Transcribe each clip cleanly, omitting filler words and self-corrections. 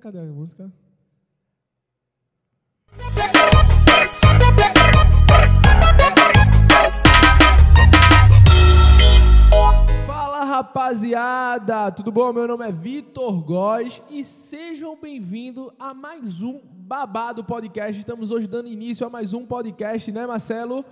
Cadê a música? Fala, rapaziada! Tudo bom? Meu nome é Vitor Góes e sejam bem-vindos a mais um Babado Podcast. Estamos hoje dando início a mais um podcast, né, Marcelo?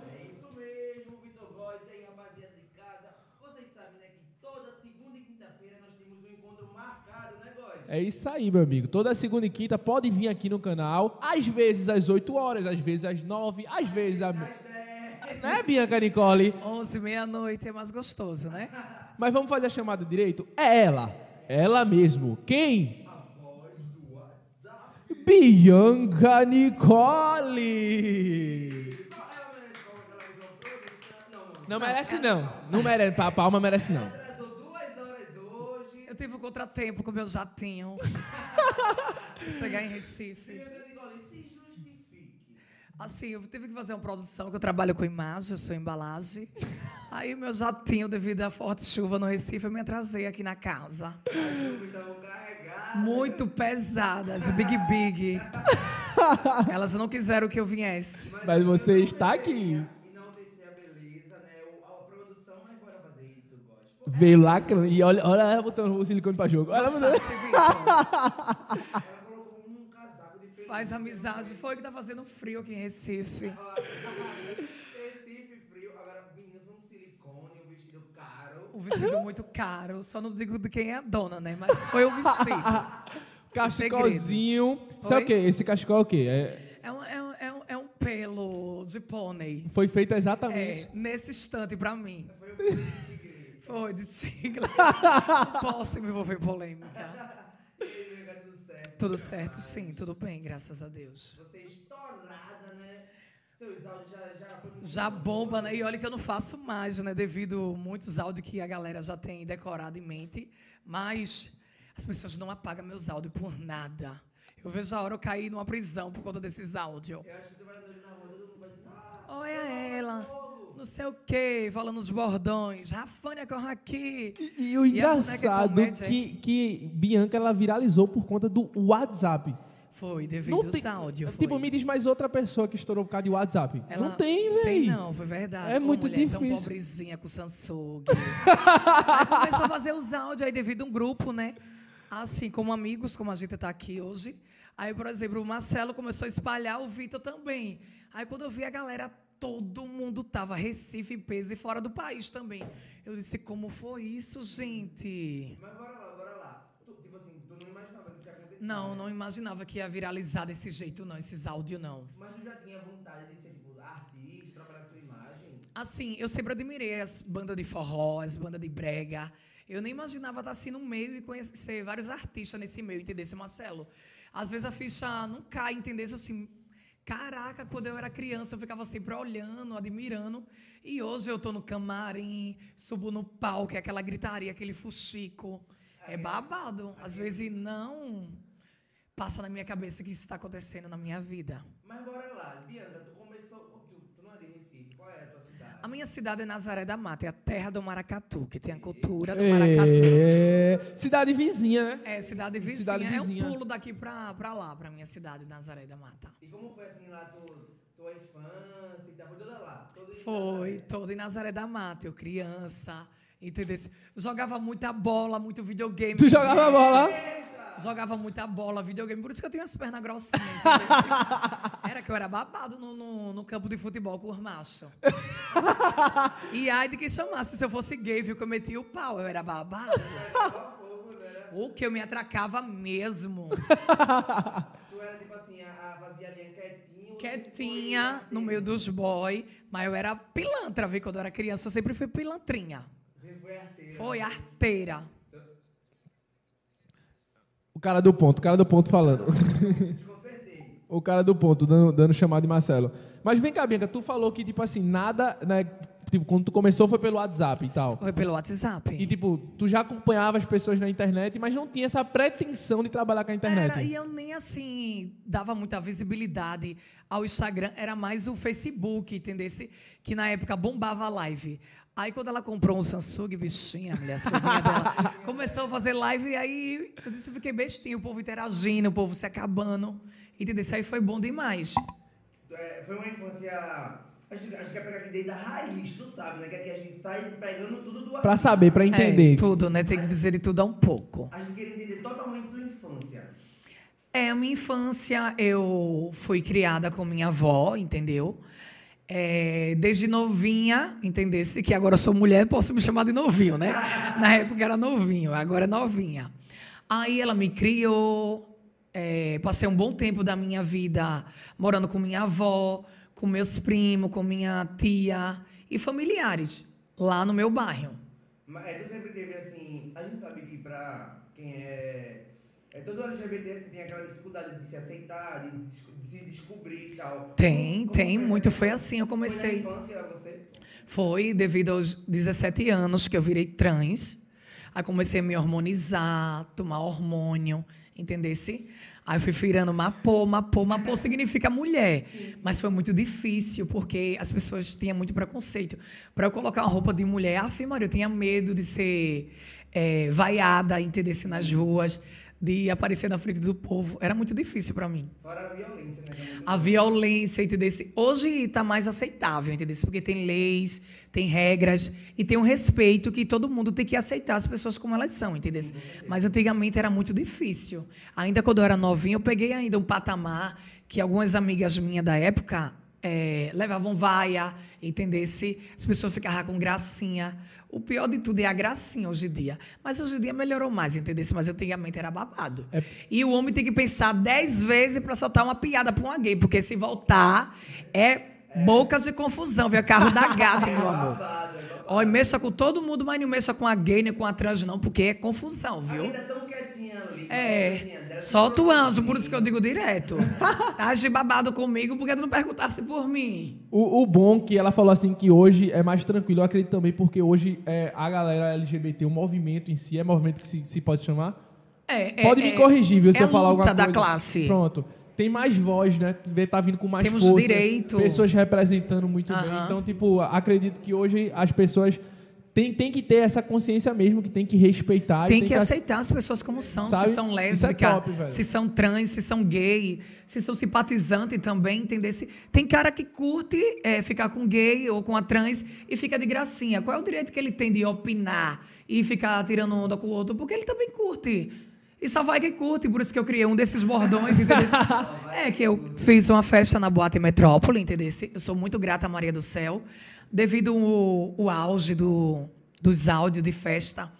É isso aí, meu amigo. Toda segunda e quinta pode vir aqui no canal, às vezes às 8 horas, às vezes às 9, às vezes às 10. Né, Bianca Nicole? 11, meia-noite é mais gostoso, né? Mas vamos fazer a chamada direito? É ela. Ela mesmo. Quem? A voz do WhatsApp. Bianca Nicole. Não merece, não. Não merece. A palma merece, não. Tive um contratempo com meu jatinho. Chegar em Recife. Assim, eu tive que fazer uma produção, que eu trabalho com imagem, eu sou embalagem. Aí meu jatinho, devido à forte chuva no Recife, eu me atrasei aqui na casa. Muito pesadas, big. Elas não quiseram que eu viesse. Mas você está aqui. Veio lá e olha ela botando o silicone pra jogo. Olha, ela colocou um casaco de feliz. Faz amizade. Foi que tá fazendo frio aqui em Recife. Recife, frio. Agora, menina, um silicone, um vestido caro. Um vestido muito caro. Só não digo de quem é a dona, né? Mas foi o vestido. Cachecolzinho. Isso é o quê? Esse cachecol é o quê? É um pelo de pônei. Foi feito exatamente. Nesse instante, pra mim. Foi o pelo. Foi de sigla. Posso me envolver em polêmica. E aí, Gaga, tudo certo? Tudo certo, sim, tudo bem, graças a Deus. Você é estourada, né? Seus áudios já bomba, né? E olha que eu não faço mais, né? Devido a muitos áudios que a galera já tem decorado em mente, mas as pessoas não apagam meus áudios por nada. Eu vejo a hora eu cair numa prisão por conta desses áudios. Eu acho que tu vai andando na rua, todo mundo vai dizer, olha ela. Não sei o quê, falando os bordões. Rafânia, corra aqui. E o engraçado é que Bianca ela viralizou por conta do WhatsApp. Foi, devido aos áudios. Tipo, me diz mais outra pessoa que estourou por causa de WhatsApp. Ela não tem, velho. Não tem, não, foi verdade. É uma muito difícil. Tão pobrezinha, com sançugue. Aí começou a fazer os áudios aí devido a um grupo, né? Assim, como amigos, como a gente está aqui hoje. Aí, por exemplo, o Marcelo começou a espalhar, o Vitor também. Aí, quando eu vi a galera... Todo mundo estava, Recife, peso e fora do país também. Eu disse, como foi isso, gente? Mas bora lá. Tipo assim, tu não imaginava que isso ia acontecer? Não imaginava que ia viralizar desse jeito, não, esses áudios, não. Mas tu já tinha vontade de ser tipo, artista, trabalhar com tua imagem? Assim, eu sempre admirei as bandas de forró, as bandas de brega. Eu nem imaginava estar assim no meio e conhecer vários artistas nesse meio, entendesse, Marcelo? Às vezes a ficha não cai, entendesse, assim... Caraca, quando eu era criança, eu ficava sempre olhando, admirando. E hoje eu tô no camarim, subo no palco, é aquela gritaria, aquele fuxico. É babado. Às vezes não passa na minha cabeça que isso está acontecendo na minha vida. Mas bora lá, Bianca, tu começou... Tu não é de Recife, qual é a tua cidade? A minha cidade é Nazaré da Mata, é a terra do Maracatu, que tem a cultura do Maracatu. Cidade vizinha, né? É, cidade vizinha. Cidade vizinha. É um pulo daqui pra lá, pra minha cidade, Nazaré da Mata. E como foi assim lá tua infância? Foi toda lá? Foi, toda em Nazaré da Mata, eu criança, entendeu? Jogava muita bola, muito videogame. Tu jogava bola? Jogava muita bola, videogame, por isso que eu tenho as pernas grossinhas. Era que eu era babado no campo de futebol com os machos. E aí de que chamasse, se eu fosse gay, viu, que eu metia o pau, eu era babado. O que eu me atracava mesmo. Tu era tipo assim, fazia a linha quietinha. Quietinha, no meio dos boy, mas eu era pilantra, viu, quando eu era criança, eu sempre fui pilantrinha. Você foi arteira. Foi arteira. O cara do ponto falando. O cara do ponto, dando chamada de Marcelo. Mas vem cá, Bianca, tu falou que, tipo assim, nada, né, Tipo, quando tu começou foi pelo WhatsApp e tal. Foi pelo WhatsApp. E, tipo, tu já acompanhava as pessoas na internet, mas não tinha essa pretensão de trabalhar com a internet. Era, e eu nem, assim, dava muita visibilidade ao Instagram. Era mais o Facebook, entendeu? Que, na época, bombava a live. Aí, quando ela comprou um Samsung, bichinha, mulher, as coisinhas dela, começou a fazer live e aí eu fiquei bestinho. O povo interagindo, o povo se acabando. Entendeu? Isso aí foi bom demais. É, foi uma infância... Acho que é pegar desde a raiz, tu sabe, né? Que aqui a gente sai pegando tudo do... Pra saber, pra entender. É, tudo, né? Tem que dizer de tudo a um pouco. A gente queria entender totalmente tua infância. É, a minha infância, eu fui criada com minha avó, entendeu? É, desde novinha, entendesse que agora eu sou mulher, posso me chamar de novinho, né? Na época era novinho, agora é novinha. Aí ela me criou, passei um bom tempo da minha vida morando com minha avó, com meus primos, com minha tia e familiares, lá no meu bairro. Mas eu sempre teve assim... A gente sabe que pra quem é todo LGBT assim, tem aquela dificuldade de se aceitar, de se descobrir e tal. Tem muito. Foi assim, eu comecei... Foi na infância, você? Foi, devido aos 17 anos que eu virei trans. Aí comecei a me hormonizar, tomar hormônio, entendesse? Aí eu fui virando mapô significa mulher. Sim. Mas foi muito difícil, porque as pessoas tinham muito preconceito. Para eu colocar uma roupa de mulher, eu tinha medo de ser vaiada, entendesse, nas ruas, de aparecer na frente do povo. Era muito difícil para mim. Fora a violência, né? A violência, entendesse? Hoje está mais aceitável, entendesse? Porque tem leis, tem regras e tem um respeito que todo mundo tem que aceitar as pessoas como elas são, entendesse? Mas antigamente era muito difícil. Ainda quando eu era novinha, eu peguei ainda um patamar que algumas amigas minhas da época levavam vaia, entendesse? As pessoas ficavam com gracinha. O pior de tudo é a gracinha hoje em dia. Mas hoje em dia melhorou mais, entendesse? Mas antigamente era babado. É. E o homem tem que pensar 10 vezes para soltar uma piada para uma gay, porque se voltar bocas de confusão, viu? É carro da gata, meu amor. Olha, mexa com todo mundo, mas não mexa com a gay nem com a trans, não, porque é confusão, viu? Ainda tão quietinha ali. É, solta o anjo, por isso que eu digo direto. Tá de babado comigo, porque tu não perguntasse por mim. O bom que ela falou assim, que hoje é mais tranquilo, eu acredito também, porque hoje a galera LGBT, o movimento em si, é movimento que se pode chamar? Pode me corrigir, viu, se eu falar alguma coisa. É a luta da classe. Pronto. Tem mais voz, né? Tá vindo com mais força. Temos direito. Pessoas representando muito bem. Então, tipo, acredito que hoje as pessoas têm que ter essa consciência mesmo, que tem que respeitar. Tem que aceitar as pessoas como são, sabe? Se são lésbica, se são trans, se são gay, se são simpatizante também, entendeu? Tem cara que curte ficar com gay ou com a trans e fica de gracinha. Qual é o direito que ele tem de opinar e ficar tirando onda com o outro? Porque ele também curte. E só vai quem curte, por isso que eu criei um desses bordões, entendeu? Que eu fiz uma festa na Boate Metrópole, entendeu? Eu sou muito grata à Maria do Céu, devido ao auge dos áudios de festa.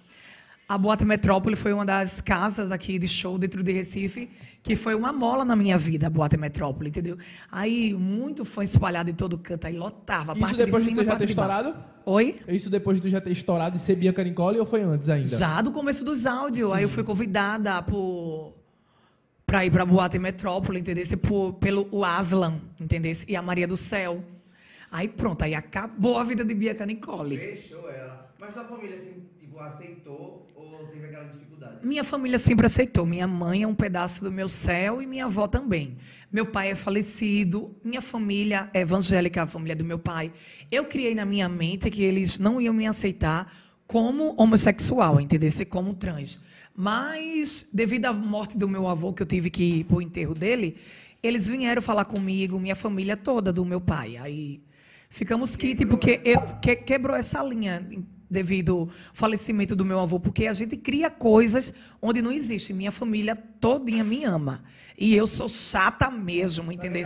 A Boate Metrópole foi uma das casas daqui de show dentro de Recife, que foi uma mola na minha vida, a Boate Metrópole, entendeu? Aí, muito fã espalhado em todo canto, aí lotava. Isso depois de tu já ter estourado? Oi? Isso depois de tu já ter estourado e ser Bianca Nicole, ou foi antes ainda? Já do começo dos áudios. Sim. Aí eu fui convidada para ir para a Boate Metrópole, entendeu? Pelo Aslan, entendeu? E a Maria do Céu. Aí pronto, aí acabou a vida de Bianca Nicole. Fechou ela. Mas tua família, assim, tipo, aceitou ou teve aquela dificuldade? Minha família sempre aceitou. Minha mãe é um pedaço do meu céu e minha avó também. Meu pai é falecido, minha família é evangélica, a família do meu pai. Eu criei na minha mente que eles não iam me aceitar como homossexual, entendeu? Como trans. Mas, devido à morte do meu avô, que eu tive que ir para o enterro dele, eles vieram falar comigo, minha família toda do meu pai. Aí... ficamos quites, porque quebrou essa linha devido ao falecimento do meu avô, porque a gente cria coisas onde não existe. Minha família todinha me ama. E eu sou chata mesmo, entendeu?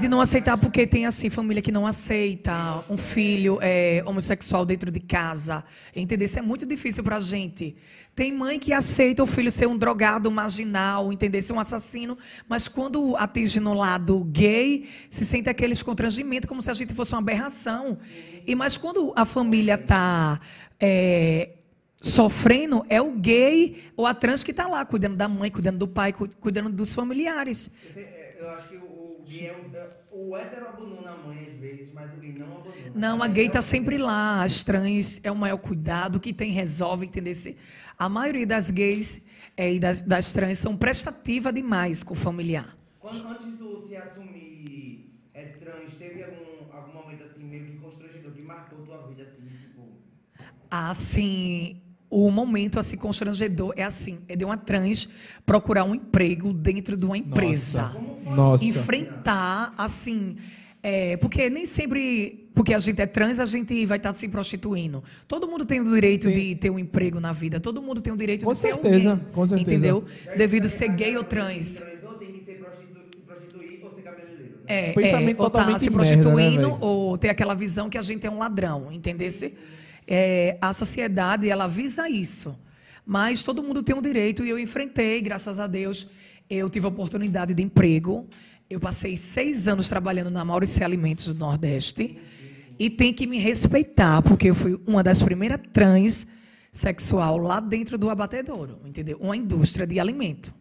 De não aceitar, porque tem, assim, família que não aceita um filho homossexual dentro de casa, entendeu? Isso é muito difícil pra gente. Tem mãe que aceita o filho ser um drogado, um marginal, entendeu? Ser um assassino, mas quando atinge no lado gay, se sente aqueles constrangimentos, como se a gente fosse uma aberração. E, mas quando a família tá... sofrendo, é o gay ou a trans que tá lá, cuidando da mãe, cuidando do pai, cuidando dos familiares. Eu acho que o o gay é o hétero abandona a mãe às vezes, mas o gay não abandona. Não, a gay tá sempre lá. As trans é o maior cuidado que tem, resolve, entender. A maioria das gays e das trans são prestativas demais com o familiar. Quando, antes de tu se assumir trans, teve algum momento assim meio que constrangedor que marcou tua vida assim, tipo? Ah, sim. O momento assim constrangedor é assim, é de uma trans procurar um emprego dentro de uma empresa. Nossa. Enfrentar, assim, porque nem sempre, porque a gente é trans, a gente vai estar se prostituindo. Todo mundo tem o direito de ter um emprego na vida, todo mundo tem o direito de ser alguém. Com certeza, entendeu? Devido ser gay ou trans. É, ou tá se prostituindo, ou ter aquela visão que a gente é um ladrão, entendesse? A sociedade, ela visa isso, mas todo mundo tem um direito, e eu enfrentei, graças a Deus, eu tive a oportunidade de emprego, eu passei 6 anos trabalhando na Maurice Alimentos do Nordeste, e tem que me respeitar, porque eu fui uma das primeiras transexual lá dentro do abatedouro, entendeu? Uma indústria de alimento.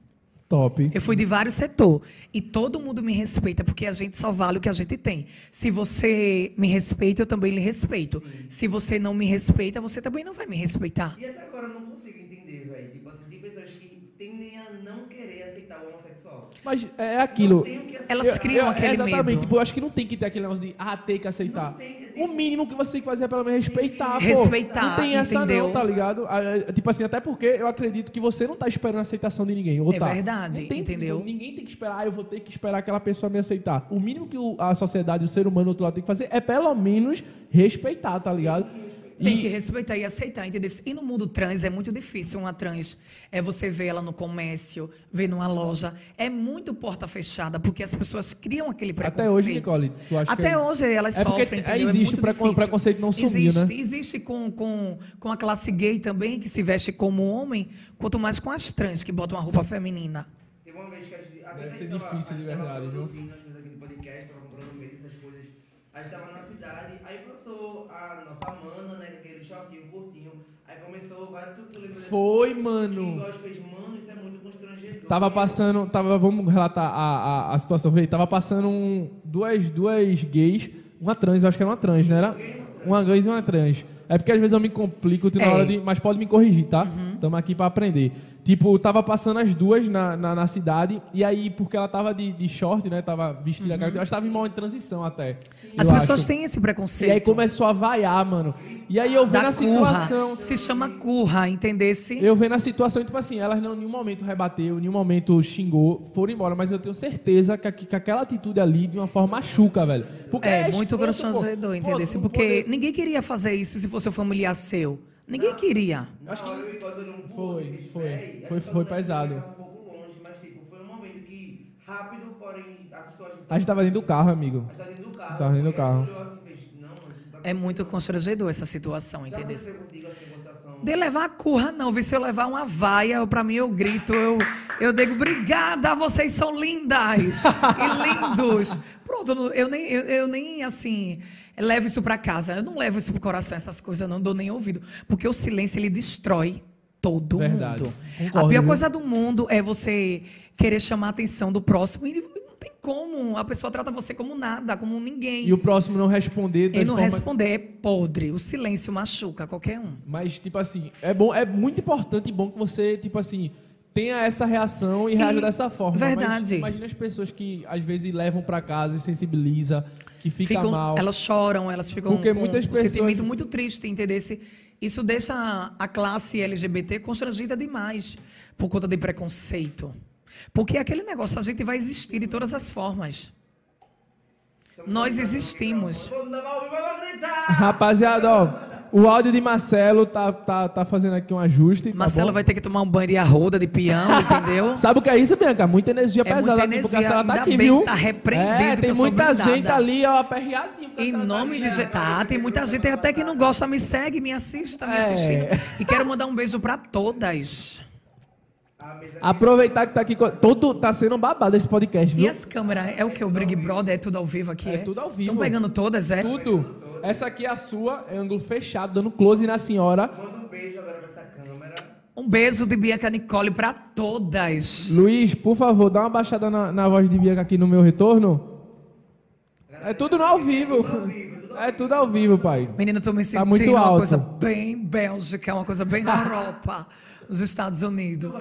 Top. Eu fui de vários setores, e todo mundo me respeita, porque a gente só vale o que a gente tem. Se você me respeita, eu também lhe respeito. Sim. Se você não me respeita, você também não vai me respeitar. E até agora eu não consigo entender, velho. Tipo assim, tem pessoas que tendem a não querer aceitar o homossexual. Mas é aquilo. Elas criam aquele exatamente, medo. Tipo, eu acho que não tem que ter aquele negócio de, tem que aceitar. O mínimo que você tem que fazer é pelo menos respeitar, pô. Respeitar, não tem essa, entendeu? Não, tá ligado? Tipo assim, até porque eu acredito que você não tá esperando a aceitação de ninguém. Ou é verdade, tem, entendeu? Ninguém tem que esperar, eu vou ter que esperar aquela pessoa me aceitar. O mínimo que a sociedade, o ser humano do outro lado tem que fazer é pelo menos respeitar, tá ligado? Tem que respeitar e aceitar, entendeu? E no mundo trans é muito difícil uma trans. Você vê ela no comércio, vê numa loja. É muito porta fechada, porque as pessoas criam aquele preconceito. Até hoje, Nicole, tu acha que... Até hoje elas sofrem, entendeu? Existe o preconceito, não sumiu, né? Existe com a classe gay também, que se veste como homem, quanto mais com as trans, que botam uma roupa feminina. Teve uma vez que a gente... Deve ser difícil, de verdade, viu? A gente estava na cidade, aí passou a nossa mana, né, aquele shortinho curtinho, aí começou, vai tudo lembrando. Foi, mano. Quem gosta fez, mano, isso é muito constrangedor. Tava passando, vamos relatar a situação, veio, tava passando duas gays, uma trans, eu acho que era uma trans, não era? Uma gays e uma trans. É porque às vezes eu me complico, na hora de, mas pode me corrigir, tá? Estamos aqui para aprender. Tipo, tava passando as duas na cidade, e aí, porque ela tava de short, né? Tava vestida, ela estava em mal de transição até. As pessoas têm esse preconceito. E aí começou a vaiar, mano. E aí eu vendo a situação. Se chama curra, entendesse? Eu vendo a situação, tipo assim, elas não em nenhum momento rebateu, em nenhum momento xingou, foram embora, mas eu tenho certeza que aquela atitude ali, de uma forma machuca, velho. Porque muito constrangedor, entendesse? Porque ninguém queria fazer isso se fosse o familiar seu. Ninguém queria. Acho que foi pesado. Um pouco longe, mas tipo, foi um momento que rápido, porém assustou a gente. A gente tava dentro do carro, amigo. A gente tava dentro do carro. É muito constrangedor essa situação, entendeu? De levar a curra, não. Se eu levar uma vaia, pra mim eu grito, eu digo, obrigada, vocês são lindas e lindos. Pronto, eu nem assim... Levo isso para casa. Eu não levo isso pro coração, essas coisas, não dou nem ouvido. Porque o silêncio, ele destrói todo mundo. Concordo, a pior coisa do mundo é você querer chamar a atenção do próximo e não tem como. A pessoa trata você como nada, como ninguém. E o próximo não responder... E não responder é podre. O silêncio machuca qualquer um. Mas, tipo assim, é muito importante e bom que você, tipo assim... tenha essa reação e reaja dessa forma. Verdade. Mas imagina as pessoas que, às vezes, levam para casa e sensibiliza, que ficam mal. Elas choram, elas ficam com um sentimento muito triste, entendeu? Isso deixa a classe LGBT constrangida demais por conta de preconceito. Porque aquele negócio, a gente vai existir de todas as formas. Nós existimos. Rapaziada, ó. O áudio de Marcelo tá fazendo aqui um ajuste. Marcelo vai ter que tomar um banho de arroda, de peão, entendeu? Sabe o que é isso, Bianca? Muita energia pesada. Muita energia. Ela tá aqui, viu? Tá repreendendo. Tem muita gente ali, ó, aperreadinho. Em nome de... tem muita gente até que não gosta. Me segue, me assista, me assistindo. E quero mandar um beijo pra todas. Aproveitar que tá aqui. Tá sendo um babado esse podcast, viu? E as câmeras? É o que? O Big Brother? É tudo ao vivo aqui? É tudo ao vivo. Estão pegando todas, Tudo. Essa aqui é a sua, é ângulo fechado, dando close na senhora. Manda um beijo agora pra essa câmera. Um beijo de Bianca Nicole pra todas. Luiz, por favor, dá uma baixada na voz de Bianca aqui no meu retorno. É tudo ao vivo. É tudo ao vivo, pai. Menino, tô me sentindo tá muito alto. Uma coisa bem Bélgica, uma coisa bem na Europa, nos Estados Unidos.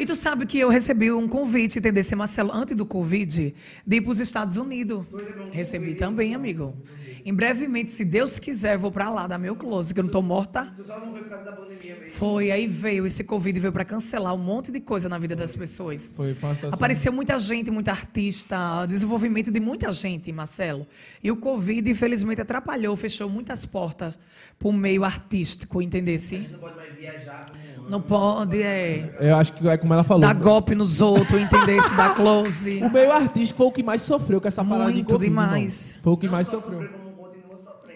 E tu sabe que eu recebi um convite, entendeu, Marcelo, antes do Covid, de ir para os Estados Unidos. Recebi também, amigo. Em brevemente, se Deus quiser, vou para lá, dar meu close, que eu não tô morta. Tu só não veio por causa da pandemia mesmo. Foi, aí veio esse Covid, veio para cancelar um monte de coisa na vida das pessoas. Foi fácil. Apareceu muita gente, muita artista, desenvolvimento de muita gente, Marcelo. E o Covid, infelizmente, atrapalhou, fechou muitas portas para o meio artístico, entendesse? A gente não pode mais viajar. Não pode, é. Eu acho que é como ela falou. Dá golpe nos outros, entender se dá close. O meio artístico foi o que mais sofreu com essa parada. Muito Covid, demais. Irmão. Foi o que não mais sofreu.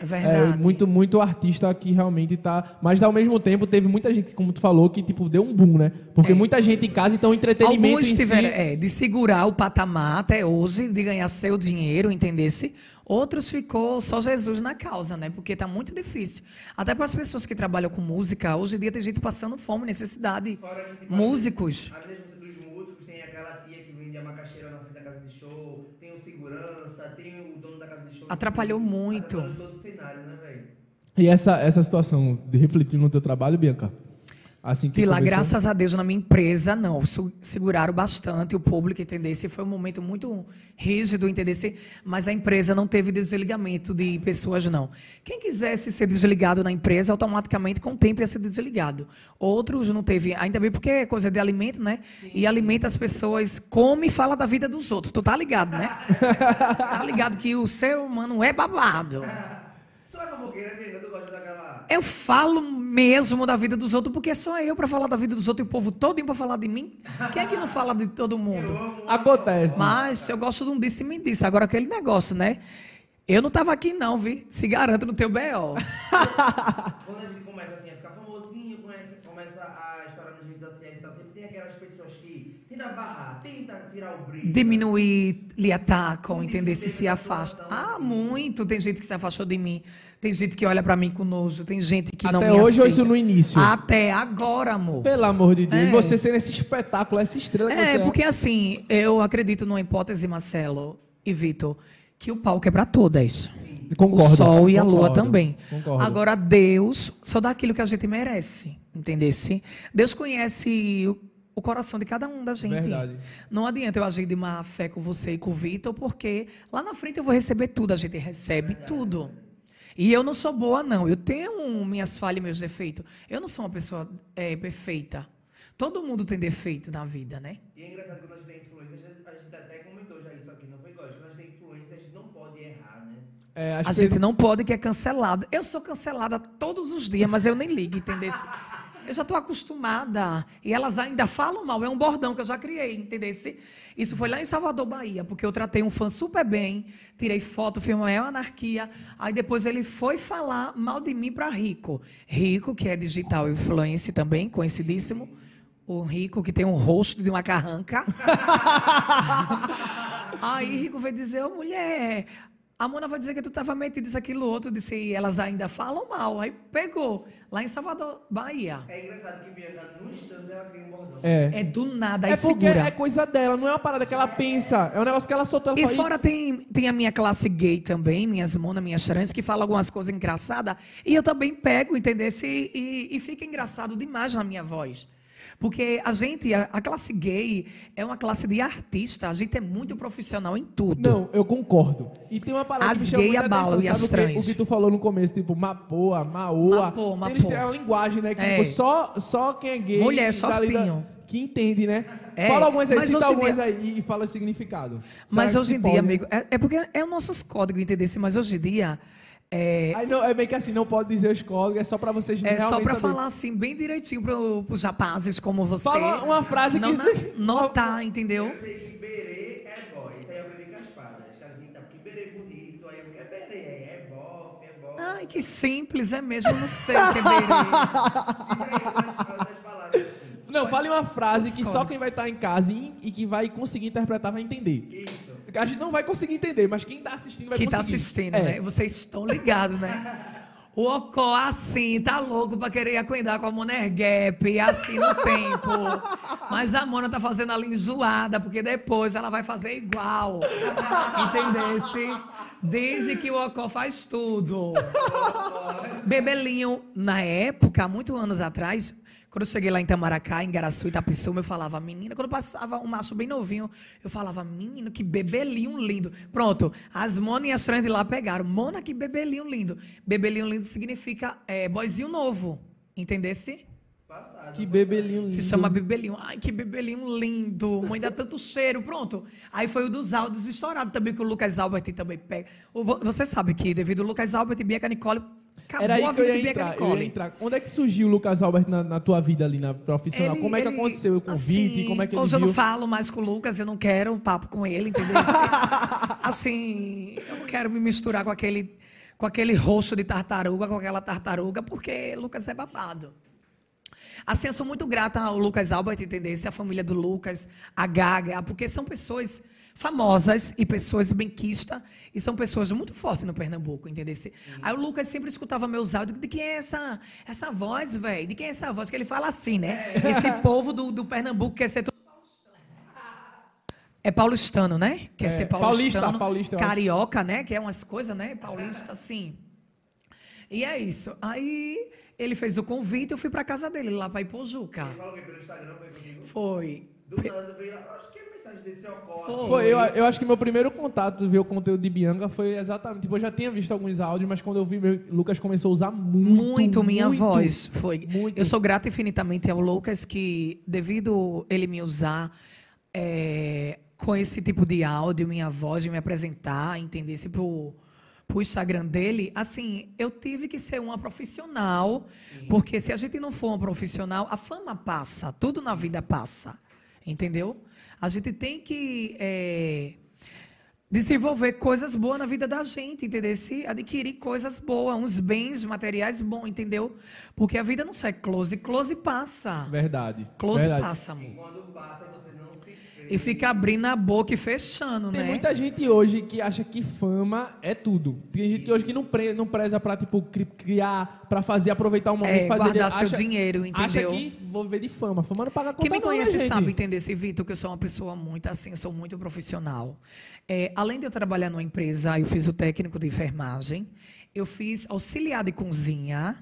É verdade. É, muito artista que realmente tá... Mas, ao mesmo tempo, teve muita gente, como tu falou, que tipo, deu um boom, né? Porque muita gente em casa, então, entretenimento alguns em tiveram, si... de segurar o patamar até hoje, de ganhar seu dinheiro, entendesse? Outros ficou só Jesus na causa, né? Porque tá muito difícil. Até para as pessoas que trabalham com música, hoje em dia tem gente passando fome, necessidade. Fora, músicos. A mesma coisa dos músicos, tem aquela tia que vende a macaxeira na frente da casa de show, tem o segurança, tem o dono da casa de show. Atrapalhou muito. Atrapalhou todo o cenário, né, velho? E essa situação de refletir no teu trabalho, Bianca? Assim que lá, graças a Deus, na minha empresa, não. Seguraram bastante o público, entendeu? Foi um momento muito rígido, entendeu? Mas a empresa não teve desligamento de pessoas, não. Quem quisesse ser desligado na empresa, automaticamente, com o tempo, ia ser desligado. Outros não teve. Ainda bem porque é coisa de alimento, né? Sim. E alimenta as pessoas, come e fala da vida dos outros. Tu tá ligado, né? Tá ligado que o ser humano é babado. Tu é fofoqueira, né? Tu gosta de acabar. Eu falo mesmo da vida dos outros, porque só eu para falar da vida dos outros e o povo todinho para falar de mim. Quem é que não fala de todo mundo? Acontece. Mas eu gosto de um disse e me disse. Agora aquele negócio, né? Eu não tava aqui não, vi? Se garanto no teu B.O. Quando a gente começa assim a ficar famosinho, começa a estourar nos vídeos sociais, sempre tem aquelas pessoas que tentam barrar, tentam tirar o brilho. Diminuir, lhe atacam, entender se afastam. Ah, muito. Tem gente que se afastou de mim. Tem gente que olha pra mim com nojo, tem gente que até não me aceita. Até hoje ou isso no início? Até agora, amor. Pelo amor de Deus, você sendo esse espetáculo, essa estrela que você é. É, porque assim, eu acredito numa hipótese, Marcelo e Vitor, que o palco é pra todas. Concordo. O sol e a lua também. Concordo. Agora, Deus só dá aquilo que a gente merece, entendesse? Deus conhece o coração de cada um da gente. Verdade. Não adianta eu agir de má fé com você e com o Vitor, porque lá na frente eu vou receber tudo, a gente recebe tudo. E eu não sou boa, não. Eu tenho minhas falhas, meus defeitos. Eu não sou uma pessoa perfeita. Todo mundo tem defeito na vida, né? E é engraçado que nós temos influência. A gente até comentou já isso aqui, não foi lógico. Nós temos influência, a gente não pode errar, né? É, a gente não pode, que é cancelada. Eu sou cancelada todos os dias, mas eu nem ligo, entendeu? Eu já estou acostumada. E elas ainda falam mal. É um bordão que eu já criei, entendeu? Isso foi lá em Salvador, Bahia, porque eu tratei um fã super bem, tirei foto, filmei uma anarquia. Aí depois ele foi falar mal de mim para Rico. Rico, que é digital influencer também, conhecidíssimo. O Rico, que tem um rosto de uma carranca. Aí Rico veio dizer, ô mulher... A Mona vai dizer que tu estava metido isso, aquilo, outro. Disse, e elas ainda falam mal. Aí pegou, lá em Salvador, Bahia. É engraçado que Bianca, no instante, ela tem um bordão. É do nada, aí segura. É porque é coisa dela, não é uma parada que ela pensa. É um negócio que ela soltou. E fora tem a minha classe gay também, minhas monas, minhas trans, que falam algumas coisas engraçadas. E eu também pego, entendeu? E fica engraçado demais na minha voz. Porque a gente, a classe gay é uma classe de artista, a gente é muito profissional em tudo. Não, eu concordo. E tem uma parada as que chama muita atenção, e as trans. O que tu falou no começo, tipo, mapoa, maoa. Eles têm uma linguagem, né? Que tipo, só quem é gay... Mulher, softinho. Que entende, né? Fala algumas aí, cita algumas dia... aí e fala o significado. Mas hoje em dia, amigo, é porque é o nosso código, entendeu? Mas hoje em dia... Aí não, é meio que assim, não pode dizer os códigos, é só pra vocês realmente saber. É só pra falar assim, bem direitinho pros rapazes como você. Fala uma frase que... Notar, entendeu? Eu sei que berê é bó, isso aí eu aprendi com as fadas. As caras dizem, tá, porque berê bonito, aí eu quero berê, é bó, é bó. Ai, que simples, é mesmo, eu não sei o que é berê. Diz aí, palavras. Não, fale uma frase que só quem vai estar em casa e que vai conseguir interpretar vai entender. Isso. A gente não vai conseguir entender, mas quem está assistindo vai conseguir. Quem está assistindo, né? Vocês estão ligados, né? O Ocó, assim, tá louco pra querer acuendar com a Moner Gap, assim no tempo. Mas a Mona tá fazendo ela enjoada, porque depois ela vai fazer igual. Entendesse? Desde que o Ocó faz tudo. Bebelinho, na época, muitos anos atrás, quando eu cheguei lá em Itamaracá, em Garaçu, Itapissuma, eu falava, menina, quando passava um macho bem novinho, eu falava, menino, que bebelinho lindo. Pronto, as Mona e as trans de lá pegaram. Mona, que bebelinho lindo. Bebelinho lindo significa boizinho novo, entendesse? Que bebelinho lindo. Se chama bebelinho. Ai, que bebelinho lindo. Mãe, dá tanto cheiro. Pronto. Aí foi o dos áudios estourado também, que o Lucas Albert também pega. Você sabe que, devido ao Lucas Albert e Bianca Nicole, acabou. Era aí a vida de Bianca Nicole. Onde é que surgiu o Lucas Albert na tua vida ali, na profissional? Como é que aconteceu o convite? Assim, como é que ele hoje viu? Eu não falo mais com o Lucas, eu não quero um papo com ele, entendeu? Assim, eu não quero me misturar com aquele rosto de tartaruga, com aquela tartaruga, porque Lucas é babado. Assim, eu sou muito grata ao Lucas Albert, entendeu? A família do Lucas, a Gaga, porque são pessoas famosas e pessoas benquistas, e são pessoas muito fortes no Pernambuco, entendeu? Aí o Lucas sempre escutava meus áudios, de quem é essa voz, velho? De quem é essa voz? Que ele fala assim, né? Esse povo do Pernambuco quer ser tudo é paulistano, né? Quer ser paulistano, paulista, carioca, né? Que é umas coisas, né? Paulista, assim. E é isso. Aí ele fez o convite e eu fui pra casa dele, lá pra Ipojuca. Você falou que pelo Instagram foi comigo? Foi. Do nada veio, acho que a mensagem desse ocorre. Foi. Eu acho que meu primeiro contato, ver o conteúdo de Bianca, foi exatamente. Tipo, eu já tinha visto alguns áudios, mas quando eu vi, o Lucas começou a usar muito minha voz. Foi. Muito. Eu sou grata infinitamente ao Lucas, que devido ele me usar com esse tipo de áudio, minha voz, de me apresentar, entender se pro Instagram dele, assim, eu tive que ser uma profissional, porque se a gente não for uma profissional, a fama passa, tudo na vida passa, entendeu? A gente tem que desenvolver coisas boas na vida da gente, entendeu? Se adquirir coisas boas, uns bens materiais bons, entendeu? Porque a vida não sai close passa. Verdade. Close passa, amor. E quando passa, você não se e fica abrindo a boca e fechando, né? Tem muita gente hoje que acha que fama é tudo. Tem gente que hoje que não preza pra, tipo, criar, pra fazer, aproveitar o momento. Guardar seu dinheiro, entendeu? Acha que vou viver de fama. Fama não paga a conta. Quem me conhece sabe, entender esse Vitor, que eu sou uma pessoa muito assim, eu sou muito profissional. Além de eu trabalhar numa empresa, eu fiz o técnico de enfermagem, eu fiz auxiliar de cozinha,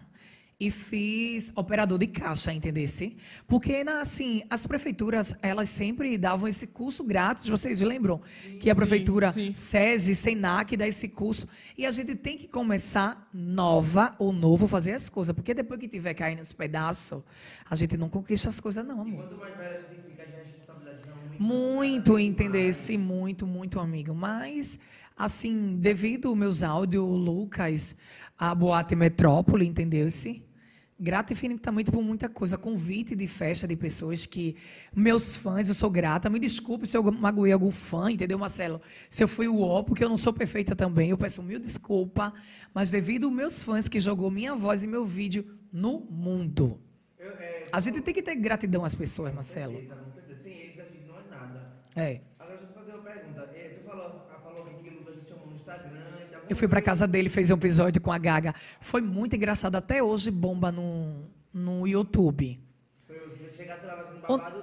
e fiz operador de caixa, entendesse? Porque, assim, as prefeituras, elas sempre davam esse curso grátis, vocês lembram? Que a prefeitura, sim. SESI, SENAC, dá esse curso. E a gente tem que começar novo, fazer as coisas. Porque depois que tiver caindo os pedaços, a gente não conquista as coisas, não, amor. E quanto mais velho a gente fica, a responsabilidade é muito, entendesse? Muito, amigo. Mas, assim, devido aos meus áudios, Lucas, a Boate Metrópole, entendeu-se? Grata infinitamente por muita coisa. Convite de festa de pessoas que... Meus fãs, eu sou grata. Me desculpe se eu magoei algum fã, entendeu, Marcelo? Se eu fui o ó, porque eu não sou perfeita também. Eu peço mil desculpas. Mas devido aos meus fãs que jogou minha voz e meu vídeo no mundo. A gente tem que ter gratidão às pessoas, Marcelo. Com certeza. Sem eles, a gente não é nada. Agora, deixa eu fazer uma pergunta. Tu falou que o Lucas te chamou no Instagram... Eu fui pra casa dele, fez um episódio com a Gaga. Foi muito engraçado. Até hoje bomba no YouTube. Chegasse lá fazendo babado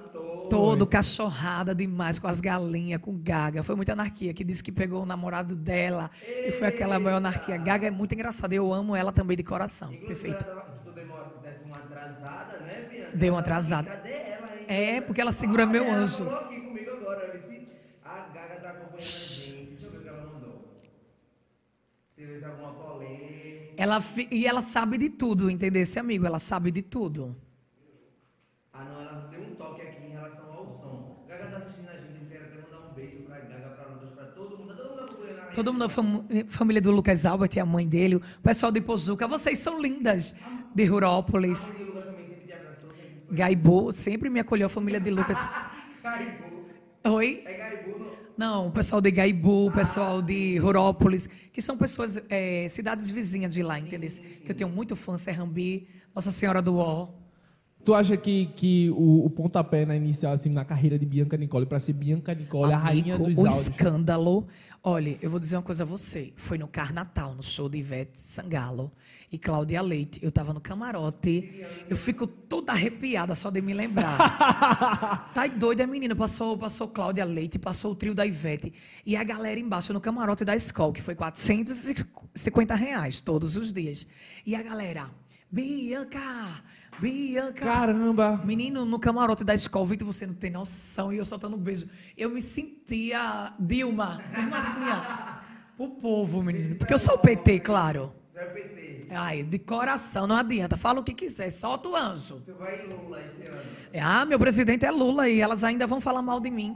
todo, cachorrada demais, com as galinhas, com Gaga. Foi muita anarquia, que disse que pegou o namorado dela. Eita. E foi aquela maior anarquia. Gaga é muito engraçada. Eu amo ela também de coração. Inclusive, perfeita. Deu uma atrasada, né, Bianca? Deu uma atrasada. Cadê ela, hein? Porque ela segura meu anjo. Ela falou aqui comigo agora. A Gaga tá acompanhando a gente. Ela sabe de tudo, entendeu? Esse amigo, ela sabe de tudo. Não, ela deu um toque aqui em relação ao som. Gaga tá assistindo a gente, eu quero até mandar um beijo pra Gaga, pra Lucas, pra todo mundo. Todo mundo, família do Lucas Albert e a mãe dele, o pessoal de Pozuca, vocês são lindas, de Rurópolis. A família do Lucas também sempre te abraçou. Gaibu, sempre me acolheu a família de Lucas. Gaibu. Oi? É Gaibu, não? Não, o pessoal de Gaibu, o pessoal de Rurópolis, que são pessoas, cidades vizinhas de lá, entendeu? Que eu tenho muito fã, Serrambi, Nossa Senhora do O. Tu acha que o pontapé na inicial, assim, na carreira de Bianca Nicole, para ser Bianca Nicole, amigo, a rainha dos áudios? Escândalo. Olha, eu vou dizer uma coisa a você. Foi no Carnatal, no show de Ivete Sangalo e Cláudia Leite. Eu estava no camarote. Eu fico toda arrepiada só de me lembrar. Tá doida, a menina. Passou Cláudia Leite, passou o trio da Ivete. E a galera embaixo, no camarote da escola, que foi R$450 todos os dias. E a galera... Bianca! Caramba! Menino, no camarote da escola, Vitor, você não tem noção, e eu soltando um beijo. Eu me sentia Dilma, mesmo assim, ó, pro povo, menino. Porque eu sou o PT, claro. Você é o PT. Ai, de coração, não adianta. Fala o que quiser, solta o anjo. Você vai em Lula esse ano. Ah, meu presidente é Lula, e elas ainda vão falar mal de mim.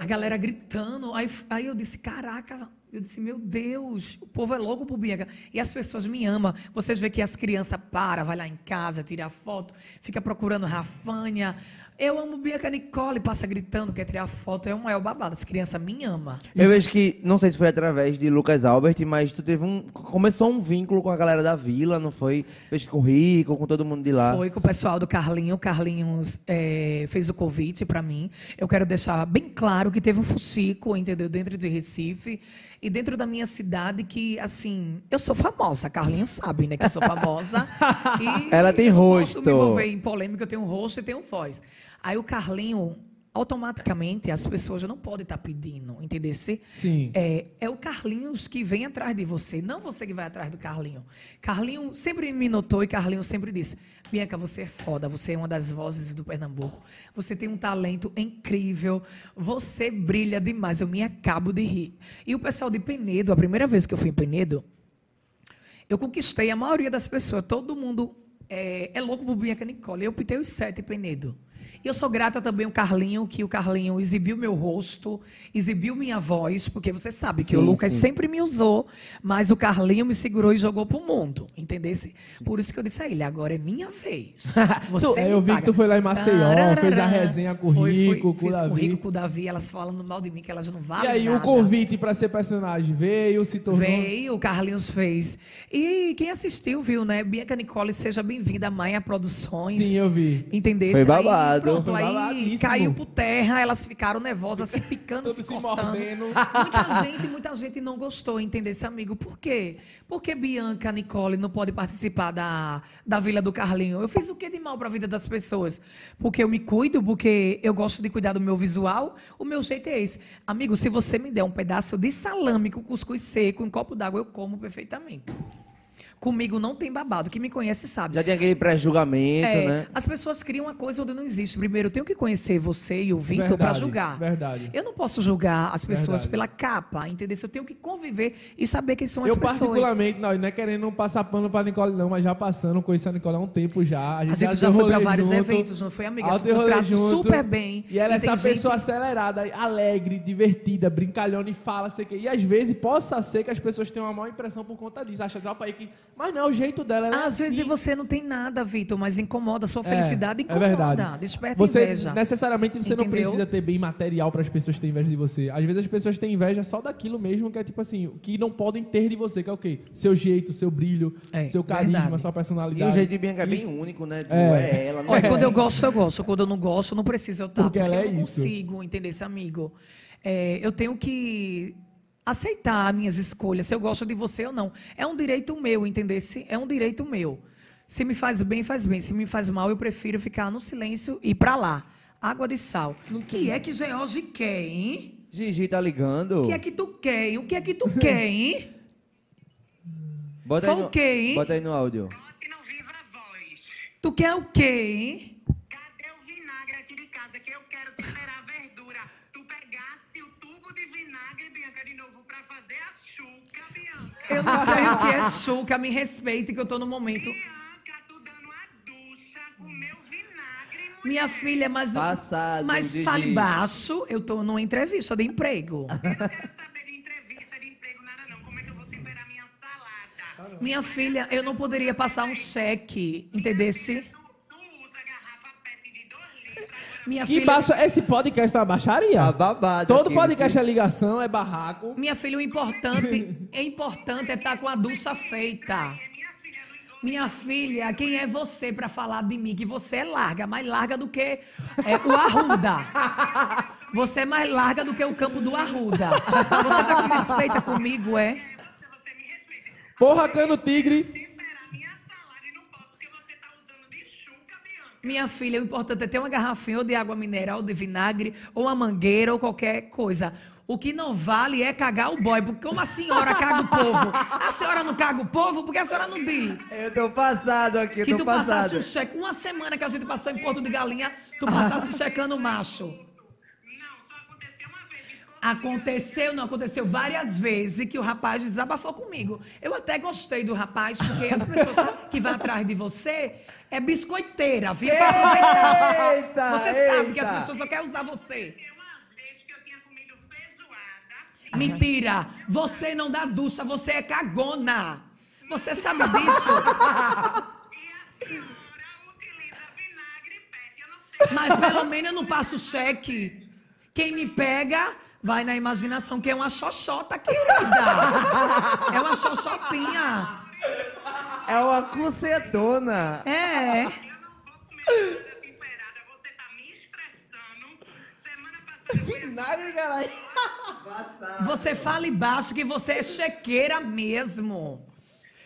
A galera gritando, aí eu disse, caraca... Eu disse, meu Deus, o povo é louco por Bianca. E as pessoas me amam. Vocês veem que as crianças param, vai lá em casa, tira foto, fica procurando Rafanha. Eu amo Bianca Nicole, passa gritando, quer tirar foto. É um maior babado, as crianças me amam. Eu vejo que, não sei se foi através de Lucas Albert, mas tu teve começou um vínculo com a galera da vila, não foi? Fez com o Rico, com todo mundo de lá. Foi com o pessoal do Carlinhos. O Carlinhos fez o convite para mim. Eu quero deixar bem claro que teve um fuxico, entendeu? Dentro de Recife. E dentro da minha cidade, que, assim, eu sou famosa. A Carlinha sabe, né, que eu sou famosa. E ela tem rosto. Eu me envolver em polêmica, eu tenho um rosto e tenho voz. Aí o Carlinho, automaticamente, as pessoas já não podem estar pedindo, entendeu? Sim. É o Carlinhos que vem atrás de você, não você que vai atrás do Carlinho. Carlinho sempre me notou e Carlinho sempre disse, Bianca, você é foda, você é uma das vozes do Pernambuco, você tem um talento incrível, você brilha demais, eu me acabo de rir. E o pessoal de Penedo, a primeira vez que eu fui em Penedo, eu conquistei a maioria das pessoas, todo mundo é louco por Bianca Nicole, eu pitei os 7 em Penedo. E eu sou grata também ao Carlinho, que o Carlinho exibiu meu rosto, exibiu minha voz, porque você sabe que o Lucas sempre me usou, mas o Carlinho me segurou e jogou pro mundo, entendesse? Por isso que eu disse a ele, agora é minha vez. Você eu vi que tu foi lá em Maceió, fez a resenha com o Rico, com o Davi. Fiz com o Rico, com o Davi, elas falando mal de mim, que elas não valem nada. E aí o convite para ser personagem veio, se tornou... Veio, o Carlinhos fez. E quem assistiu viu, né? Bianca Nicole, seja bem-vinda a Maia Produções. Sim, eu vi. Entendesse? Foi babado. Pronto, aí caiu por terra, elas ficaram nervosas, se picando, se cortando. Muita gente não gostou, entendeu, esse amigo? Por quê? Porque Bianca Nicole não pode participar da Vila do Carlinho. Eu fiz o que de mal para a vida das pessoas? Porque eu me cuido, porque eu gosto de cuidar do meu visual, o meu jeito é esse. Amigo, se você me der um pedaço de salame com cuscuz seco, um copo d'água, eu como perfeitamente. Comigo não tem babado, quem me conhece sabe. Já tem aquele pré-julgamento, né? As pessoas criam uma coisa onde não existe. Primeiro, eu tenho que conhecer você e o Vitor para julgar. Verdade. Eu não posso julgar as pessoas pela capa, entendeu? Eu tenho que conviver e saber quem são as pessoas. Eu particularmente, não é querendo passar pano para Nicole, não, mas já passando, conheço a Nicole há um tempo já. A gente já foi para vários eventos, não foi, amiga? Eu trato super bem. E ela é essa pessoa acelerada, alegre, divertida, brincalhona e fala, sei o quê. E às vezes, possa ser que as pessoas tenham uma má impressão por conta disso. Acha que é o pai que... Mas não, o jeito dela é assim. Às vezes você não tem nada, Vitor, mas incomoda, a sua felicidade incomoda. É verdade. Desperta inveja. Necessariamente você não precisa ter bem material para as pessoas terem inveja de você. Às vezes as pessoas têm inveja só daquilo mesmo que é tipo assim, que não podem ter de você, que é o quê? Seu jeito, seu brilho, seu carisma, sua personalidade. E o jeito de Bianca é bem único, né? Ela. Olha, quando eu gosto, eu gosto. Quando eu não gosto, não preciso eu estar. Porque ela é isso. Eu não consigo entender esse amigo. Eu tenho que... aceitar minhas escolhas, se eu gosto de você ou não. É um direito meu, entendeu? É um direito meu. Se me faz bem. Se me faz mal, eu prefiro ficar no silêncio e ir pra lá. Água de sal. O que é que George quer, hein? Gigi, tá ligando? O que é que tu quer, hein? O que é que tu quer, hein? Bota aí, bota aí no áudio. Bote no viva voz. Tu quer o quê, hein? Cadê o vinagre aqui de casa que eu quero temperar verdura? Tu pegasse o tubo de vinagre, Bianca, de novo, pra fazer a chuca, Bianca. Eu não sei o que é chuca, me respeite que eu tô no momento. Bianca, tu dando a ducha com meu vinagre, mulher. Minha filha, mas... Passado, mas fale baixo, eu tô numa entrevista de emprego. Eu não quero saber de entrevista, de emprego, nada não. Como é que eu vou temperar minha salada? Caramba. Minha filha, eu não poderia passar um cheque, entendesse? Minha filha... Esse podcast é uma baixaria. Tá babado. Todo podcast é ligação, é barraco. Minha filha, o importante é estar com a ducha feita. Minha filha, quem é você para falar de mim? Que você é larga, mais larga do que o Arruda. Você é mais larga do que o campo do Arruda. Você tá com respeito comigo, é? Você me respeita. Porra, cano tigre. Minha filha, o importante é ter uma garrafinha ou de água mineral, de vinagre, ou uma mangueira, ou qualquer coisa. O que não vale é cagar o boy, porque como a senhora caga o povo? A senhora não caga o povo porque a senhora não diz. Eu tô passado aqui, que tô passado. Que tu passasse um cheque, uma semana que a gente passou em Porto de Galinha, tu passasse checando o macho. Não, só aconteceu uma vez. Aconteceu, não, aconteceu várias vezes que o rapaz desabafou comigo. Eu até gostei do rapaz, porque as pessoas que vão atrás de você... É biscoiteira, viu? Eita, você sabe que as pessoas só querem usar você. Uma vez que eu tinha comido feijoada... Mentira! Você não dá ducha, você é cagona. Você sabe disso? E a senhora utiliza vinagre e pet, eu não sei. Mas pelo menos eu não passo cheque. Quem me pega... Vai na imaginação que é uma xoxota, querida. É uma xoxotinha. É uma cucedona. É. Eu não vou comer nada temperada, você tá me estressando. Semana passada... Vinagre, caralho. Você fale baixo que você é chequeira mesmo.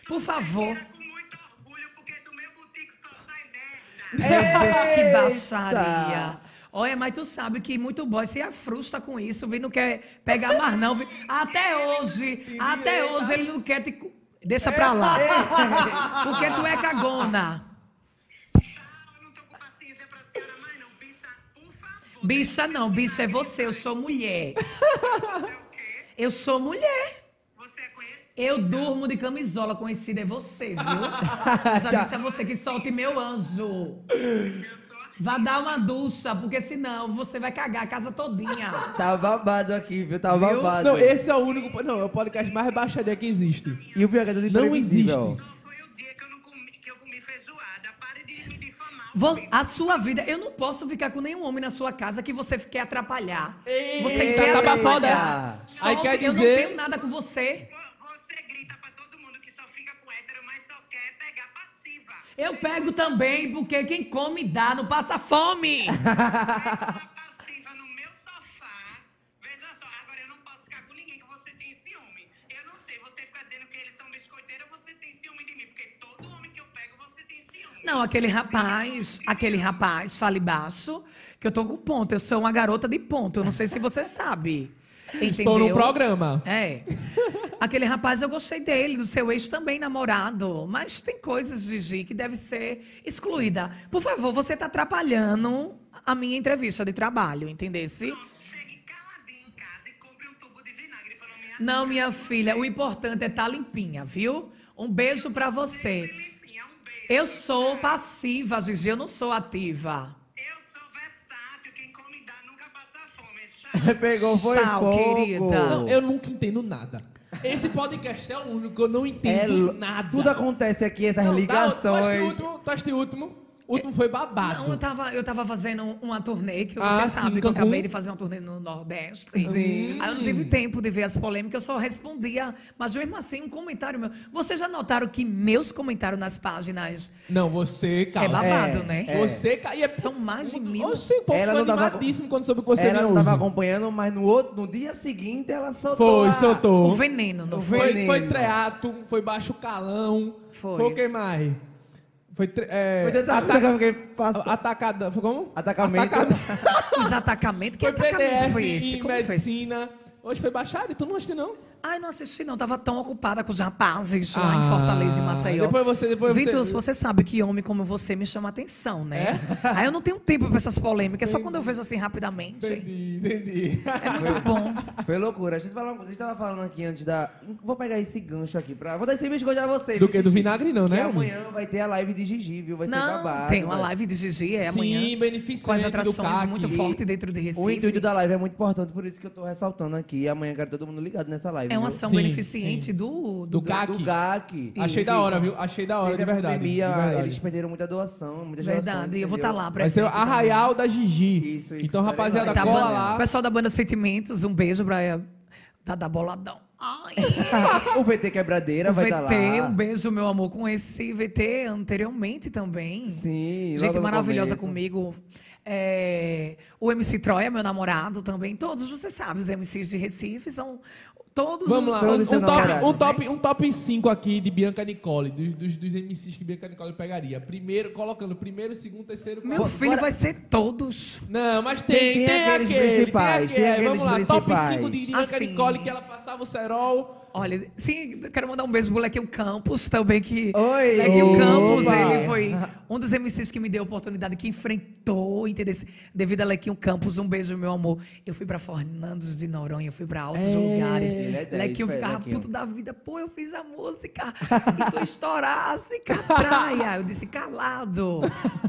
Por favor. Com muito orgulho, porque do meu boutique só sai merda. Que baixaria. Olha, mas tu sabe que muito boy se afrusta com isso, viu? Não quer pegar mais não, viu? Até hoje ele não quer te... Deixa pra lá. Porque tu é cagona. Eu não tô com paciência pra senhora, mãe, não. Bicha, por favor. Bicha não, bicha é você, eu sou mulher. Você é o quê? Eu sou mulher. Você é conhecida? Eu durmo de camisola, conhecida é você, viu? Eu já disse a você que solte meu anjo. Vá dar uma ducha, porque senão você vai cagar a casa todinha. Tá babado aqui, viu? Tá babado. Não, esse é o único... Não, é o podcast mais baixadinha que existe. E o pior é que não existe. Então foi o dia que eu comi feijoada. Pare de me difamar. A sua vida... Eu não posso ficar com nenhum homem na sua casa que você quer atrapalhar. Ei, você quer atrapalhar. Aí quer dizer... Eu não tenho nada com você. Você grita pra todo mundo que só fica com hétero, mas só quer pegar passiva. Eu pego também, porque quem come dá, não passa fome. Eu passiva no meu sofá. Veja só, agora eu não posso ficar com ninguém que você tem ciúme. Eu não sei, você fica dizendo que eles são biscoiteiros, você tem ciúme de mim, porque todo homem que eu pego, você tem ciúme. Não, aquele rapaz, fale baixo, que eu tô com ponto, eu sou uma garota de ponto, eu não sei se você sabe. Entendeu? Estou no programa. É. Aquele rapaz, eu gostei dele, do seu ex também, namorado. Mas tem coisas, Gigi, que deve ser excluída. Por favor, você tá atrapalhando a minha entrevista de trabalho, entendesse? Pronto, chegue caladinho em casa e compre um tubo de vinagre pra não me atrapalhar. Não, minha filha, o importante é estar limpinha, viu? Um beijo pra você. Limpinha, um beijo. Eu sou passiva, Gigi, eu não sou ativa. Eu sou versátil, quem come dá nunca passa fome. Pegou, foi pouco. Querida. Não, eu nunca entendo nada. Esse podcast é o único que eu não entendo nada. Tudo acontece aqui, essas ligações. O último foi babado. Não, eu tava fazendo uma turnê, que você sabe que eu acabei de fazer uma turnê no Nordeste. Sim. Aí eu não tive tempo de ver as polêmicas, eu só respondia. Mas mesmo assim, um comentário meu. Vocês já notaram que meus comentários nas páginas... Não, você... Calma. É babado, né? É. Você... São mais de 1.000. Oxe, o povo ficou animadíssimo quando soube que você ela não ouve. Tava acompanhando, mas no dia seguinte ela soltou. Soltou. O veneno, não foi? Veneno. Foi treato, foi baixo calão. Foi o que mais? Foi atacada. Foi como? Atacamento. Os atacamentos? Que atacamento foi esse? Como medicina. Foi? Hoje foi baixaria? Tu não assistiu, não? Ai, não assisti, não. Tava tão ocupada com os rapazes lá em Fortaleza e Maceió. Vitor, você sabe que homem como você me chama atenção, né? É? Aí eu não tenho tempo pra essas polêmicas. É só quando eu vejo assim rapidamente. Entendi. É muito bom. Foi loucura. A gente tava falando aqui antes da... Vou pegar esse gancho aqui pra... Vou dar esse biscoito a vocês. Do que? Do vinagre não, né? E amanhã vai ter a live de Gigi, viu? Vai ser babado. Não, tem uma live de Gigi, amanhã. Sim, beneficente. Com as atrações muito fortes dentro de Recife. O intuito da live é muito importante, por isso que eu tô ressaltando aqui. Amanhã quero todo mundo ligado nessa live. É uma ação beneficente do GAC. Achei da hora, viu? Achei da hora, teve de verdade. Pandemia, de verdade. Eles perderam muita doação, muitas doações. Verdade, eu vou estar lá pra gente. Vai ser o Arraial da Gigi. Isso. Então, rapaziada, cola lá. O pessoal da banda Sentimentos, um beijo pra... Tá da boladão. Ai. O VT Quebradeira vai estar lá. Um beijo, meu amor, com esse VT anteriormente também. Sim, gente maravilhosa comigo. É, o MC Troia, meu namorado também. Todos, você sabe, os MCs de Recife são... Todos. Vamos lá, um top 5 aqui de Bianca Nicole, dos MCs que Bianca Nicole pegaria. Primeiro, colocando primeiro, segundo, terceiro, quarto. Meu filho, vai ser todos. Não, mas tem aqueles principais. Vamos lá, top 5 de Bianca Nicole, que ela passava o cerol. Olha, sim, quero mandar um beijo pro Lequinho Campos também, que Lequinho Campos, ele foi um dos MCs que me deu a oportunidade, que enfrentou interesse devido a Lequinho Campos. Um beijo, meu amor. Eu fui pra Fernando de Noronha, eu fui pra altos lugares. Lequinho ficava puto da vida. Pô, eu fiz a música e tu estourasse, praia. Eu disse, calado.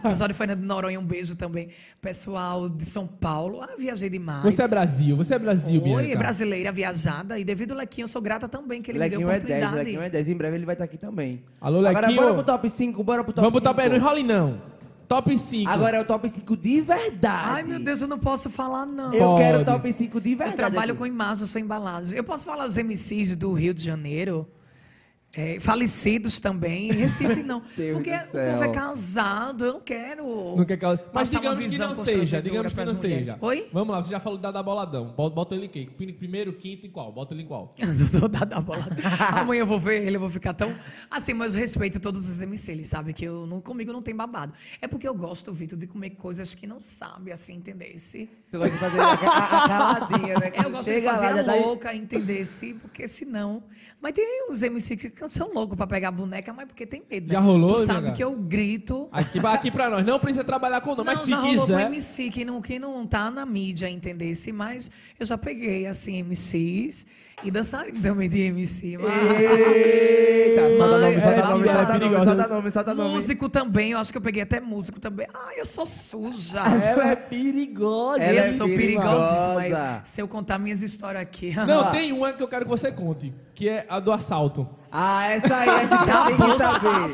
Pessoal de Fernando de Noronha, um beijo também. Pessoal de São Paulo, viajei demais. Você é Brasil, Bianca. Foi brasileira, viajada. E devido ao Lequinho, eu sou grata também, que ele Lequinho me deu oportunidade. Lequinho é 10, em breve ele vai estar aqui também. Alô, Lequinho. Agora bora pro top 5, Vamos pro top 5. Não enrole não. Top 5. Agora é o top 5 de verdade. Ai, meu Deus, eu não posso falar não. Eu quero o top 5 de verdade. Eu trabalho com imagem, eu sou embalagem. Eu posso falar os MCs do Rio de Janeiro, falecidos também. Recife não. Porque o povo é casado, eu não quero. Não quer casado. Mas digamos que não seja. Oi? Vamos lá, você já falou da boladão. Bota ele em quem? Primeiro, quinto e qual? Bota ele em qual? Da boladão. Amanhã eu vou ver ele, eu vou ficar tão. Assim, mas eu respeito todos os MCs, eles sabem que eu não, comigo não tem babado. É porque eu gosto, Vitor, de comer coisas que não sabe, assim, entender-se. Você gosta de fazer a caladinha, né? Eu gosto de fazer a louca, entender-se, porque senão. Mas tem os MCs que são loucos pra pegar boneca, mas porque tem medo, né? Já rolou, tu sabe, né, que eu grito. Aqui pra nós, não precisa trabalhar com não, mas se quiser... Não, já rolou com MC, que não tá na mídia, entendesse, mas eu já peguei, assim, MCs e dançarem também de MC. Mas... Eita, solta nome. Músico também, eu acho que eu peguei até músico também. Ai, eu sou suja. Ela é perigosa. Eu sou perigosa, mas se eu contar minhas histórias aqui... Não, tem uma que eu quero que você conte, que é a do assalto. Ah, essa aí, tem que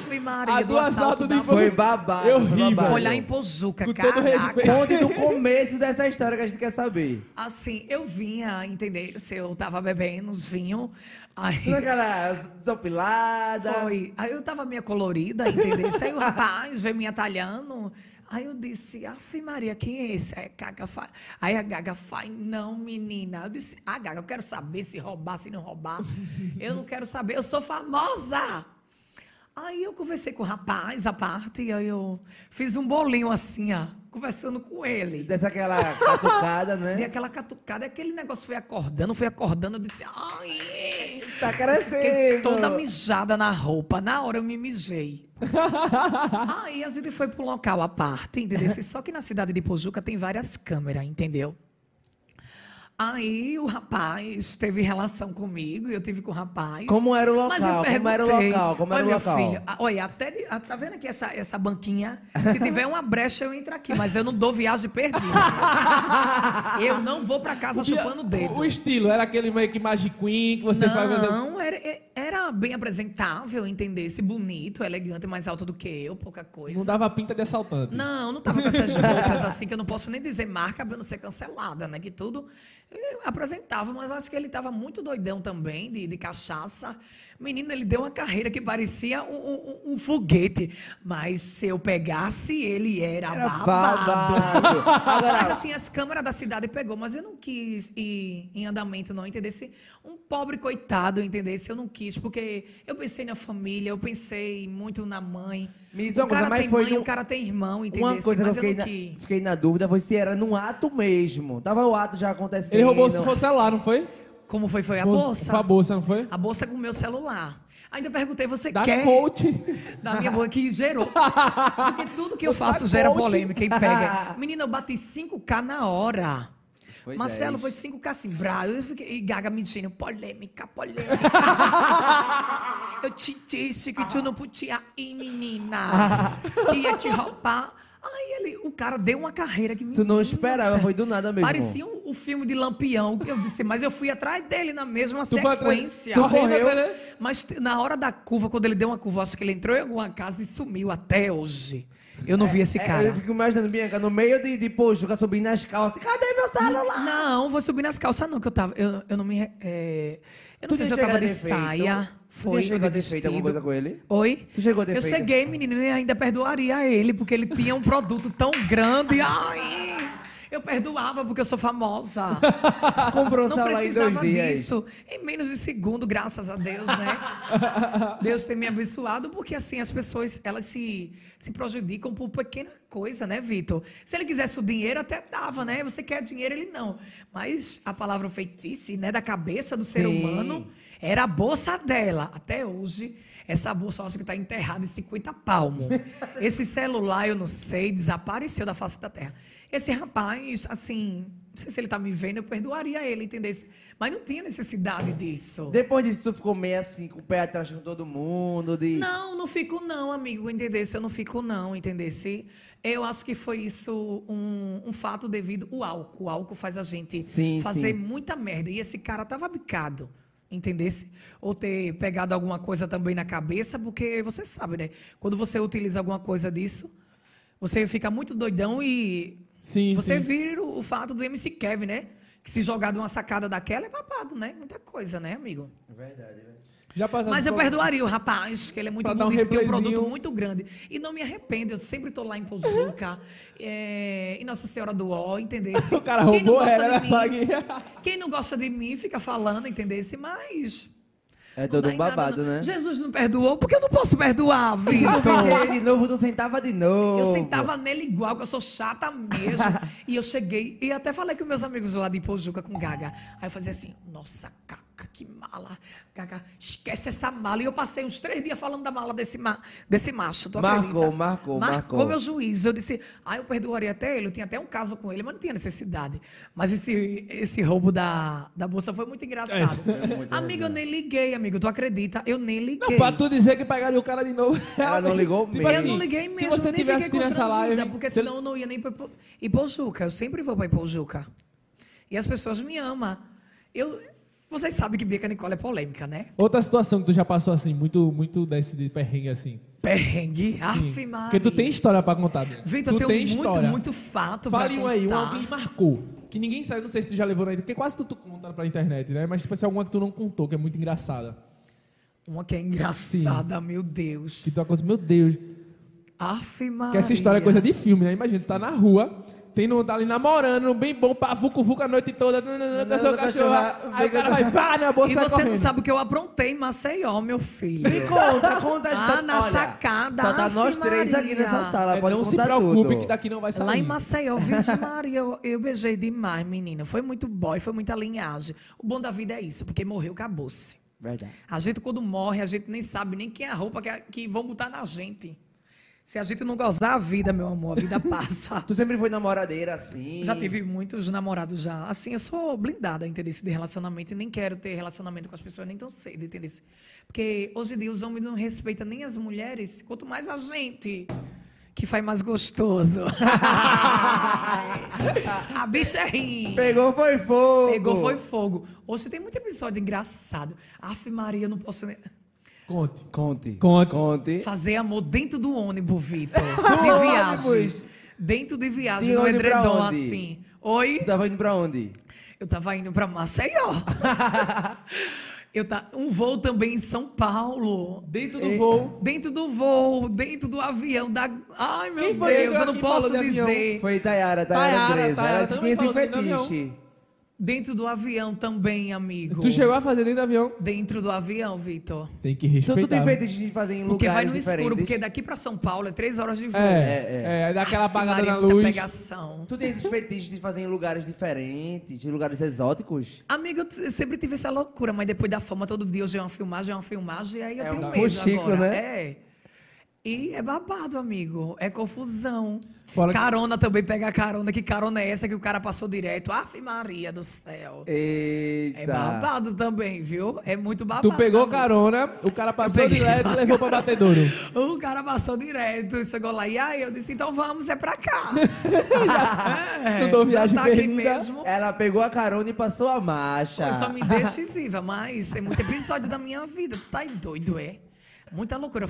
saber. Maria, do assalto de Ipojuca. Foi babado. Eu ri, foi lá em Pozuca, caraca. Conte do começo dessa história que a gente quer saber. Assim, eu vinha, entender, se eu tava bebendo uns vinhos, aí... Aquela desopilada. Foi. Aí eu tava meio colorida, entendeu? Aí o rapaz veio me atalhando... Aí eu disse, aff, Maria, quem é esse? Aí a Gaga faz, não, menina. Eu disse, ah, Gaga, eu quero saber se roubar, se não roubar. Eu não quero saber, eu sou famosa. Aí eu conversei com o rapaz, à parte, e aí eu fiz um bolinho assim, ó, conversando com ele. Dessa aquela catucada, né? Dei aquela catucada, aquele negócio foi acordando, eu disse, ai, tá crescendo. Fiquei toda mijada na roupa, na hora eu me mijei. Aí a gente foi pro local à parte, entendeu? Só que na cidade de Ipojuca tem várias câmeras, entendeu? Aí o rapaz teve relação comigo e eu tive com o rapaz. Como era o local? Mas eu perguntei, como era o local? Filho, olha, até tá vendo aqui essa banquinha? Se tiver uma brecha, eu entro aqui, mas eu não dou viagem perdida. Eu não vou pra casa chupando o dedo. O estilo era aquele meio que Magic Queen que você faz... Não, era bem apresentável, entendesse, bonito, elegante, mais alto do que eu, pouca coisa. Não dava pinta de assaltante. Não tava com essas roupas assim, que eu não posso nem dizer marca pra não ser cancelada, né? Que tudo... Eu apresentava, mas eu acho que ele estava muito doidão também, de cachaça. Menino, ele deu uma carreira que parecia um foguete. Mas se eu pegasse, ele era babado. Agora, mas assim, as câmeras da cidade pegou, mas eu não quis ir em andamento, não, entendesse? Um pobre coitado, entendesse? Eu não quis, porque eu pensei na família, eu pensei muito na mãe. O cara tem mãe, o cara tem irmão, entendeu? Uma coisa que eu fiquei na dúvida foi se era num ato mesmo. Tava o ato já acontecendo. Ele roubou seu celular, não foi? Como foi? Foi a bolsa? Foi a bolsa, não foi? A bolsa com o meu celular. Ainda perguntei, você quer? Da minha boca, que gerou. Porque tudo que eu faço gera polêmica e pega. Menina, eu bati 5K na hora. Foi Marcelo 10. Foi 5K assim, bravo. E Gaga me dizendo, polêmica. Eu te disse que tu não podia ir, menina. Que ia te roubar. Aí o cara deu uma carreira que me... Tu não esperava, foi do nada mesmo. Parecia o filme de Lampião, que eu disse, mas eu fui atrás dele na mesma sequência. Tu correu? Mas na hora da curva, quando ele deu uma curva, acho que ele entrou em alguma casa e sumiu até hoje. Eu não vi esse cara. Eu fico imaginando, Bianca, no meio de Pozuca, subindo nas calças. Cadê meu celular? Não, vou subir nas calças não, que eu tava... Eu não me... eu não sei se eu tava de saia. Foi, tu chegou a ter feito alguma coisa com ele? Oi? Tu chegou a ter feito? Eu cheguei, menino, e ainda perdoaria ele, porque ele tinha um produto tão grande. Ai... Eu perdoava, porque eu sou famosa. Comprou o celular em 2 dias. Disso. Em menos de segundo, graças a Deus, né? Deus tem me abençoado, porque assim, as pessoas, elas se prejudicam por pequena coisa, né, Vitor? Se ele quisesse o dinheiro, até dava, né? Você quer dinheiro, ele não. Mas a palavra feitiço, né, da cabeça do ser humano, era a bolsa dela. Até hoje, essa bolsa eu acho que está enterrada em 50 palmos. Esse celular, eu não sei, desapareceu da face da terra. Esse rapaz, assim, não sei se ele tá me vendo, eu perdoaria ele, entendeu? Mas não tinha necessidade disso. Depois disso, tu ficou meio assim, com o pé atrás com todo mundo? Não, não fico não, amigo, entendeu? Eu não fico não, entendeu? Eu acho que foi isso um fato devido ao álcool. O álcool faz a gente fazer muita merda. E esse cara tava bicado. Entendesse? Ou ter pegado alguma coisa também na cabeça, porque você sabe, né? Quando você utiliza alguma coisa disso, você fica muito doidão e... Você vira o fato do MC Kevin, né? Que se jogar de uma sacada daquela é babado, né? Muita coisa, né, amigo? É verdade, né? Mas eu perdoaria o rapaz, que ele é muito bonito, tem um produto muito grande. E não me arrependo, eu sempre estou lá em Pozuca, em Nossa Senhora do O, entendeu? O cara roubou ela, quem não gosta de mim fica falando, entendeu? Mas... É todo um babado, né? Jesus não perdoou, porque eu não posso perdoar, Vitor. De novo, tu sentava de novo. Eu sentava nele igual, que eu sou chata mesmo. E eu cheguei, e até falei com meus amigos lá de Ipojuca com Gaga. Aí eu fazia assim, nossa, Caca, que mala. Gaga, esquece essa mala. E eu passei uns 3 dias falando da mala desse macho. Marcou meu juízo. Eu disse, eu perdoaria até ele. Eu tinha até um caso com ele, mas não tinha necessidade. Mas esse roubo da bolsa foi muito engraçado. Amiga, eu nem liguei, amigo. Tu acredita? Eu nem liguei. Não, pra tu dizer que pagaria o cara de novo. Ela não ligou mesmo. Eu não liguei mesmo. Se você nem fiquei constrangida, porque senão eu não ia nem pra Ipojuca. Eu sempre vou pra Ipojuca. E as pessoas me amam. Vocês sabem que Bianca Nicole é polêmica, né? Outra situação que tu já passou, assim, muito, muito desse de perrengue, assim. Perrengue? Aff, Maria. Porque tu tem história pra contar, Bianca. Vitor, eu tenho muito, muito fato pra contar. Fale um aí, uma que marcou. Que ninguém sabe, não sei se tu já levou na internet, porque quase tu contaram pra internet, né? Mas, tipo assim, alguma que tu não contou, que é muito engraçada. Uma que é engraçada, meu Deus. Que tu aconteceu, meu Deus. Aff, Maria. Que essa história é coisa de filme, né? Imagina, tu tá na rua... Tá ali namorando, bem bom, pra vucu-vucu a noite toda. Não, aí o cara vai, pá, na bolsa. E você correndo. Não sabe o que eu aprontei em Maceió, meu filho. Me conta a história. Na sacada. Só tá nós três aqui nessa sala, pode contar tudo. Não se preocupe que daqui não vai sair. Lá em Maceió, Virgem Maria, eu beijei demais, menina. Foi muito boy, foi muita linhagem. O bom da vida é isso, porque morreu, acabou-se. Verdade. A gente, quando morre, a gente nem sabe nem quem é a roupa que vão botar na gente. Se a gente não gozar a vida, meu amor, a vida passa. Tu sempre foi namoradeira, assim? Já tive muitos namorados já. Assim, eu sou blindada, entendeu? De relacionamento. E nem quero ter relacionamento com as pessoas nem tão cedo, entendeu? Porque hoje em dia os homens não respeitam nem as mulheres, quanto mais a gente, que faz mais gostoso. A bicha ri. Pegou, foi fogo. Pegou, foi fogo. Hoje tem muito episódio engraçado. Aff, Maria, eu não posso... Conte. Fazer amor dentro do ônibus, Vitor. De viagem. Ônibus. Dentro de viagem, no edredom, assim. Oi? Tu tava indo pra onde? Eu tava indo pra Maceió. Um voo também em São Paulo. Dentro do voo? Dentro do voo, dentro do avião. Ai, meu Deus, eu não posso dizer. Foi Tayara Andressa. Ela tinha esse fetiche. Dentro do avião também, amigo. Tu chegou a fazer dentro do avião? Dentro do avião, Vitor. Tem que respeitar. Então tu tem feito de fazer em lugares diferentes? Porque vai no escuro, porque daqui pra São Paulo é 3 horas de voo. Daquela apagada na luz. Pegação. Tu tem esses fetiches de fazer em lugares diferentes, em lugares exóticos? Amigo, eu sempre tive essa loucura, mas depois da fama, todo dia eu já é uma filmagem, e aí eu tenho medo fuxico, agora. Né? E é babado, amigo. É confusão. Fora carona também, pega carona. Que carona é essa que o cara passou direto? Aff, Maria do Céu. Eita. É babado também, viu? É muito babado. Tu pegou carona, o cara passou direto e levou pra batedouro. O cara passou direto, chegou lá. E aí eu disse, então vamos, é pra cá. Não dou viagem tá aqui mesmo. Ela pegou a carona e passou a marcha. Pô, só me deixe viva, mas é muito episódio da minha vida. Tu tá doido, é? Muita loucura.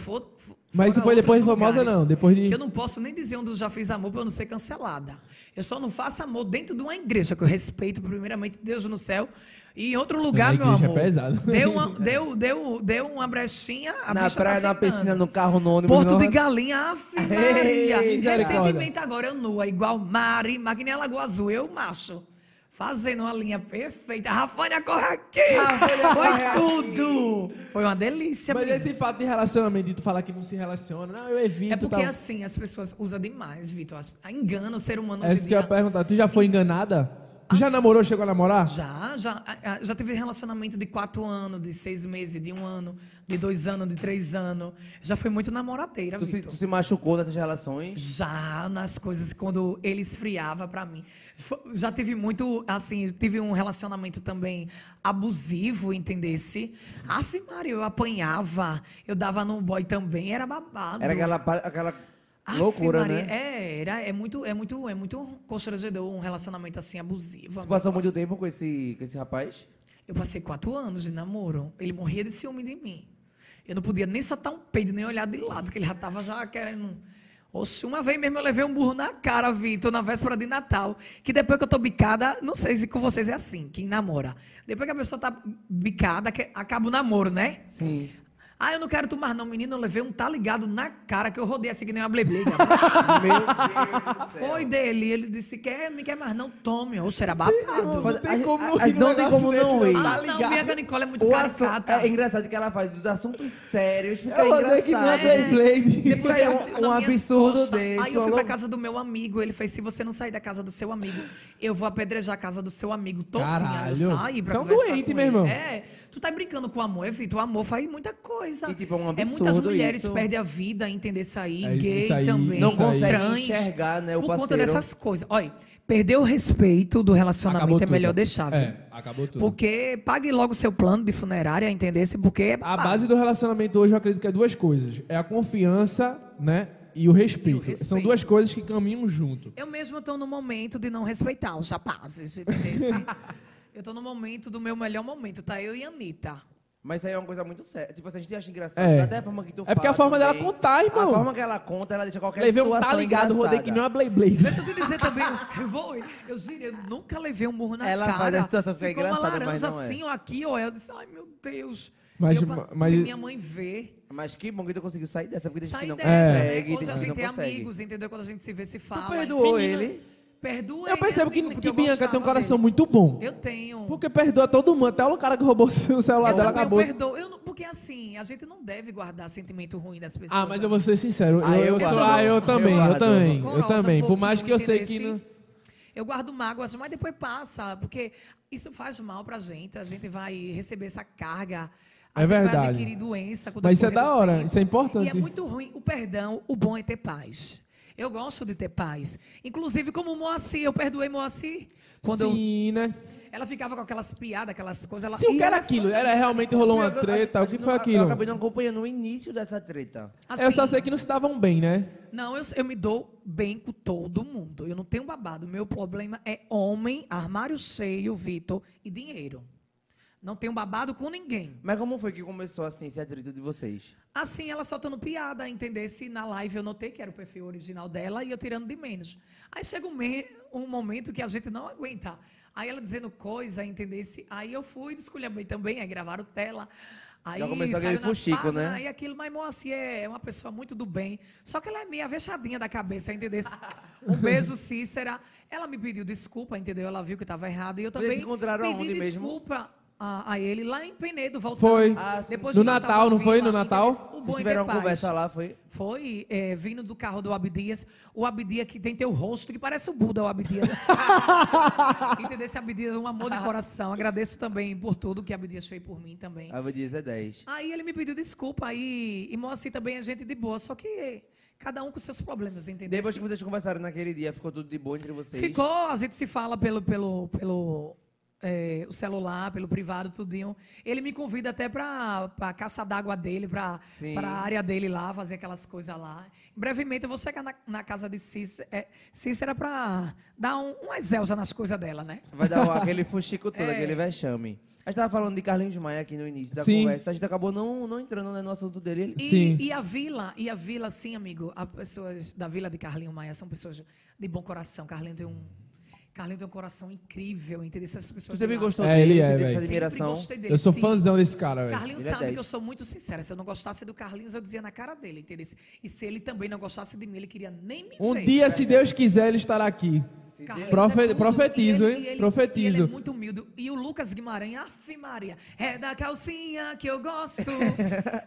Mas isso foi depois de famosa, não? Depois de... Que eu não posso nem dizer onde eu já fiz amor para eu não ser cancelada. Eu só não faço amor dentro de uma igreja, que eu respeito primeiramente Deus no céu. E em outro lugar, meu amor, é pesado. Deu uma brechinha. A na praia, tá na piscina, no carro, no ônibus. Porto de Galinha, Ave Maria. Recentemente agora eu nua, igual Mari, Magné Lagoa Azul, eu macho. Fazendo uma linha perfeita. Rafânia, corre aqui! Rafânia, foi corre tudo! Aqui. Foi uma delícia. Mas esse fato de relacionamento, de tu falar que não se relaciona, não, eu evito. É porque tal. Assim, as pessoas usam demais, Vitor. Engana o ser humano hoje em dia. É isso que eu ia perguntar. Tu já foi enganada? Tu já namorou, chegou a namorar? Já tive relacionamento de 4 anos, de 6 meses, de 1 ano, de 2 anos, de 3 anos. Já fui muito namoradeira, Vitor. Tu se machucou nessas relações? Já, nas coisas, quando ele esfriava pra mim. Já tive muito, assim, tive um relacionamento também abusivo, entendesse? Aff, Maria, eu apanhava, eu dava no boy também, era babado. Era aquela... Loucura, Maria, né? É muito constrangedor um relacionamento assim abusivo. Você passou muito tempo com esse rapaz? Eu passei 4 anos de namoro. Ele morria de ciúme de mim. Eu não podia nem soltar um peido, nem olhar de lado, porque ele já estava querendo... Oxe, uma vez mesmo eu levei um burro na cara, Vitor, na véspera de Natal, que depois que eu tô bicada, não sei se com vocês é assim, quem namora. Depois que a pessoa tá bicada, acaba o namoro, né? Sim. Ah, eu não quero tomar não, menino, eu levei um tá ligado na cara, que eu rodei assim que nem uma blebleta. Meu Deus do céu. Foi dele, ele disse, não quer mais não, tome, ou será babado. Não tem como não ir. Ah, não, Bianca Nicole é muito caricata. É engraçado que ela faz os assuntos sérios, fica engraçado. Que não Depois é um absurdo desse. Aí eu fui pra casa do meu amigo, ele fez, se você não sair da casa do seu amigo, eu vou apedrejar a casa do seu amigo. Todinha, eu saí pra conversar com ele. São doente, meu irmão. É. Tu tá brincando com o amor, Vitor? O amor faz muita coisa. E, tipo, é um absurdo muitas mulheres isso. Perdem a vida, entender isso aí. É, gay isso aí, também. Não consegue enxergar, né, o parceiro. Por conta dessas coisas. Olha, perder o respeito do relacionamento acabou é tudo. Melhor deixar, viu? É, acabou tudo. Porque pague logo o seu plano de funerária, entender isso, porque é babado. A base do relacionamento hoje, eu acredito que é 2 coisas. É a confiança, né? E o respeito. São 2 coisas que caminham junto. Eu mesmo estou no momento de não respeitar os rapazes, entendeu? Eu tô no momento do meu melhor momento, tá? Eu e a Anitta. Mas aí é uma coisa muito séria. Tipo, a gente acha engraçado. É. Até a forma que tu fala. É porque a forma dela contar, irmão. A forma que ela conta, ela deixa qualquer situação engraçada. Levei um tá ligado, rodei que nem uma blay-blay. Deixa eu te dizer também, eu nunca levei um burro na cara. Ela faz a situação ficar engraçada, mas não é. Assim, ó, aqui, ó. Eu disse, ai, meu Deus. Mas se minha mãe vê... Mas que bom que tu conseguiu sair dessa, porque a gente não consegue. Hoje a gente tem amigos, entendeu? Quando a gente se vê, se fala. Tu perdoou ele? Perdoa. Eu percebo que Bianca tem um coração muito bom. Eu tenho. Porque perdoa todo mundo. Até o cara que roubou o celular dela acabou. Eu perdoo. Porque assim, a gente não deve guardar sentimento ruim das pessoas. Ah, mas eu vou ser sincero. Eu também. Por mais que eu sei que... Não... Eu guardo mágoas, mas depois passa. Porque isso faz mal pra gente. A gente vai receber essa carga... É verdade. Vai adquirir doença. Mas isso é da hora. Isso é importante. E é muito ruim. O perdão, o bom é ter paz. Eu gosto de ter paz. Inclusive, como Moacir, eu perdoei Moacir. Sim, né? Ela ficava com aquelas piadas, aquelas coisas... Sim, o que era aquilo? Era realmente rolou uma treta? O que foi aquilo? Eu acabei não acompanhando o início dessa treta. Assim, eu só sei que não se davam bem, né? Não, eu me dou bem com todo mundo. Eu não tenho babado. Meu problema é homem, armário cheio, Vitor, e dinheiro. Não tenho babado com ninguém. Mas como foi que começou assim esse atrito de vocês? Assim, ela soltando piada, entendesse? Na live eu notei que era o perfil original dela e eu tirando de menos. Aí chega um momento que a gente não aguenta. Aí ela dizendo coisa, entendesse? Aí eu fui, desculhambei também, aí gravaram tela. Aí já começou aquele fuxico, né? Aí aquilo, mas Moacir é uma pessoa muito do bem. Só que ela é meio avexadinha da cabeça, entendeu? Um beijo, Cícera. Ela me pediu desculpa, entendeu? Ela viu que estava errada e eu também pedi desculpa. Mesmo? A ele lá em Penedo, voltando. Foi. Depois no Natal, não foi? No Natal? Vocês tiveram uma conversa lá, foi? Foi, vindo do carro do Abdias. O Abdias que tem teu rosto, que parece o Buda, o Abdias. Entendeu? Esse Abdias é um amor de coração. Agradeço também por tudo que Abdias fez por mim também. Abdias é 10. Aí ele me pediu desculpa, aí e Moacir também é gente de boa, só que... Cada um com seus problemas, entendeu? Depois que vocês conversaram naquele dia, ficou tudo de boa entre vocês? Ficou, a gente se fala o celular, pelo privado, tudinho. Ele me convida até para a caixa d'água dele, para a área dele lá, fazer aquelas coisas lá. Brevemente eu vou chegar na casa de Cícera para dar umas elzas nas coisas dela, né? Vai dar aquele fuxico todo, aquele vexame. A gente tava falando de Carlinhos Maia aqui no início da conversa. A gente acabou não entrando, né, no assunto dele. E a vila, sim, amigo. As pessoas da vila de Carlinhos Maia são pessoas de bom coração. Carlinhos tem um coração incrível, entendeu? Essas pessoas. Tu também gostou dele? Dessa admiração? Eu sou fãzão desse cara, velho. Carlinhos sabe que eu sou muito sincera. Se eu não gostasse do Carlinhos, eu dizia na cara dele, entendeu? E se ele também não gostasse de mim, ele queria nem me ver. Um dia, se Deus quiser, ele estará aqui. Profetizo, hein? Profetizo. Ele é muito humilde. E o Lucas Guimarães, aff, Maria, é da calcinha que eu gosto.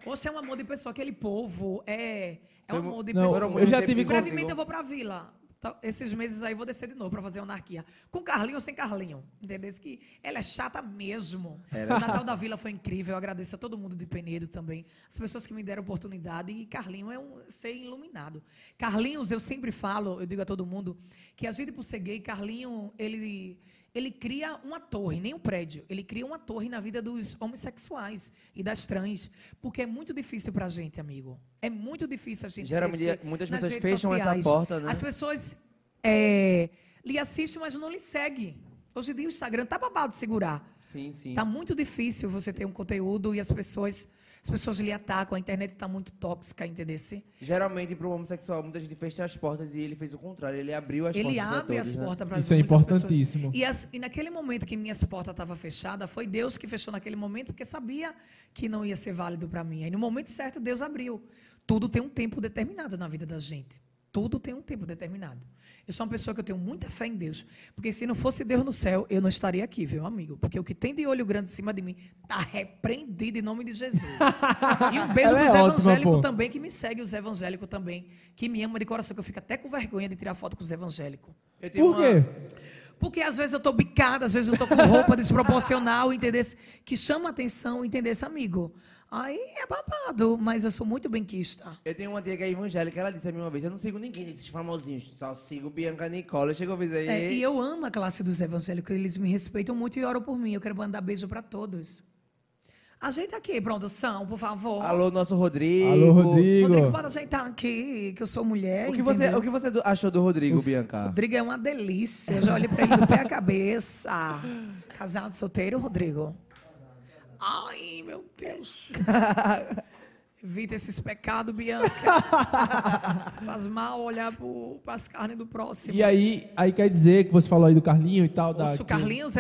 Poxa, é um amor de pessoa. Aquele povo é um amor de pessoa. Eu já tive. Brevemente eu vou pra vila. Esses meses aí vou descer de novo pra fazer anarquia. Com Carlinho ou sem Carlinho. Entendeu? Que ela é chata mesmo. O Natal da Vila foi incrível. Eu agradeço a todo mundo de Penedo também. As pessoas que me deram oportunidade. E Carlinho é um ser iluminado. Carlinhos, eu sempre falo, eu digo a todo mundo, que a gente, por ser gay, Carlinho, ele cria uma torre, nem um prédio. Ele cria uma torre na vida dos homossexuais e das trans. Porque é muito difícil pra gente, amigo. É muito difícil a gente crescer. Muitas pessoas fecham essa porta, né? As pessoas lhe assistem, mas não lhe seguem. Hoje em dia o Instagram tá babado de segurar. Sim, sim. Tá muito difícil você ter um conteúdo e as pessoas lhe atacam, a internet está muito tóxica, entendeu? Geralmente, para o homossexual, muita gente fecha as portas e ele fez o contrário, ele abriu as portas para todos. Ele abre as portas para todos. Isso é importantíssimo. E naquele momento que minhas portas estavam fechadas, foi Deus que fechou naquele momento, porque sabia que não ia ser válido para mim. Aí, no momento certo, Deus abriu. Tudo tem um tempo determinado na vida da gente. Tudo tem um tempo determinado. Eu sou uma pessoa que eu tenho muita fé em Deus, porque se não fosse Deus no céu, eu não estaria aqui, viu, amigo? Porque o que tem de olho grande em cima de mim está repreendido em nome de Jesus. E um beijo para os evangélicos também, que me seguem, os evangélicos também, que me amam de coração, que eu fico até com vergonha de tirar foto com os evangélicos. Por quê? Porque às vezes eu estou bicada, às vezes eu estou com roupa desproporcional, entendeu? Que chama atenção, entendeu, esse amigo? Aí é babado, mas eu sou muito benquista. Eu tenho uma tia que é evangélica, ela disse a mim uma vez, eu não sigo ninguém desses famosinhos, só sigo Bianca Nicole. Chegou a vez aí. E eu amo a classe dos evangélicos, eles me respeitam muito e oram por mim. Eu quero mandar beijo para todos. Ajeita aqui, produção, por favor. Alô, nosso Rodrigo. Alô, Rodrigo. Rodrigo, pode ajeitar aqui, que eu sou mulher. O que você achou do Rodrigo, Bianca? Rodrigo é uma delícia. Eu já olhei para ele do pé à cabeça. Casado, solteiro, Rodrigo? Ai, meu Deus. Evita esses pecados, Bianca. Faz mal olhar para as carnes do próximo. E aí quer dizer que você falou aí do Carlinho e tal? O Carlinhos,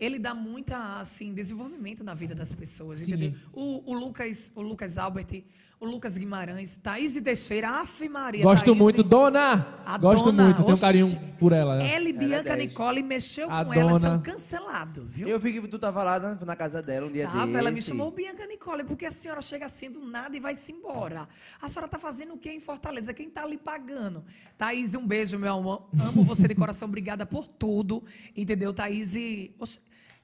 ele dá muito assim, desenvolvimento na vida das pessoas, sim, entendeu? O Lucas Albert, o Lucas Guimarães, Thaís e Teixeira, aff, Maria. Gosto muito, dona! Gosto muito, tenho carinho por ela. Né? Ela e Bianca Nicole mexeu com ela, são cancelados, viu? Eu vi que tu tava lá na casa dela um dia desse. Ela me chamou Bianca Nicole, porque a senhora chega assim do nada e vai-se embora. A senhora tá fazendo o quê em Fortaleza? Quem tá ali pagando? Thaís, um beijo, meu amor. Amo você de coração, obrigada por tudo, entendeu, Thaís?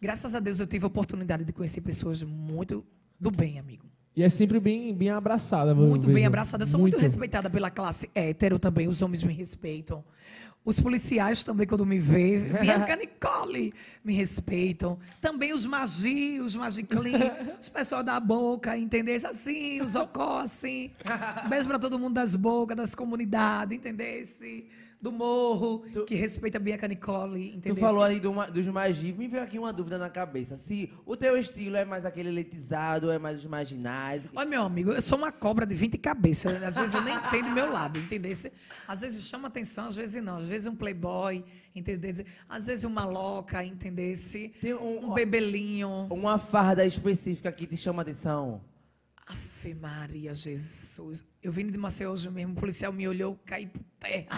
Graças a Deus eu tive a oportunidade de conhecer pessoas muito do bem, amigo. E é sempre bem abraçada. Muito bem abraçada. Eu sou muito respeitada pela classe hétero também. Os homens me respeitam. Os policiais também, quando me veem. Bianca Nicole me respeitam. Também os magi, os magiclin, os pessoal da boca, entendeu? Assim, os ocó, assim. Beijo para todo mundo das bocas, das comunidades, entendeu? Do morro, que respeita a Bianca Nicole, entendeu? Tu falou aí dos magis, me veio aqui uma dúvida na cabeça, se o teu estilo é mais aquele elitizado, é mais os marginais... Olha, meu amigo, eu sou uma cobra de 20 cabeças, né? Às vezes eu nem entendo do meu lado, entendeu? Às vezes chama atenção, às vezes não, às vezes um playboy, entendeu? Às vezes uma loca, entendeu? Tem um bebelinho... Uma farda específica que te chama atenção... Ave Maria, Jesus. Eu vim de Maceió hoje mesmo, o policial me olhou, caí por terra.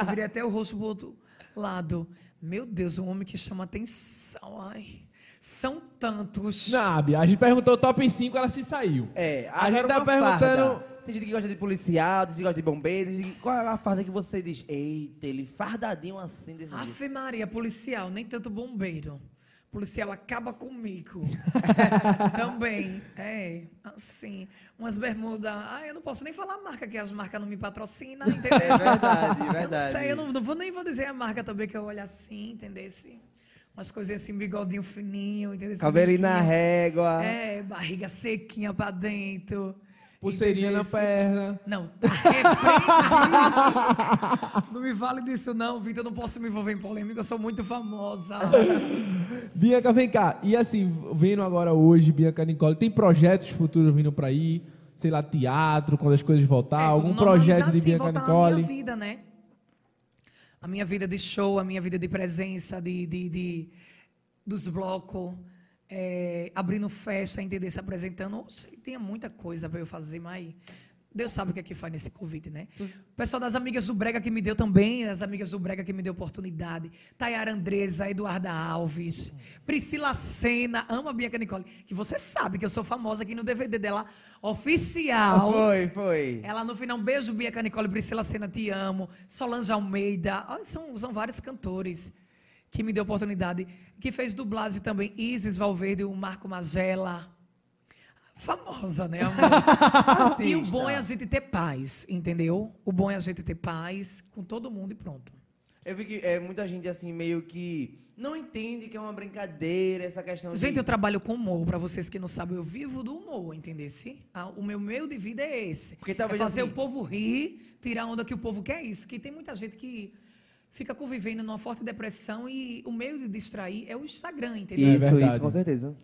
Eu virei até o rosto pro outro lado. Meu Deus, um homem que chama atenção, ai. São tantos. Nabe, a gente perguntou o top 5, ela se saiu. A gente tá perguntando... Farda. Tem gente que gosta de policial, tem gente que gosta de bombeiro. Qual é a farda que você diz? Eita, ele fardadinho assim desse jeito. Ave Maria, policial, nem tanto bombeiro. O policial acaba comigo. Também. Assim. Umas bermudas. Eu não posso nem falar a marca, que as marcas não me patrocinam, entendeu? Verdade. Isso aí eu não vou dizer a marca também, que eu olho assim, entendeu? Umas coisinhas assim, bigodinho fininho, entendeu? Cabelinho na régua. Barriga sequinha pra dentro. Pulseirinha na perna. Não, não me vale disso não, Vitor, eu não posso me envolver em polêmica, eu sou muito famosa. Bianca, vem cá. E assim, vendo agora hoje, Bianca Nicole, tem projetos futuros vindo pra aí? Sei lá, teatro, quando as coisas voltar, algum projeto de Bianca Nicole? A minha vida, né? A minha vida de show, a minha vida de presença, dos blocos, abrindo festa, entender, se apresentando. Tinha muita coisa para eu fazer, mas Deus sabe o que é que faz nesse Covid, né? O pessoal das Amigas do Brega que me deu também, as Amigas do Brega que me deu oportunidade. Tayara Andressa, Eduarda Alves, Priscila Sena, amo a Bianca Nicole, que você sabe que eu sou famosa aqui no DVD dela, oficial. Foi. Ela no final, um beijo, Bianca Nicole, Priscila Sena, te amo. Solange Almeida, são vários cantores que me deu oportunidade, que fez dublagem também, Isis Valverde, o Marco Magela. Famosa, né, amor? E o bom é a gente ter paz, entendeu? O bom é a gente ter paz com todo mundo e pronto. Eu vi que muita gente, assim, meio que não entende que é uma brincadeira, essa questão de... Gente, eu trabalho com humor, pra vocês que não sabem, eu vivo do humor, entendesse? O meu meio de vida é esse. Porque talvez fazer assim... o povo rir, tirar onda que o povo quer isso. Que tem muita gente que... fica convivendo numa forte depressão e o meio de distrair é o Instagram, entendeu? Isso, com certeza.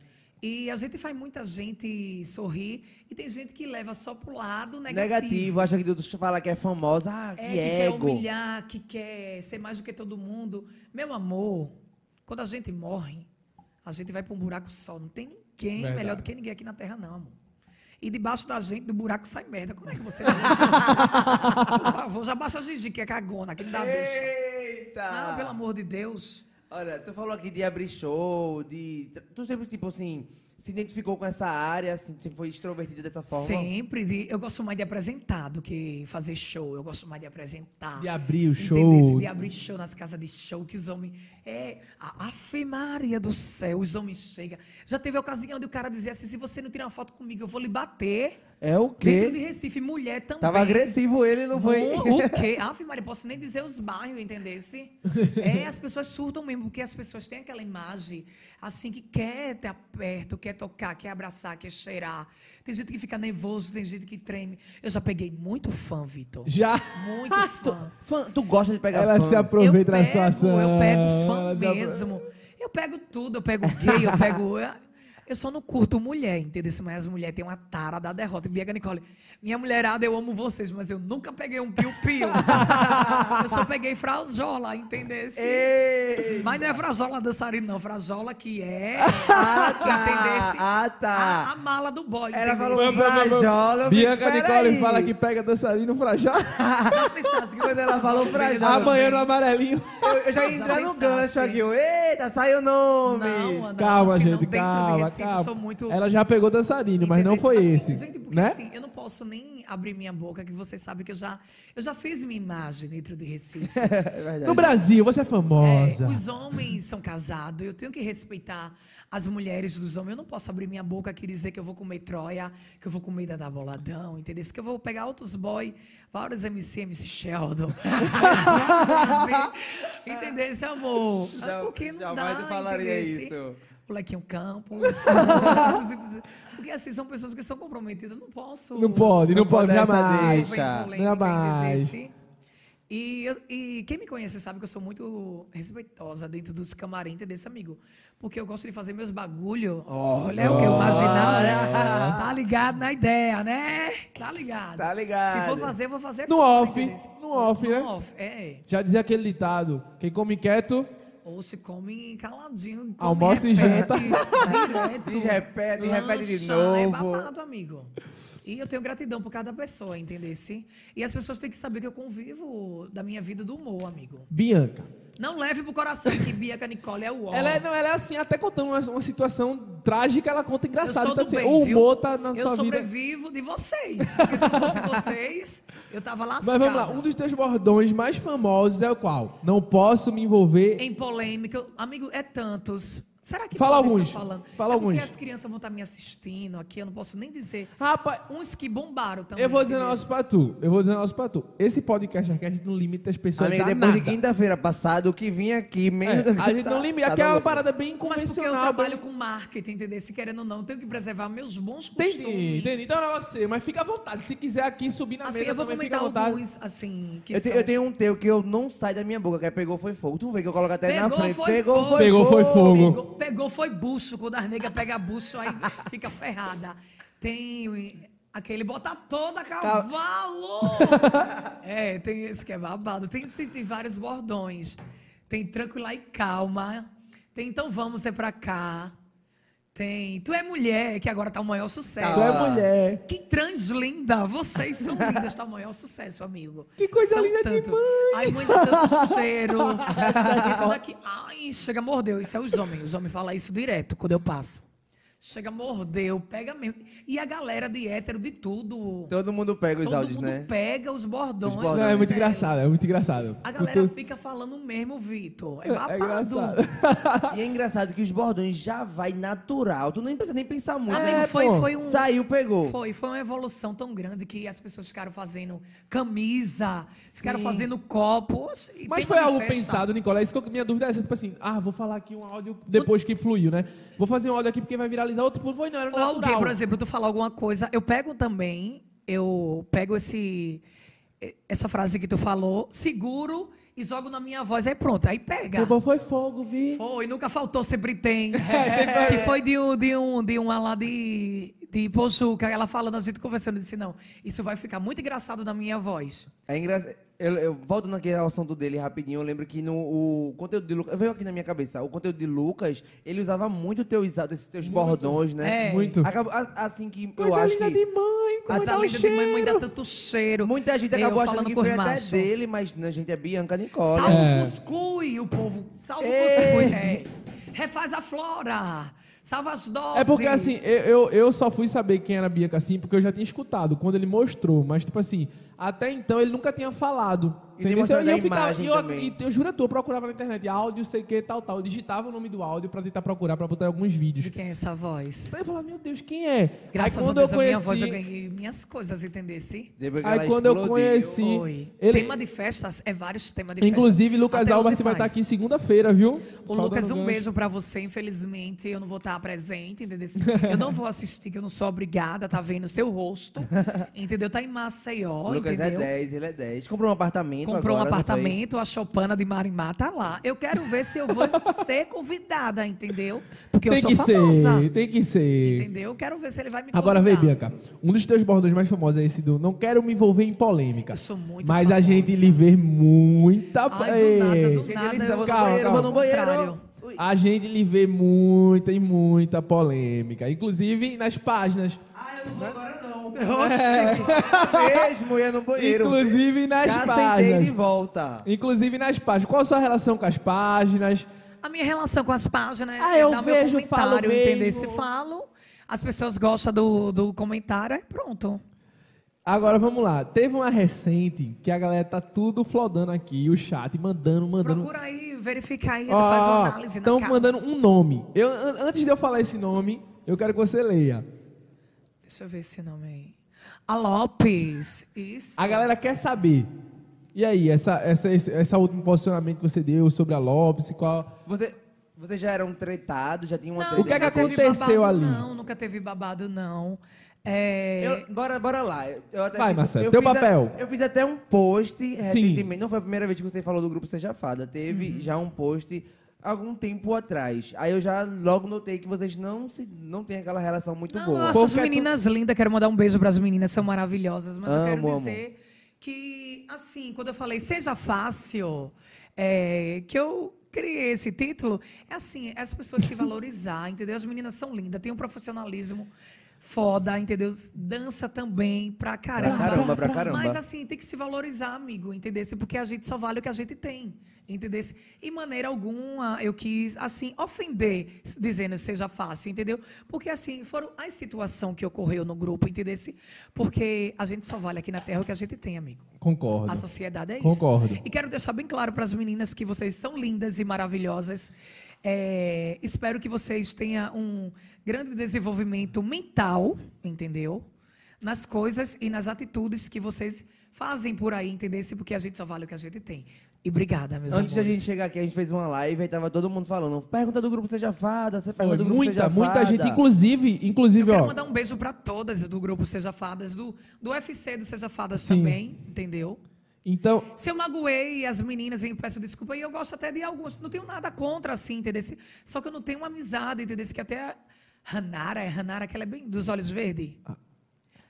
E a gente faz muita gente sorrir e tem gente que leva só pro lado negativo. Acha que Deus fala que é famosa, que ego. Que quer humilhar, que quer ser mais do que todo mundo. Meu amor, quando a gente morre, a gente vai para um buraco só. Não tem ninguém melhor do que ninguém aqui na Terra, não, amor. E debaixo da gente, do buraco, sai merda. Como é que você... Por favor, já baixa a Gigi, que é cagona, que me dá ducha. Eita! Não, pelo amor de Deus. Olha, tu falou aqui de abrir show, de... Tu sempre, tipo assim, se identificou com essa área, assim, sempre foi extrovertida dessa forma? Sempre. Eu gosto mais de apresentar do que fazer show. Eu gosto mais de apresentar. De abrir o show. Entendesse? De abrir show nas casas de show, que os homens... Afe Maria do Céu, os homens chegam. Já teve a ocasião de o cara dizer assim, se você não tirar uma foto comigo, eu vou lhe bater. É o quê? Dentro de Recife, mulher também. Tava agressivo ele, não foi? O quê? Afe Maria, posso nem dizer os bairros, entendesse? As pessoas surtam mesmo, porque as pessoas têm aquela imagem, assim, que quer estar perto, quer tocar, quer abraçar, quer cheirar. Tem gente que fica nervoso, tem gente que treme. Eu já peguei muito fã, Vitor. Já? Muito fã. Tu gosta de pegar fã? Ela se aproveita da situação. Eu pego fã mesmo. Eu pego tudo, eu pego gay, eu pego... Eu só não curto mulher, entendeu? Mas as mulheres têm uma tara da derrota. Bianca Nicole, minha mulherada, eu amo vocês, mas eu nunca peguei um piu-piu. Eu só peguei frajola, entendeu? Mas não é frajola dançarina, não. Frajola que é... A mala do boy. Ela falou frajola, Bianca Nicole aí. Fala que pega dançarino frajola. Não pensasse que quando ela falou frajola... Amanhã no amarelinho. Eu já ia entrar no gancho aqui. Eita, saiu o nome. Não, calma, assim, gente, calma. Muito... Ela já pegou dançarino, mas não foi assim, esse. Gente, porque, né? Assim, eu não posso nem abrir minha boca, que você sabe que eu já fiz minha imagem dentro de Recife. No Brasil, você é famosa. Os homens são casados, eu tenho que respeitar as mulheres dos homens. Eu não posso abrir minha boca aqui e dizer que eu vou comer Troia, que eu vou comer Dada Boladão, entendeu? Que eu vou pegar outros boy, vários MC Sheldon. Entendeu, esse amor? Porque não dá, jamais eu falaria isso. O Lequinho Campos. Porque assim, são pessoas que são comprometidas. Não posso. Não pode, jamais. Jamais. E quem me conhece sabe que eu sou muito respeitosa dentro dos camarins desse amigo. Porque eu gosto de fazer meus bagulho. Olha o que eu imaginava, né? Tá ligado na ideia, né? Tá ligado. Se for fazer, eu vou fazer. No off, né? Já dizia aquele ditado: quem come quieto... Ou se come caladinho. Almoça e janta. Repete de novo. É babado, amigo. E eu tenho gratidão por cada pessoa, entendeu? E as pessoas têm que saber que eu convivo da minha vida do humor, amigo. Bianca. Não leve pro coração que Bianca Nicole é o ó. Ela é assim, até contando uma situação trágica, ela conta engraçado. Eu sou do bem, o humor tá na sua vida. Eu sobrevivo de vocês. Porque se não fosse vocês, eu tava lascada. Mas vamos lá, um dos teus bordões mais famosos é o qual? Não posso me envolver... Em polêmica. Amigo, é tantos. Será que fala alguns? Fala alguns. Porque as crianças vão estar me assistindo aqui, eu não posso nem dizer. Rapaz, uns que bombaram também. Eu vou dizer um negócio pra tu. Esse podcast aqui a gente não limita as pessoas a depois nada. Depois de quinta-feira passada, o que vinha aqui, mesmo... a gente não limita, aqui é uma parada bem convencional. Mas porque eu trabalho com marketing, entendeu? Se querendo ou não, eu tenho que preservar meus bons costumes. Entendi. Então não é você, mas fica à vontade. Se quiser aqui subir na mesa, eu vou comentar alguns, assim... Eu tenho um teu que eu não saio da minha boca, que é pegou, foi fogo. Tu vê que eu coloco até na frente. Pegou, foi fogo. Pegou, foi buço. Quando as negras pegam buço, aí fica ferrada. Tem aquele bota toda cavalo. É, tem esse que é babado. Tem vários bordões. Tem tranquila e calma. Tem então vamos ser pra cá. Tem tu é mulher, que agora tá o maior sucesso. Tu é mulher. Que translinda. Vocês são lindas, tá o maior sucesso, amigo. Que coisa são linda tanto. De mãe. Ai, mãe, tanto cheiro. Isso daqui. Ai, chega, mordeu. Isso é os homens. Os homens falam isso direto quando eu passo. Chega, mordeu, pega mesmo. E a galera de hétero, de tudo. Todo mundo pega os áudios, né? Todo mundo pega os bordões. Não, é muito engraçado, é muito engraçado. A galera fica falando mesmo, Vitor. É babado. É engraçado. E é engraçado que os bordões já vai natural. Tu nem precisa nem pensar muito. Foi um... Saiu, pegou. Foi uma evolução tão grande que as pessoas ficaram fazendo camisa, sim, ficaram fazendo copos. E mas foi algo pensado, Nicola. Isso que minha dúvida é essa, tipo assim, vou falar aqui um áudio depois que fluiu, né? Vou fazer um áudio aqui porque vai viralizar. Outro povo foi, não, era natural. Ou alguém, por exemplo, tu falar alguma coisa, eu pego essa frase que tu falou, seguro e jogo na minha voz, aí pronto, aí pega. Pegou, foi fogo, vi. Foi, nunca faltou, sempre tem. Que foi de uma lá de Pozuca, ela falando, a gente conversando, eu disse, não, isso vai ficar muito engraçado na minha voz. É engraçado. Eu voltando aqui ao assunto dele rapidinho, eu lembro que o conteúdo de Lucas... Veio aqui na minha cabeça. O conteúdo de Lucas, ele usava muito esses teus bordões, né? É. Muito. Assim que coisa eu acho que... Coisa linda de mãe, coisa linda de cheiro. Mãe, mãe dá tanto cheiro. Muita gente acabou achando que foi até dele, mas a gente é Bianca Nicole. Salve o cuscui, o povo. Salve o cuscui, Refaz a flora. Salva as doses. É porque, assim, eu só fui saber quem era Bianca, assim, porque eu já tinha escutado, quando ele mostrou. Mas, tipo assim... Até então, ele nunca tinha falado. Eu juro a tu, eu procurava na internet áudio, sei o que, tal. Eu digitava o nome do áudio pra tentar procurar, pra botar alguns vídeos. E quem é essa voz? Aí eu falava, meu Deus, quem é? Graças a Deus, a minha voz, eu ganhei minhas coisas, entendesse? Aí quando eu conheci... Tema de festas, vários temas de festas. Inclusive, Lucas Albert vai estar aqui segunda-feira, viu? Ô, Lucas, um beijo pra você, infelizmente. Eu não vou estar presente, entendeu? Eu não vou assistir, que eu não sou obrigada, tá vendo o seu rosto, entendeu? Tá em Maceió, Lucas é 10, ele é 10. Comprou um apartamento, a Chopana de Marimá tá lá. Eu quero ver se eu vou ser convidada, entendeu? Porque eu sou famosa. Tem que ser. Entendeu? Eu quero ver se ele vai me convidar. Agora vem, Bianca. Um dos teus bordões mais famosos é esse do não quero me envolver em polêmica. Eu sou muito mas famosa. A gente lhe vê muita... Ai, do nada, a gente lhe vê muita e muita polêmica. Inclusive nas páginas... eu não vou agora não. Mesmo, ia no banheiro. Inclusive nas páginas. Já sentei de volta. Inclusive nas páginas. Qual a sua relação com as páginas? A minha relação com as páginas é dar meu comentário, entender se falo. As pessoas gostam do comentário, pronto. Agora, vamos lá. Teve uma recente que a galera tá tudo flodando aqui, o chat, mandando... Procura aí, verificar aí, faz uma análise. Estão mandando um nome. Antes de eu falar esse nome, eu quero que você leia. Deixa eu ver esse nome aí. A Lopes. Isso. A galera quer saber. E aí, esse último posicionamento que você deu sobre a Lopes, qual... Você já era um tretado, já tinha uma... Não, o que aconteceu babado, ali? Não, nunca teve babado, não. Bora lá. Vai, Marcelo, teu papel. Eu fiz até um post recentemente. Não foi a primeira vez que você falou do grupo Seja Fada. Teve já um post... algum tempo atrás. Aí eu já logo notei que vocês não têm aquela relação muito boa. Nossa, as meninas lindas, quero mandar um beijo para as meninas, são maravilhosas, mas eu quero dizer que, assim, quando eu falei Seja Fácil, que eu criei esse título, é assim, as pessoas se valorizar, entendeu? As meninas são lindas, têm um profissionalismo foda, entendeu? Dança também pra caramba. Pra caramba. Mas, assim, tem que se valorizar, amigo, entendeu? Porque a gente só vale o que a gente tem. Entendesse? E maneira alguma eu quis, assim, ofender, dizendo Seja Fácil, entendeu? Porque, assim, foram as situações que ocorreu no grupo, entendesse? Porque a gente só vale aqui na Terra o que a gente tem, amigo. Concordo. A sociedade é isso. Concordo. E quero deixar bem claro para as meninas que vocês são lindas e maravilhosas. Espero que vocês tenham um grande desenvolvimento mental, entendeu? Nas coisas e nas atitudes que vocês fazem por aí, entendeu? Porque a gente só vale o que a gente tem. E obrigada, meus amigos. Antes da gente chegar aqui, a gente fez uma live e tava todo mundo falando: pergunta do grupo Seja Fada, você pergunta do grupo Seja Fada. Muita gente, inclusive, eu quero mandar um beijo para todas do grupo Seja Fadas, do UFC do Seja Fadas. Sim. Também, entendeu? Então, se eu magoei as meninas, eu peço desculpa, e eu gosto até de alguns. Não tenho nada contra, assim, entendeu? Só que eu não tenho uma amizade, entendeu? Que até a Hanara, que ela é bem dos olhos verdes.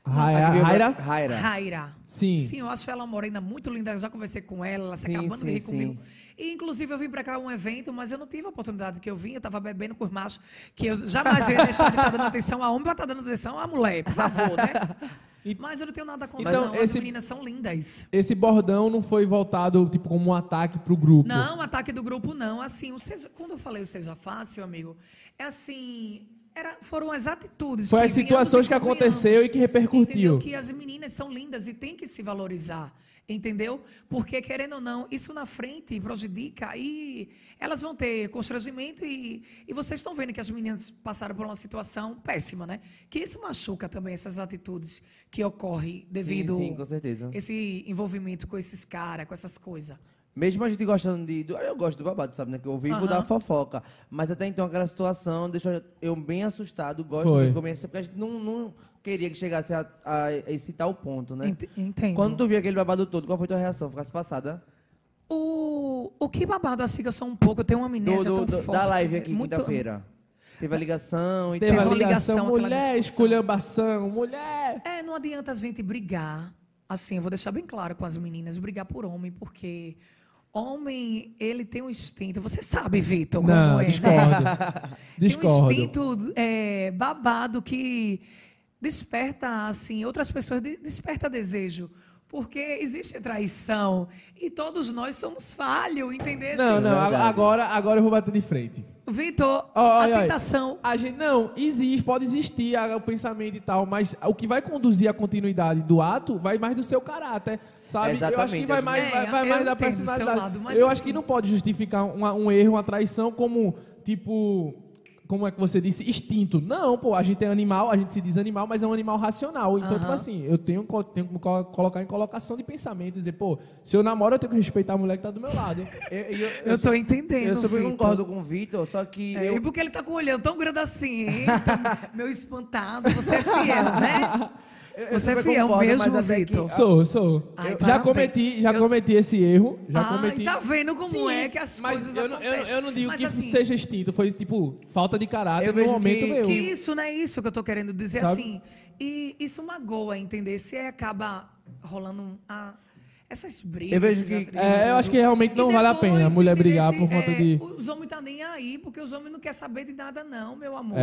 Raira. Sim. Sim, eu acho ela uma morena muito linda. Eu já conversei com ela, ela se acabando de rir comigo. E, inclusive, eu vim para cá a um evento, mas eu não tive a oportunidade que eu vim. Eu estava bebendo com os machos, que eu jamais ia deixar de estar dando atenção a homem para estar dando atenção a mulher, por favor, né? Mas eu não tenho nada contra, então, não. As meninas são lindas. Esse bordão não foi voltado, tipo, como um ataque pro grupo? Não, ataque do grupo, não. Assim, quando eu falei o Seja Fácil, amigo, é assim... Foram as atitudes. Foi as situações que aconteceu e que repercutiu. Entendeu? Que as meninas são lindas e tem que se valorizar, entendeu? Porque, querendo ou não, isso na frente prejudica e elas vão ter constrangimento e vocês estão vendo que as meninas passaram por uma situação péssima, né? Que isso machuca também, essas atitudes que ocorrem devido a esse envolvimento com esses caras, com essas coisas. Mesmo a gente gostando de... Eu gosto do babado, sabe, né? Que eu vivo da fofoca. Mas até então aquela situação deixou eu bem assustado. Gosto de começar, porque a gente não queria que chegasse a esse tal ponto, né? Entendo. Quando tu viu aquele babado todo, qual foi a tua reação? Ficasse passada? O que babado assim que eu sou um pouco... Eu tenho uma amnésia tão forte. Da live aqui, muito... quinta-feira. Teve a ligação e tal. Teve a ligação, mulher, esculhambação, mulher... Não adianta a gente brigar. Assim, eu vou deixar bem claro com as meninas. Brigar por homem, porque... Homem, ele tem um instinto... Você sabe, Vitor, como é. Discordo. Tem um instinto babado que desperta, assim, outras pessoas, desperta desejo. Porque existe traição e todos nós somos falhos, entendeu? Agora eu vou bater de frente. Vitor, a tentação... A gente, pode existir o pensamento e tal, mas o que vai conduzir à continuidade do ato vai mais do seu caráter, sabe? Exatamente. Eu acho que vai mais, vai mais da personalidade. Lado, eu acho que não pode justificar um erro, uma traição como, tipo... Como é que você disse? Instinto. Não, pô, a gente é animal, a gente se diz animal, mas é um animal racional. Então, tipo assim, eu tenho que colocar em colocação de pensamento, dizer, pô, se eu namoro, eu tenho que respeitar a mulher que tá do meu lado. Eu tô entendendo. Eu super concordo com o Vitor, só que... E porque ele tá com o olhão tão grande assim, hein? Meu espantado, você é fiel, né? Você é fiel mesmo, Vitor? Sou. Ai, já cometi esse erro. Já cometi. Tá vendo como é que as coisas acontecem. Eu não digo que assim, isso seja instinto. Foi, tipo, falta de caráter no momento meu. Isso, não é isso que eu tô querendo dizer, sabe? Assim. E isso magoa, entender? Se acaba rolando essas brigas. Eu vejo que... eu acho que realmente não vale a pena a mulher brigar por conta de... Os homens tá nem aí, porque os homens não querem saber de nada não, meu amor.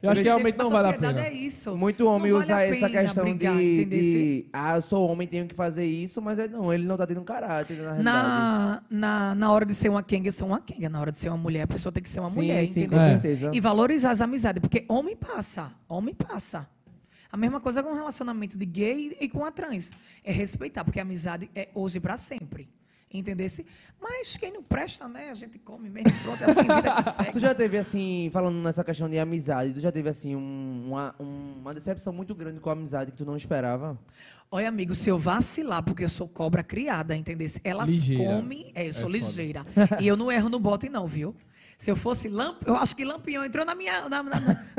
Eu acho que realmente não vale a pena. É isso. Muito homem usa essa questão de... eu sou homem, tenho que fazer isso, mas ele não tá tendo caráter, na realidade. Na hora de ser uma quenga, eu sou uma quenga. Na hora de ser uma mulher, a pessoa tem que ser uma mulher, entendeu? Com certeza. E valorizar as amizades, porque homem passa. A mesma coisa com o relacionamento de gay e com a trans. É respeitar, porque a amizade é hoje para sempre. Entendesse? Mas quem não presta, né? A gente come mesmo, pronto, é assim, vida que segue. Tu já teve, assim, falando nessa questão de amizade, tu já teve, assim, uma decepção muito grande com a amizade que tu não esperava? Olha, amigo, se eu vacilar, porque eu sou cobra criada, entendesse? Elas ligeira. Comem... eu sou ligeira. E eu não erro no bote, não, viu? Se eu fosse Lampião, eu acho que Lampião entrou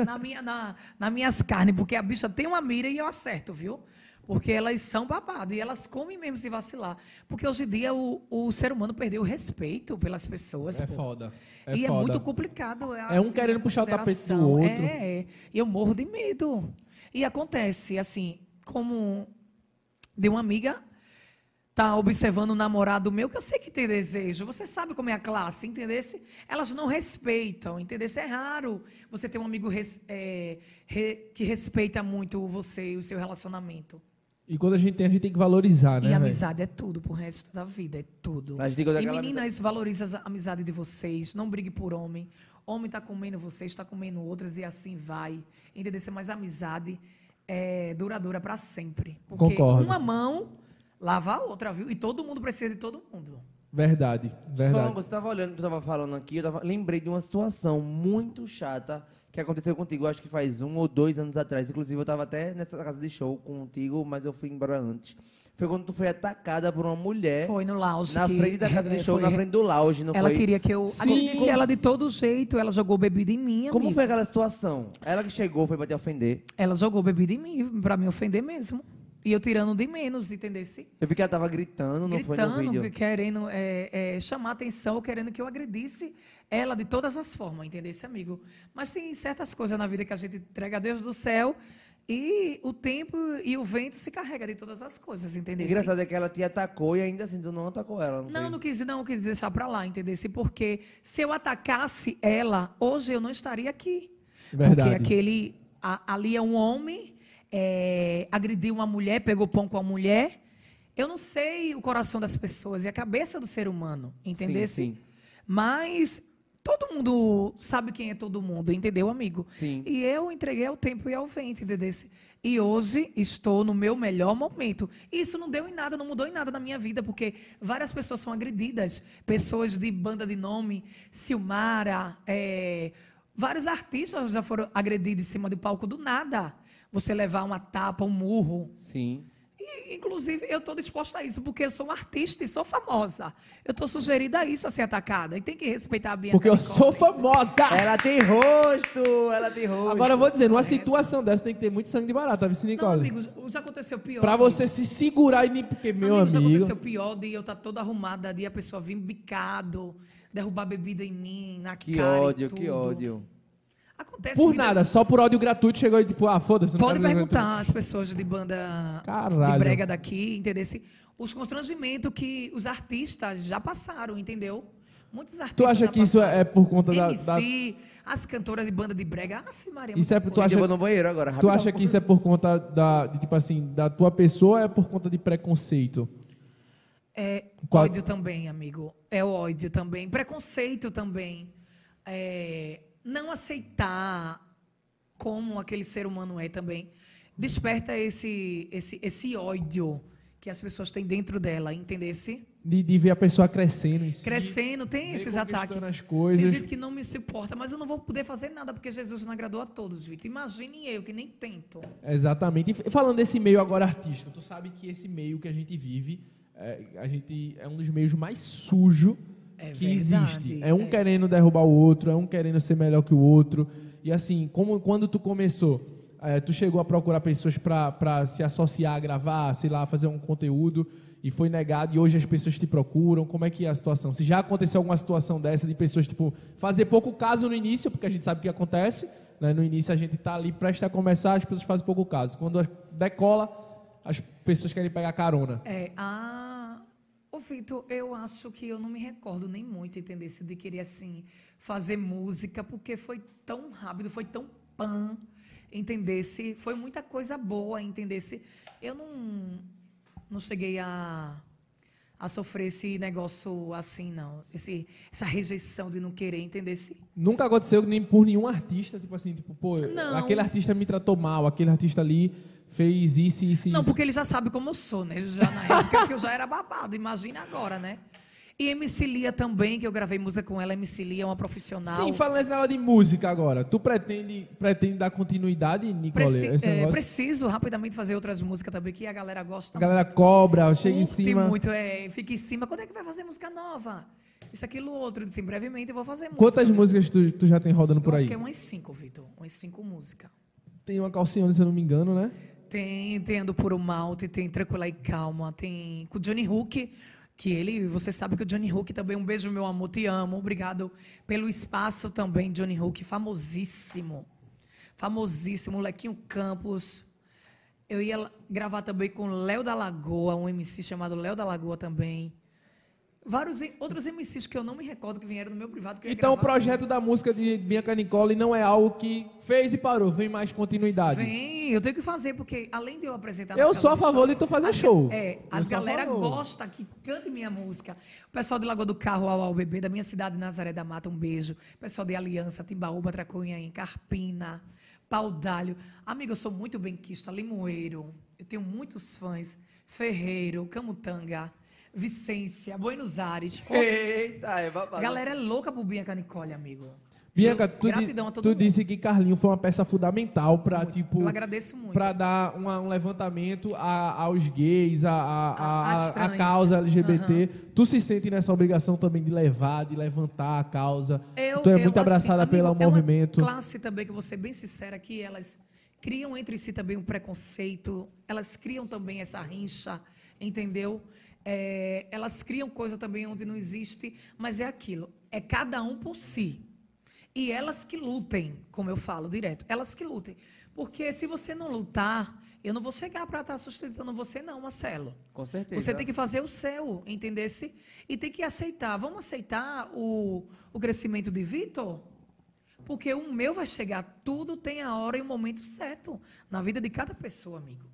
nas minhas carnes, porque a bicha tem uma mira e eu acerto, viu? Porque elas são babadas e elas comem mesmo se vacilar. Porque hoje em dia o ser humano perdeu o respeito pelas pessoas. É foda. E é muito complicado. Um querendo puxar o tapete do outro. E eu morro de medo. E acontece, assim, como de uma amiga... Tá observando o namorado meu, que eu sei que tem desejo. Você sabe como é a classe, entendeu? Elas não respeitam, entendeu? É raro você ter um amigo que respeita muito você e o seu relacionamento. E quando a gente tem que valorizar, né? E amizade é tudo pro resto da vida, é tudo. Mas digo, e meninas, valorizem a amizade de vocês, não brigue por homem. Homem tá comendo vocês, tá comendo outras e assim vai. Entendeu? Mas a amizade é duradoura para sempre. Porque uma mão... Lava a outra, viu? E todo mundo precisa de todo mundo. Verdade. Você estava olhando, tu estava falando aqui, lembrei de uma situação muito chata que aconteceu contigo, acho que faz 1 ou 2 anos atrás. Inclusive, eu estava até nessa casa de show contigo, mas eu fui embora antes. Foi quando tu foi atacada por uma mulher. Foi no lounge. Na frente da casa de show, na frente do lounge, não foi? Ela queria que eu... Sim. Ela de todo jeito, ela jogou bebida em mim, amiga. Como foi aquela situação? Ela que chegou, foi para te ofender. Ela jogou bebida em mim, para me ofender mesmo. E eu tirando de menos, entendeu? Eu vi que ela tava gritando, não foi no vídeo? Gritando, querendo chamar atenção, querendo que eu agredisse ela de todas as formas, entendeu, amigo? Mas tem certas coisas na vida que a gente entrega a Deus do céu e o tempo e o vento se carrega de todas as coisas, entendeu? Engraçado é que ela te atacou e ainda assim tu não atacou ela. Não quis deixar pra lá, entendeu? Porque se eu atacasse ela, hoje eu não estaria aqui. Verdade. Porque ali é um homem... agrediu uma mulher, pegou pão com a mulher. Eu não sei o coração das pessoas e a cabeça do ser humano, entendeu? Sim. Mas todo mundo sabe quem é todo mundo, entendeu, amigo? Sim. E eu entreguei ao tempo e ao vento, entendeu? E hoje estou no meu melhor momento. Isso não deu em nada, não mudou em nada na minha vida, porque várias pessoas são agredidas, pessoas de banda de nome, Silmara, vários artistas já foram agredidos em cima do palco do nada. Você levar uma tapa, um murro. Sim. E, inclusive, eu estou disposta a isso, porque eu sou uma artista e sou famosa. Eu estou sugerida a isso, a ser atacada. E tem que respeitar a Bianca Nicole. Porque eu sou famosa! Ela tem rosto! Agora, eu vou dizer, numa situação dessa, tem que ter muito sangue de barata, viu, Nicole? Não, amigo, já aconteceu pior. Pra você se segurar e nem... Porque, meu amigo... Já aconteceu pior de eu estar toda arrumada, de a pessoa vir bicado, derrubar bebida em mim, na que cara ódio, e tudo. Que ódio. Acontece por nada, só por ódio gratuito chegou e tipo, foda-se. Pode perguntar às pessoas de banda de brega daqui, entendeu? Os constrangimentos que os artistas já passaram, entendeu? Muitos artistas tu acha que passaram. Isso é por conta MC, as cantoras de banda de brega, Maria, isso é por tu acha, eu vou no banheiro agora, rapidão. Tu acha que isso é por conta da tua pessoa ou é por conta de preconceito? Ódio também, amigo. É ódio também. Preconceito também. Não aceitar como aquele ser humano é também desperta esse ódio que as pessoas têm dentro dela, entendesse? De ver a pessoa crescendo em si. Crescendo, tem esses ataques. As coisas. Tem gente que não me suporta, mas eu não vou poder fazer nada porque Jesus não agradou a todos, Vitor. Imagine eu, que nem tento. Exatamente. E falando desse meio agora artístico, tu sabe que esse meio que a gente vive, é um dos meios mais sujos que existe. É um querendo derrubar o outro, é um querendo ser melhor que o outro. E assim, como quando tu começou, tu chegou a procurar pessoas para se associar, gravar, sei lá, fazer um conteúdo e foi negado e hoje as pessoas te procuram. Como é que é a situação? Se já aconteceu alguma situação dessa de pessoas, tipo, fazer pouco caso no início, porque a gente sabe o que acontece, né? No início a gente tá ali, presta a começar, as pessoas fazem pouco caso. Quando decola, as pessoas querem pegar carona. Ô, Vitor, eu acho que eu não me recordo nem muito, entendeu? De querer, assim, fazer música, porque foi tão rápido, foi tão pan, entendeu? Foi muita coisa boa, entendeu? Eu não cheguei a sofrer esse negócio assim, não. Essa rejeição de não querer, entendeu? Nunca aconteceu nem por nenhum artista, tipo assim, tipo, pô, não. Aquele artista me tratou mal, aquele artista ali... Fez isso. Não, porque ele já sabe como eu sou, né? Já na época que eu já era babado, imagina agora, né? E MC Lia também, que eu gravei música com ela. MC Lia é uma profissional. Sim, falando nessa aula de música agora. Tu pretende dar continuidade, Nicole? Preciso rapidamente fazer outras músicas também, que a galera gosta. A galera muito. Cobra, chega em cima. Muito, fica em cima. Quando é que vai fazer música nova? Isso, aquilo, outro. Assim, brevemente eu vou fazer música. Quantas músicas tu já tem rodando por aí? Acho que é umas 5, Vitor. Umas 5 músicas. Tem uma calcinha, se eu não me engano, né? Tem Ando Puro Malte, tem Tranquila e Calma, tem com o Johnny Hook, que ele, você sabe que o Johnny Hook também, um beijo, meu amor, te amo, obrigado pelo espaço também, Johnny Hook, famosíssimo, Lequinho Campos. Eu ia gravar também com Léo da Lagoa, um MC chamado Léo da Lagoa também. Vários outros MCs que eu não me recordo que vieram no meu privado. Então o projeto da música de Bianca Nicole não é algo que fez e parou, vem mais continuidade. Vem, eu tenho que fazer, porque além de eu apresentar... Eu sou a favor de tu fazer show. As galera gosta que cante minha música. O pessoal de Lagoa do Carro, ao Bebê, da minha cidade, Nazaré da Mata, um beijo. O pessoal de Aliança, Timbaúba, Tracunhaém, Carpina, Paudalho. Amigo, eu sou muito benquista, Limoeiro. Eu tenho muitos fãs. Ferreiro, Camutanga... Vicência, Buenos Aires. Eita, é babado. Galera é louca por Bianca Nicole, amigo. Bianca, tu disse que Carlinho foi uma peça fundamental para tipo, eu agradeço muito, para dar um levantamento aos gays, a causa LGBT. Uhum. Tu se sente nessa obrigação também de levar, de levantar a causa? Tu é muito abraçada assim, pelo movimento. É uma classe também que, vou ser bem sincera, que elas criam entre si também um preconceito, elas criam também essa rincha, entendeu? É, elas criam coisa também onde não existe, mas é aquilo, é cada um por si. E elas que lutem, como eu falo direto, elas que lutem. Porque se você não lutar, eu não vou chegar para estar sustentando você não, Marcelo. Com certeza. Você tem que fazer o seu, entendesse? E tem que aceitar. Vamos aceitar o crescimento de Vitor? Porque o meu vai chegar, tudo tem a hora e o momento certo na vida de cada pessoa, amigo.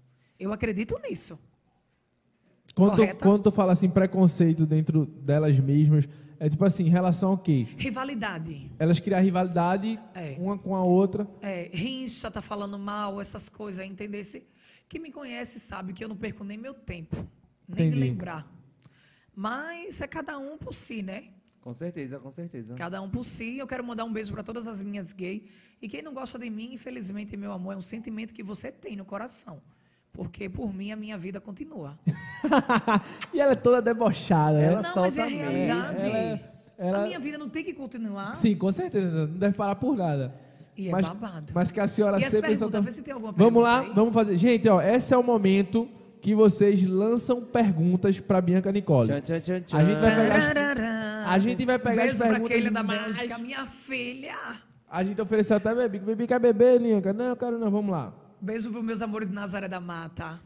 Eu acredito nisso. Quando tu fala assim, preconceito dentro delas mesmas... É tipo assim, em relação ao quê? Rivalidade. Elas criam rivalidade uma com a outra. É, rincha, tá falando mal, essas coisas, entendeu? Quem me conhece sabe que eu não perco nem meu tempo, nem de lembrar. Mas é cada um por si, né? Com certeza, com certeza. Cada um por si. Eu quero mandar um beijo para todas as minhas gays. E quem não gosta de mim, infelizmente, meu amor, é um sentimento que você tem no coração. Porque, por mim, a minha vida continua. E ela é toda debochada. Ela não, solta mas é a realidade. Ela... A minha vida não tem que continuar. Sim, com certeza. Não deve parar por nada. E mas, é babado. Mas que a senhora sempre... Se tem alguma vamos lá, aí? Vamos fazer. Gente, ó, esse é o momento que vocês lançam perguntas para Bianca Nicole. Tchan. A gente vai pegar as perguntas... Mesmo para aquele da mágica, minha filha. A gente ofereceu até bebê. Bebê quer beber, Bianca? Não, eu quero não. Vamos lá. Beijo para os meus amores de Nazaré da Mata.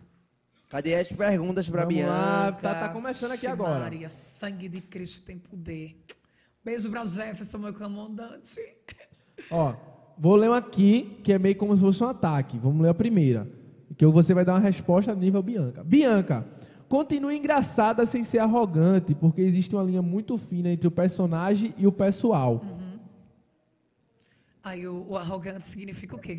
Cadê as perguntas para Bianca? Lá, tá começando aqui agora. Maria, sangue de Cristo tem poder. Beijo para Jefferson, meu comandante. Ó, vou ler uma aqui, que é meio como se fosse um ataque. Vamos ler a primeira. Que você vai dar uma resposta nível Bianca. Bianca, continue engraçada sem ser arrogante, porque existe uma linha muito fina entre o personagem e o pessoal. Aí o arrogante significa o quê?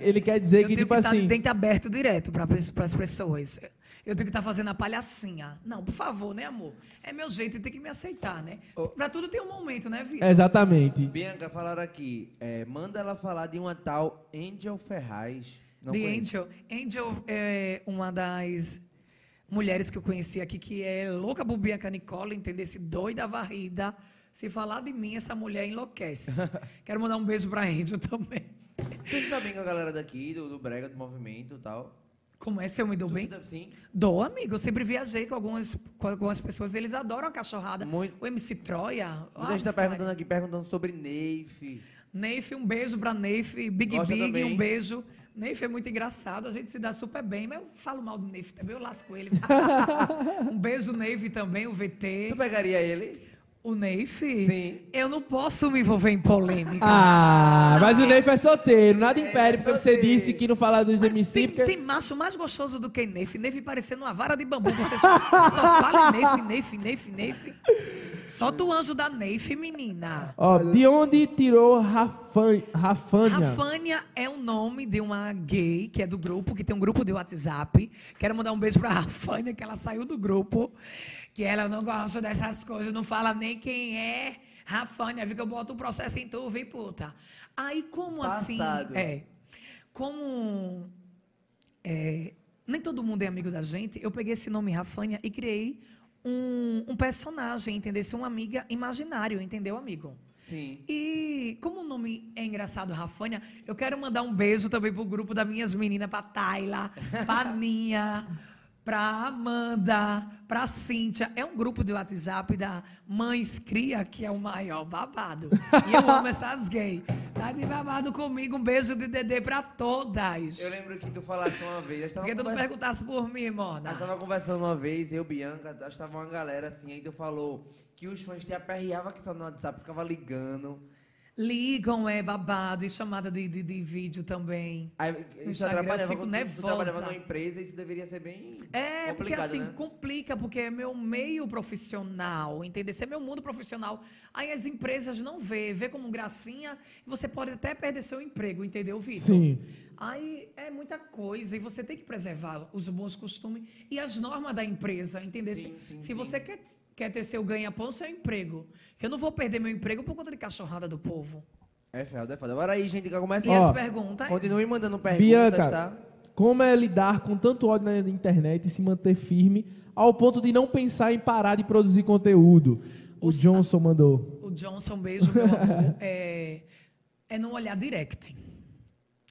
Ele quer dizer que, tipo assim... Eu tenho que estar de dentro aberto direto para as pessoas. Eu tenho que estar fazendo a palhacinha. Não, por favor, né, amor? É meu jeito e tem que me aceitar, né? Oh. Para tudo tem um momento, né, Vitor? Exatamente. Bianca, falaram aqui, manda ela falar de uma tal Angel Ferraz. Não conheço. Angel é uma das mulheres que eu conheci aqui, que é louca por Bianca Nicole, entendeu? Esse doida varrida... Se falar de mim, essa mulher enlouquece. Quero mandar um beijo pra Angel também. Você tá bem com a galera daqui, do Brega, do movimento e tal? Como é? Se eu me dou bem? Sim. Dou, amigo. Eu sempre viajei com algumas pessoas. Eles adoram a cachorrada. Muito... O MC Troia. Muita gente tá perguntando aqui, sobre Neif. Neif, um beijo pra Neif. Big, um beijo. Neif é muito engraçado. A gente se dá super bem, mas eu falo mal do Neif também. Eu lasco ele. Um beijo, Neif também, o VT. Tu pegaria ele? O Neif? Sim. Eu não posso me envolver em polêmica. Ah, mas o Neif é solteiro. Nada impede, porque você disse que não falar dos MC. Tem macho mais gostoso do que Neif. Neif parecendo uma vara de bambu. Você só fala em Neif. Só do anjo da Neif, menina. Ó, de onde tirou Rafânia? Rafânia é o nome de uma gay, que é do grupo, que tem um grupo de WhatsApp. Quero mandar um beijo pra Rafânia, que ela saiu do grupo. Que ela não gosta dessas coisas, não fala nem quem é. Rafânia, vi que eu boto um processo em tu, vem puta. Aí, como passado. Assim... nem todo mundo é amigo da gente, eu peguei esse nome, Rafânia, e criei um personagem, entendeu? Uma amiga imaginário, entendeu, amigo? Sim. E como o nome é engraçado, Rafânia, eu quero mandar um beijo também pro grupo das minhas meninas, pra Tayla, pra Ninha... Pra Amanda, pra Cíntia. É um grupo de WhatsApp da Mães Cria, que é o maior babado. E eu amo essas gays. Tá de babado comigo. Um beijo de Dedê pra todas. Eu lembro que tu falasse uma vez. Porque tu não perguntasse por mim, mona. Nós estávamos conversando uma vez, eu, Bianca, nós estávamos uma galera assim, aí tu falou que os fãs te aperreavam aqui só no WhatsApp, ficava ligando. Ligam, babado, e chamada de vídeo também. Aí, isso atrapalha, eu fico nervosa. Tu trabalhava numa empresa e isso deveria ser bem complicado, porque assim, né? Complica, porque é meu meio profissional, entendeu? Esse é meu mundo profissional. Aí as empresas não vê como gracinha, e você pode até perder seu emprego, entendeu, Vitor? Sim. Aí é muita coisa e você tem que preservar os bons costumes e as normas da empresa, entendeu? Se você quer ter seu ganha-pão, seu emprego. Que eu não vou perder meu emprego por conta de cachorrada do povo. É foda, é foda. Bora aí, gente, que começa. E as perguntas? Continue mandando perguntas, Bianca, tá? Como é lidar com tanto ódio na internet e se manter firme ao ponto de não pensar em parar de produzir conteúdo? O Johnson mandou. O Johnson, beijo, meu amor. É não olhar direct.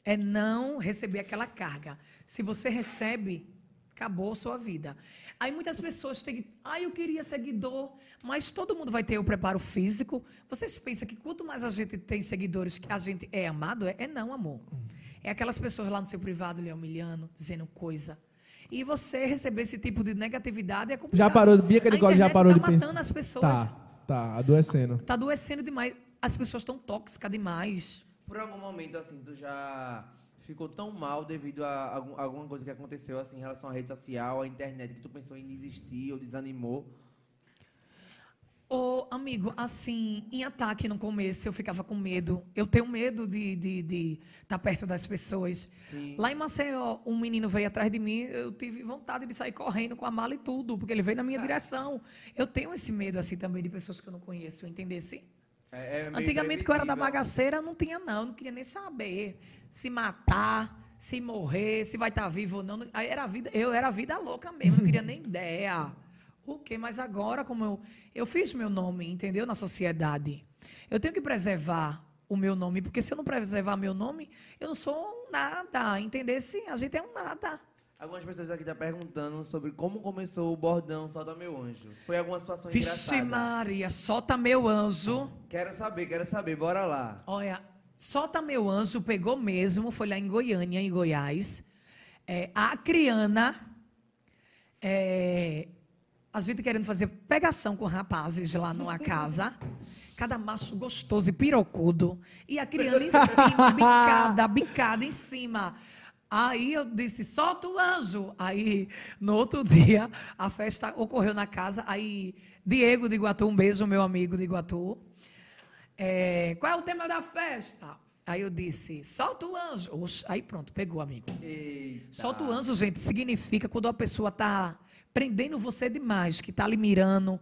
É não receber aquela carga. Se você recebe, acabou a sua vida. Aí muitas pessoas têm... eu queria seguidor, mas todo mundo vai ter o preparo físico. Vocês pensam que quanto mais a gente tem seguidores, que a gente é amado? É não, amor. É aquelas pessoas lá no seu privado, lhe humilhando, dizendo coisa. E você receber esse tipo de negatividade é complicado. Já parou, Bianca Nicole já parou de pensar. A internet tá matando as pessoas. Tá adoecendo. Tá adoecendo demais. As pessoas estão tóxicas demais. Por algum momento, assim, tu já ficou tão mal devido a alguma coisa que aconteceu, assim, em relação à rede social, à internet, que tu pensou em desistir ou desanimou? Ô, amigo, assim, em ataque no começo, eu ficava com medo. Eu tenho medo de estar perto das pessoas. Sim. Lá em Maceió, um menino veio atrás de mim, eu tive vontade de sair correndo com a mala e tudo, porque ele veio na minha direção. Eu tenho esse medo, assim, também, de pessoas que eu não conheço, entendesse? Antigamente, que eu era da bagaceira, não tinha, não. Eu não queria nem saber se matar, se morrer, se vai estar vivo ou não. Aí era vida, eu era vida louca mesmo, não queria nem ideia. Mas agora, como eu fiz meu nome, entendeu? Na sociedade. Eu tenho que preservar o meu nome, porque se eu não preservar meu nome, eu não sou um nada, entendeu? Sim, a gente é um nada. Algumas pessoas aqui estão perguntando sobre como começou o bordão Solta Meu Anjo. Foi alguma situação engraçada? Vixe Maria, Solta Meu Anjo. Quero saber, bora lá. Olha, Solta Meu Anjo pegou mesmo, foi lá em Goiânia, em Goiás. A Acriana, a gente querendo fazer pegação com rapazes lá numa casa. Cada macho gostoso e pirocudo. E a Acriana em cima, bicada em cima. Aí eu disse, solta o anjo. Aí, no outro dia, a festa ocorreu na casa. Aí, Diego de Iguatu, um beijo, meu amigo de Iguatu. Qual é o tema da festa? Aí eu disse, solta o anjo. Oxe, aí pronto, pegou, amigo. Eita. Solta o anjo, gente, significa quando a pessoa está prendendo você demais, que está lhe mirando,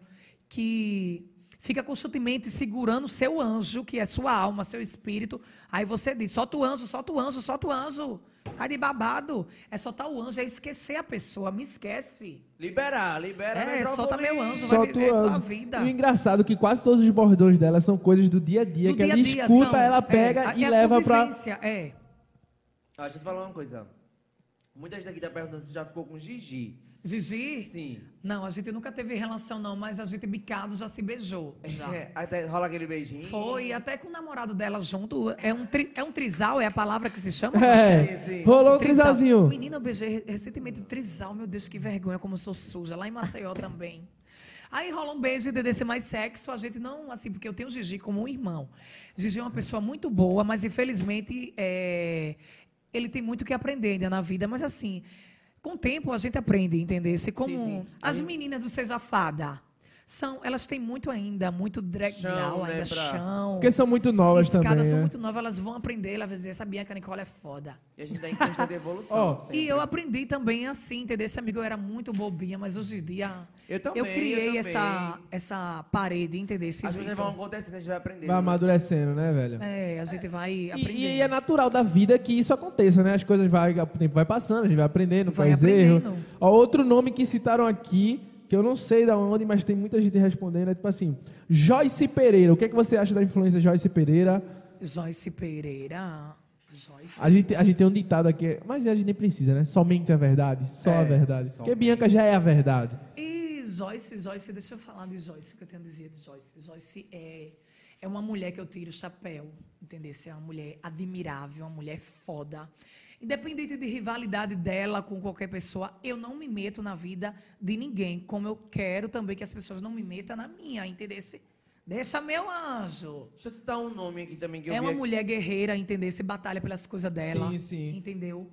que fica constantemente segurando seu anjo, que é sua alma, seu espírito. Aí você diz, solta o anjo, solta o anjo, solta o anjo. Tá de babado. É soltar o anjo, é esquecer a pessoa. Me esquece. Libera. Solta meu anjo, vai viver a tua vida. E engraçado que quase todos os bordões dela são coisas do dia a dia, que ela escuta, ela pega e leva pra... Deixa eu te falar uma coisa. Muita gente aqui tá perguntando se já ficou com Gigi. Gigi? Sim. Não, a gente nunca teve relação, não, mas a gente bicado já se beijou. Já. Até rola aquele beijinho. Foi, até com o namorado dela junto. É um trisal, é a palavra que se chama? Sim. Rolou um trisalzinho. Menina, eu beijei recentemente trisal, meu Deus, que vergonha, como eu sou suja. Lá em Maceió também. Aí rola um beijo de descer mais sexo, a gente não, assim, porque eu tenho o Gigi como um irmão. Gigi é uma pessoa muito boa, mas infelizmente ele tem muito o que aprender ainda na vida, mas assim... Com o tempo, a gente aprende, entendeu? Como as meninas do Seja Fada, elas têm muito ainda, muito drag chão, ainda, chão. Porque são muito novas também. São muito novas, elas vão aprender, elas vão dizer, essa Bianca Nicole é foda. E a gente dá em conta de evolução. E eu aprendi também assim, entendeu? Esse amigo, eu era muito bobinha, mas hoje em dia... Eu criei essa parede, entendeu? As coisas vão acontecendo, a gente vai aprendendo. Vai amadurecendo, né, velho? A gente vai aprendendo. E é natural da vida que isso aconteça, né? As coisas o tempo vai passando, a gente vai aprendendo, faz erro. Outro nome que citaram aqui... que eu não sei de onde, mas tem muita gente respondendo, tipo assim, Joyce Pereira. O que é que você acha da influência Joyce Pereira? A gente tem um ditado aqui, mas a gente nem precisa, né? Somente a verdade, só a verdade. Porque Bianca já é a verdade. E Joyce, deixa eu falar de Joyce, que eu tenho a dizer de Joyce. Joyce é uma mulher que eu tiro o chapéu, entendeu? É uma mulher admirável, uma mulher foda. Independente de rivalidade dela com qualquer pessoa, eu não me meto na vida de ninguém, como eu quero também que as pessoas não me metam na minha, entendeu? Deixa meu anjo. Deixa eu citar um nome aqui também que eu vi. É uma mulher guerreira, entendeu? Batalha pelas coisas dela. Sim. Entendeu?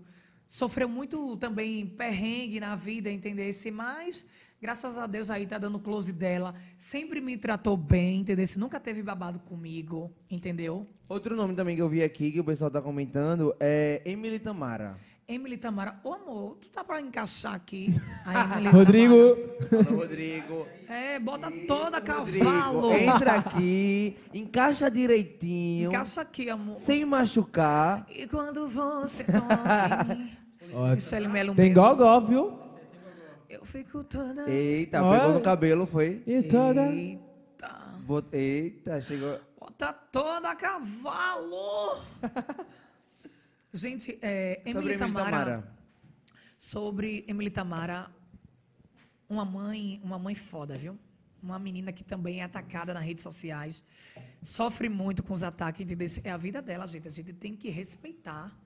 sofreu muito também perrengue na vida, entendesse? Mas, graças a Deus, aí tá dando close dela. Sempre me tratou bem, entendesse? Nunca teve babado comigo, entendeu? Outro nome também que eu vi aqui, que o pessoal tá comentando, é Emily Tamara. Emily Tamara, ô amor, tu tá pra encaixar aqui a Emily Rodrigo! Alô, Rodrigo! É, bota isso, toda cavalo! Rodrigo, entra aqui, encaixa direitinho. Encaixa aqui, amor. Sem machucar. E quando você come... Michele Melo tem gogó, viu? Eu fico toda... Eita, olha, pegou no cabelo, foi? E toda... Eita! Bota... Eita, chegou... Bota toda cavalo! Gente, Emily Tamara, uma mãe foda, viu? Uma menina que também é atacada nas redes sociais, sofre muito com os ataques, entendeu? É a vida dela, gente. A gente tem que respeitar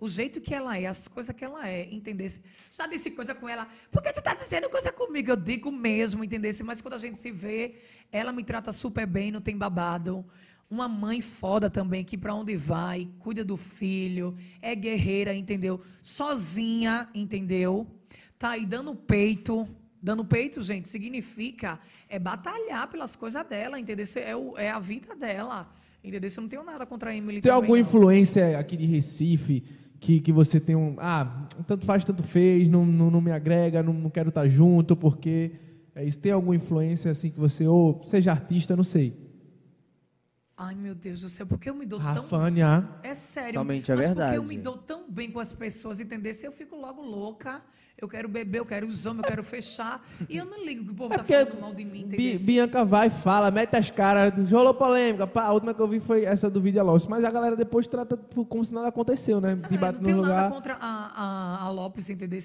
o jeito que ela é, as coisas que ela é, entendeu? Já disse coisa com ela, por que tu tá dizendo coisa comigo? Eu digo mesmo, entendeu? Mas quando a gente se vê, ela me trata super bem, não tem babado. Uma mãe foda também, que para onde vai, cuida do filho, é guerreira, entendeu? Sozinha, entendeu? Tá aí dando peito. Dando peito, gente, significa batalhar pelas coisas dela, entendeu? É a vida dela, entendeu? Eu não tenho nada contra a Emily. Tem alguma influência aqui de Recife que você tem um... Ah, tanto faz, tanto fez, não me agrega, não quero estar junto, porque... É isso. Tem alguma influência assim que você... Ou seja artista, não sei. Ai, meu Deus do céu, porque eu me dou tão... Rafânia. É sério. Somente é verdade. Porque eu me dou tão bem com as pessoas, entendeu? Se eu fico logo louca, eu quero beber, eu quero os homens, eu quero fechar. E eu não ligo que o povo tá falando mal de mim, entendeu? Bianca vai, fala, mete as caras, rolou polêmica. Pá, a última que eu vi foi essa do Vídeo Lopes. Mas a galera depois trata como se nada aconteceu, né? De bater no lugar. Eu não tenho nada contra a Lopes, entendeu?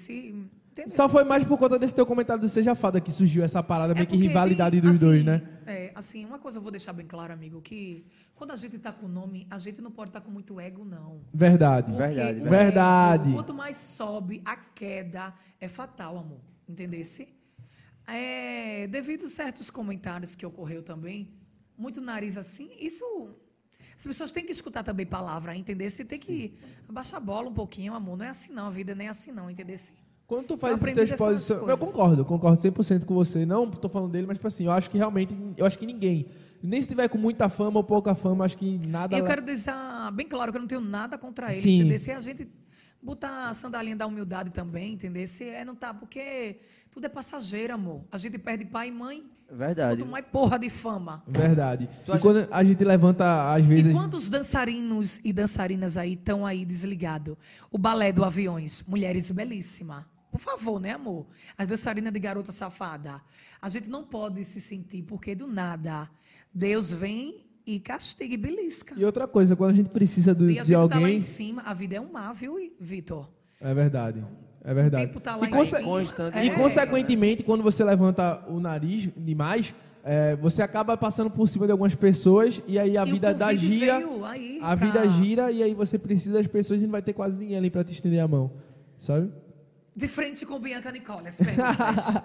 Só foi mais por conta desse teu comentário do Seja Fada que surgiu essa parada, meio que rivalidade dos dois, né? É, assim, uma coisa eu vou deixar bem claro, amigo, que quando a gente tá com nome, a gente não pode estar com muito ego, não. Verdade, verdade. Verdade. Quanto mais sobe, a queda é fatal, amor. Entendesse? É, devido a certos comentários que ocorreu também, muito nariz assim, isso... As pessoas têm que escutar também palavra, entendesse? Tem que abaixar a bola um pouquinho, amor. Não é assim, não. A vida nem é assim, não, entendesse? Quando tu faz essa exposição... Eu concordo 100% com você. Não tô falando dele, mas tipo assim, eu acho que realmente, eu acho que ninguém, nem se tiver com muita fama ou pouca fama, acho que nada... Eu quero deixar bem claro que eu não tenho nada contra ele, entendeu? Se a gente botar a sandalinha da humildade também, entendeu? Se não tá, porque tudo é passageiro, amor. A gente perde pai e mãe. Verdade. Quanto mais porra de fama. Verdade. E quando a gente levanta, às vezes... E quantos dançarinos e dançarinas aí estão aí desligados? O balé do Aviões, mulheres belíssimas. Por favor, né, amor? As dançarinas de Garota Safada. A gente não pode se sentir, porque do nada Deus vem e castiga e belisca. E outra coisa, quando a gente precisa de alguém... E a gente tá lá em cima, a vida é um mar, viu, Vitor? É verdade, é verdade. O tempo tá lá em cima. E, consequentemente, quando você levanta o nariz demais... você acaba passando por cima de algumas pessoas e aí a vida da gira... A vida gira e aí você precisa das pessoas e não vai ter quase ninguém ali para te estender a mão, sabe? De frente com Bianca Nicole,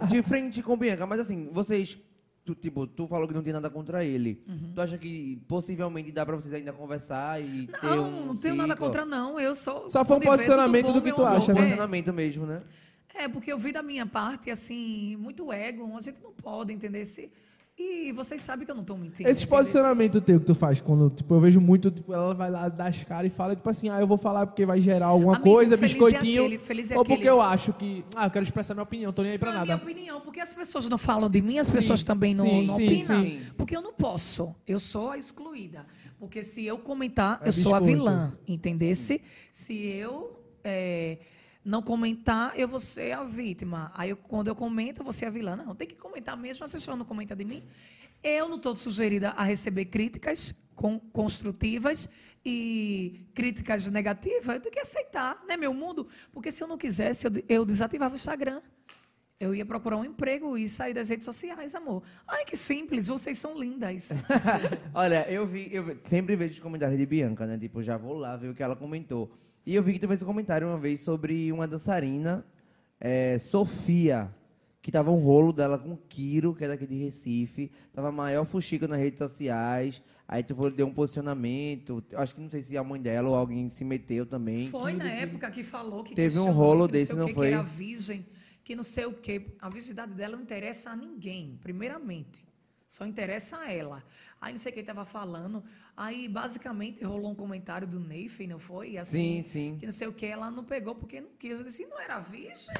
de frente com Bianca, mas assim, vocês... Tu falou que não tem nada contra ele. Uhum. Tu acha que possivelmente dá pra vocês ainda conversar e não, ter um... Não tenho nada contra, não. Eu sou... Só foi um posicionamento do que tu acha, né? Um posicionamento mesmo, né? É, porque eu vi da minha parte, assim, muito ego. A gente não pode entender se... E vocês sabem que eu não tô mentindo. Esse posicionamento teu que tu faz, quando eu vejo muito, ela vai lá dar as caras e fala, tipo assim, eu vou falar porque vai gerar alguma coisa, biscoitinho, ou porque eu acho que, eu quero expressar minha opinião, tô nem aí pra nada. É minha opinião, porque as pessoas não falam de mim, as pessoas também não opinam, porque eu não posso, eu sou a excluída, porque se eu comentar, eu sou a vilã, entendesse? Se eu... não comentar, eu vou ser a vítima. Aí, quando eu comento, eu vou ser a vilã. Não, tem que comentar mesmo, a pessoa não comenta de mim. Eu não estou sugerida a receber críticas construtivas e críticas negativas. Eu tenho que aceitar, né, meu mundo? Porque se eu não quisesse, eu desativava o Instagram. Eu ia procurar um emprego e sair das redes sociais, amor. Ai, que simples, vocês são lindas. Olha, eu sempre vejo os comentários de Bianca, né? Tipo, já vou lá ver o que ela comentou. E eu vi que tu fez um comentário uma vez sobre uma dançarina, Sofia, que tava um rolo dela com o Quiro, que é daqui de Recife, tava a maior fuxica nas redes sociais, aí tu foi, deu um posicionamento, acho que não sei se a mãe dela ou alguém se meteu também. Foi na época que falou que... Teve um rolo desse, não foi? Que era virgem, que não sei o quê. A virgindade dela não interessa a ninguém, primeiramente. Só interessa a ela. Aí não sei quem estava falando. Aí, basicamente, rolou um comentário do Neif, não foi? E assim, sim. Que não sei o que, ela não pegou porque não quis. Eu disse, não era virgem?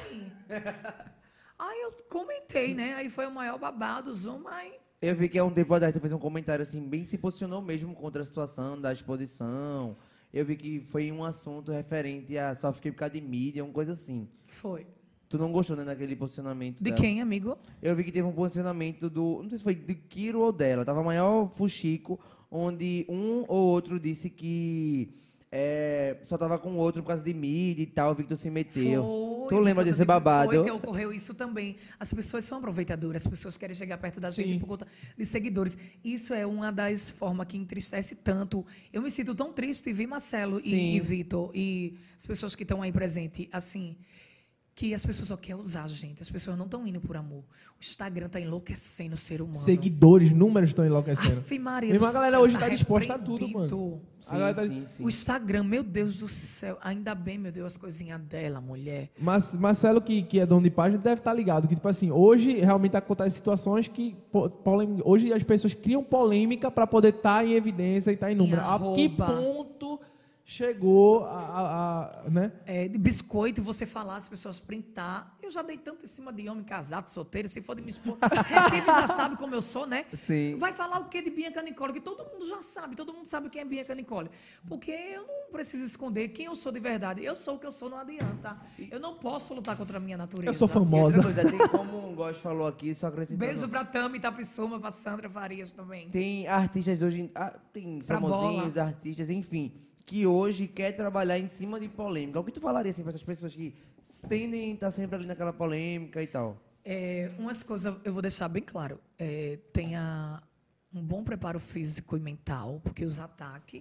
Aí eu comentei, né? Aí foi o maior babado, zoom, aí... Eu vi que há um tempo atrás tu fez um comentário assim, bem se posicionou mesmo contra a situação da exposição. Eu vi que foi um assunto referente a só fiquei por causa de mídia, uma coisa assim. Foi. Tu não gostou, né, daquele posicionamento dela? De quem, amigo? Eu vi que teve um posicionamento do... Não sei se foi de Quiro ou dela. Tava maior fuxico, onde um ou outro disse que só tava com o outro por causa de mídia e tal. Eu vi que tu se meteu. Foi, tu lembra desse babado? Foi que ocorreu isso também. As pessoas são aproveitadoras. As pessoas querem chegar perto da gente por conta de seguidores. Isso é uma das formas que entristece tanto. Eu me sinto tão triste. E vi Marcelo e Vitor e as pessoas que estão aí presentes, assim... Que as pessoas só querem usar a gente. As pessoas não estão indo por amor. O Instagram está enlouquecendo o ser humano. Seguidores, números estão enlouquecendo. Aff, Maria do Céu, a galera hoje está disposta a tudo, mano. Sim. O Instagram, meu Deus do céu. Ainda bem, meu Deus, as coisinhas dela, mulher. Mas Marcelo, que é dono de página, deve estar ligado. Que, tipo assim, hoje realmente acontecem situações que... Hoje as pessoas criam polêmica para poder estar em evidência e estar em número. A que ponto... Chegou a né? De biscoito, você falar, as pessoas printar. Eu já dei tanto em cima de homem casado, solteiro, se for de me expor. Recife já sabe como eu sou, né? Sim. Vai falar o quê de Bianca Nicole? Que todo mundo já sabe, todo mundo sabe quem é Bianca Nicole. Porque eu não preciso esconder quem eu sou de verdade. Eu sou o que eu sou, não adianta. Eu não posso lutar contra a minha natureza. Eu sou famosa. E outra coisa, tem como o Góes falou aqui, só acrescentando... Beijo pra Tami, Tapissuma, pra Sandra Farias também. Tem artistas hoje, tem famosinhos, artistas, enfim... que hoje quer trabalhar em cima de polêmica. O que tu falaria assim, para essas pessoas que tendem a estar sempre ali naquela polêmica e tal? Umas coisas eu vou deixar bem claro. Tenha um bom preparo físico e mental, porque os ataques,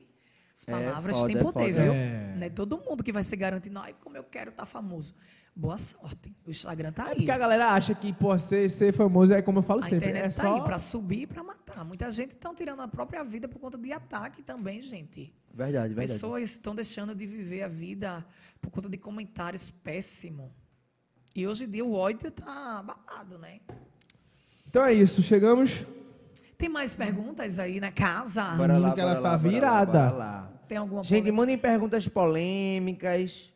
as palavras têm poder, viu? Não é todo mundo que vai se garantindo, ai, como eu quero estar famoso. Boa sorte. O Instagram tá aí. Porque a galera acha que pô, ser famoso é como eu falo sempre. A internet tá só... aí para subir e para matar. Muita gente tá tirando a própria vida por conta de ataque também, gente. Verdade, verdade. Pessoas estão deixando de viver a vida por conta de comentários péssimos. E hoje em dia o ódio tá babado, né? Então é isso. Chegamos. Tem mais perguntas aí na casa? Bora lá, ela tá virada. Tem alguma gente, mandem perguntas polêmicas.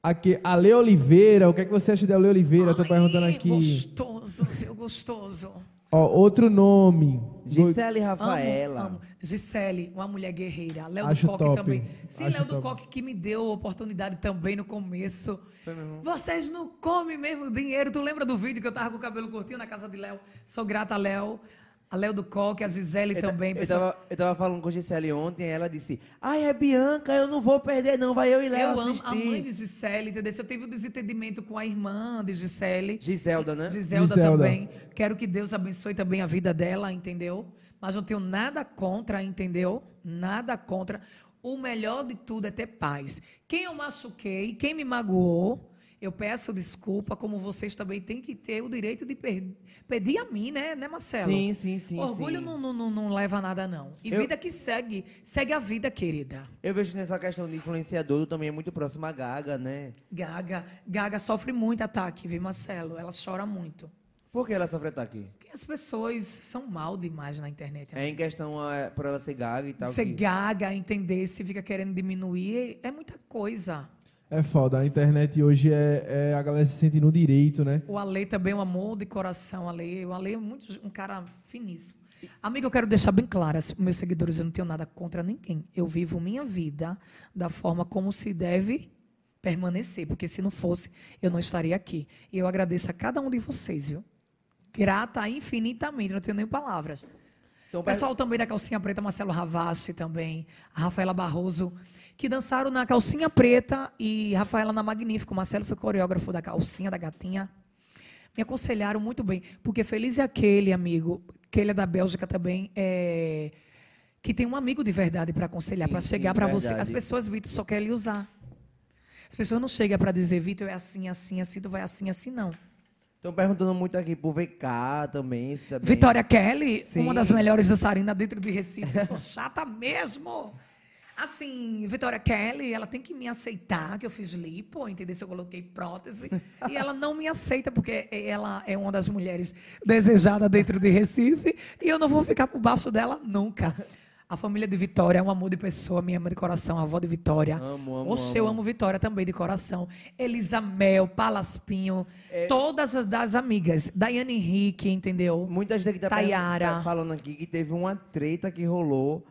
Aqui, Ale Oliveira, o que é que você acha de Ale Oliveira? Estou perguntando aqui. Gostoso, seu gostoso. Ó, outro nome. Gisele Rafaela. Amo. Gisele, uma mulher guerreira. Léo do Coque também. Sim, Léo do Coque que me deu a oportunidade também no começo. Vocês não comem mesmo dinheiro. Tu lembra do vídeo que eu tava com o cabelo curtinho na casa de Léo? Sou grata a Léo. A Léo do Coque, a Gisele também. Eu tava falando com a Gisele ontem, ela disse, ai, é Bianca, eu não vou perder não, vai eu e Léo assistir. Eu amo a mãe de Gisele, entendeu? Eu tive um desentendimento com a irmã de Gisele. Giselda, né? Giselda também. Quero que Deus abençoe também a vida dela, entendeu? Mas não tenho nada contra, entendeu? Nada contra. O melhor de tudo é ter paz. Quem eu machuquei, quem me magoou... Eu peço desculpa, como vocês também têm que ter o direito de pedir a mim, né, Marcelo? Sim. Orgulho sim. Não leva a nada, não. E vida que segue a vida, querida. Eu vejo que nessa questão de influenciador também é muito próximo à Gaga, né? Gaga sofre muito ataque, viu, Marcelo? Ela chora muito. Por que ela sofre ataque? Porque as pessoas são mal demais na internet. Amiga. É em questão por ela ser Gaga e tal. Ser Gaga, entender, se fica querendo diminuir, é muita coisa. É foda, a internet hoje a galera se sente no direito, né? O Ale também, um amor de coração, Ale. O Ale é um cara finíssimo. Amigo, eu quero deixar bem claro, meus seguidores, eu não tenho nada contra ninguém. Eu vivo minha vida da forma como se deve permanecer, porque se não fosse, eu não estaria aqui. E eu agradeço a cada um de vocês, viu? Grata infinitamente, não tenho nem palavras. Então, o pessoal também da Calcinha Preta, Marcelo Ravassi também, a Rafaela Barroso, que dançaram na Calcinha Preta e Rafaela na Magnífico. Marcelo foi coreógrafo da Calcinha, da Gatinha. Me aconselharam muito bem, porque feliz é aquele amigo, que ele é da Bélgica também, que tem um amigo de verdade para aconselhar, para chegar para você. As pessoas, Vitor, só querem usar. As pessoas não chegam para dizer, Vitor, é assim, assim, assim, tu vai assim, assim, não. Estão perguntando muito aqui pro VK também. Se tá bem. Vitória Kelly, sim, uma das melhores dançarinas dentro de Recife. Eu sou chata mesmo. Assim, Vitória Kelly, ela tem que me aceitar que eu fiz lipo, entendeu? Se eu coloquei prótese. E ela não me aceita, porque ela é uma das mulheres desejadas dentro de Recife. E eu não vou ficar por baixo dela nunca. A família de Vitória é um amor de pessoa, minha mãe de coração, a avó de Vitória. Amo. Oxe, eu amo Vitória também de coração. Elisa Mel, Palaspinho, todas as amigas. Daiane Henrique, entendeu? Muita gente que tá falando aqui que teve uma treta que rolou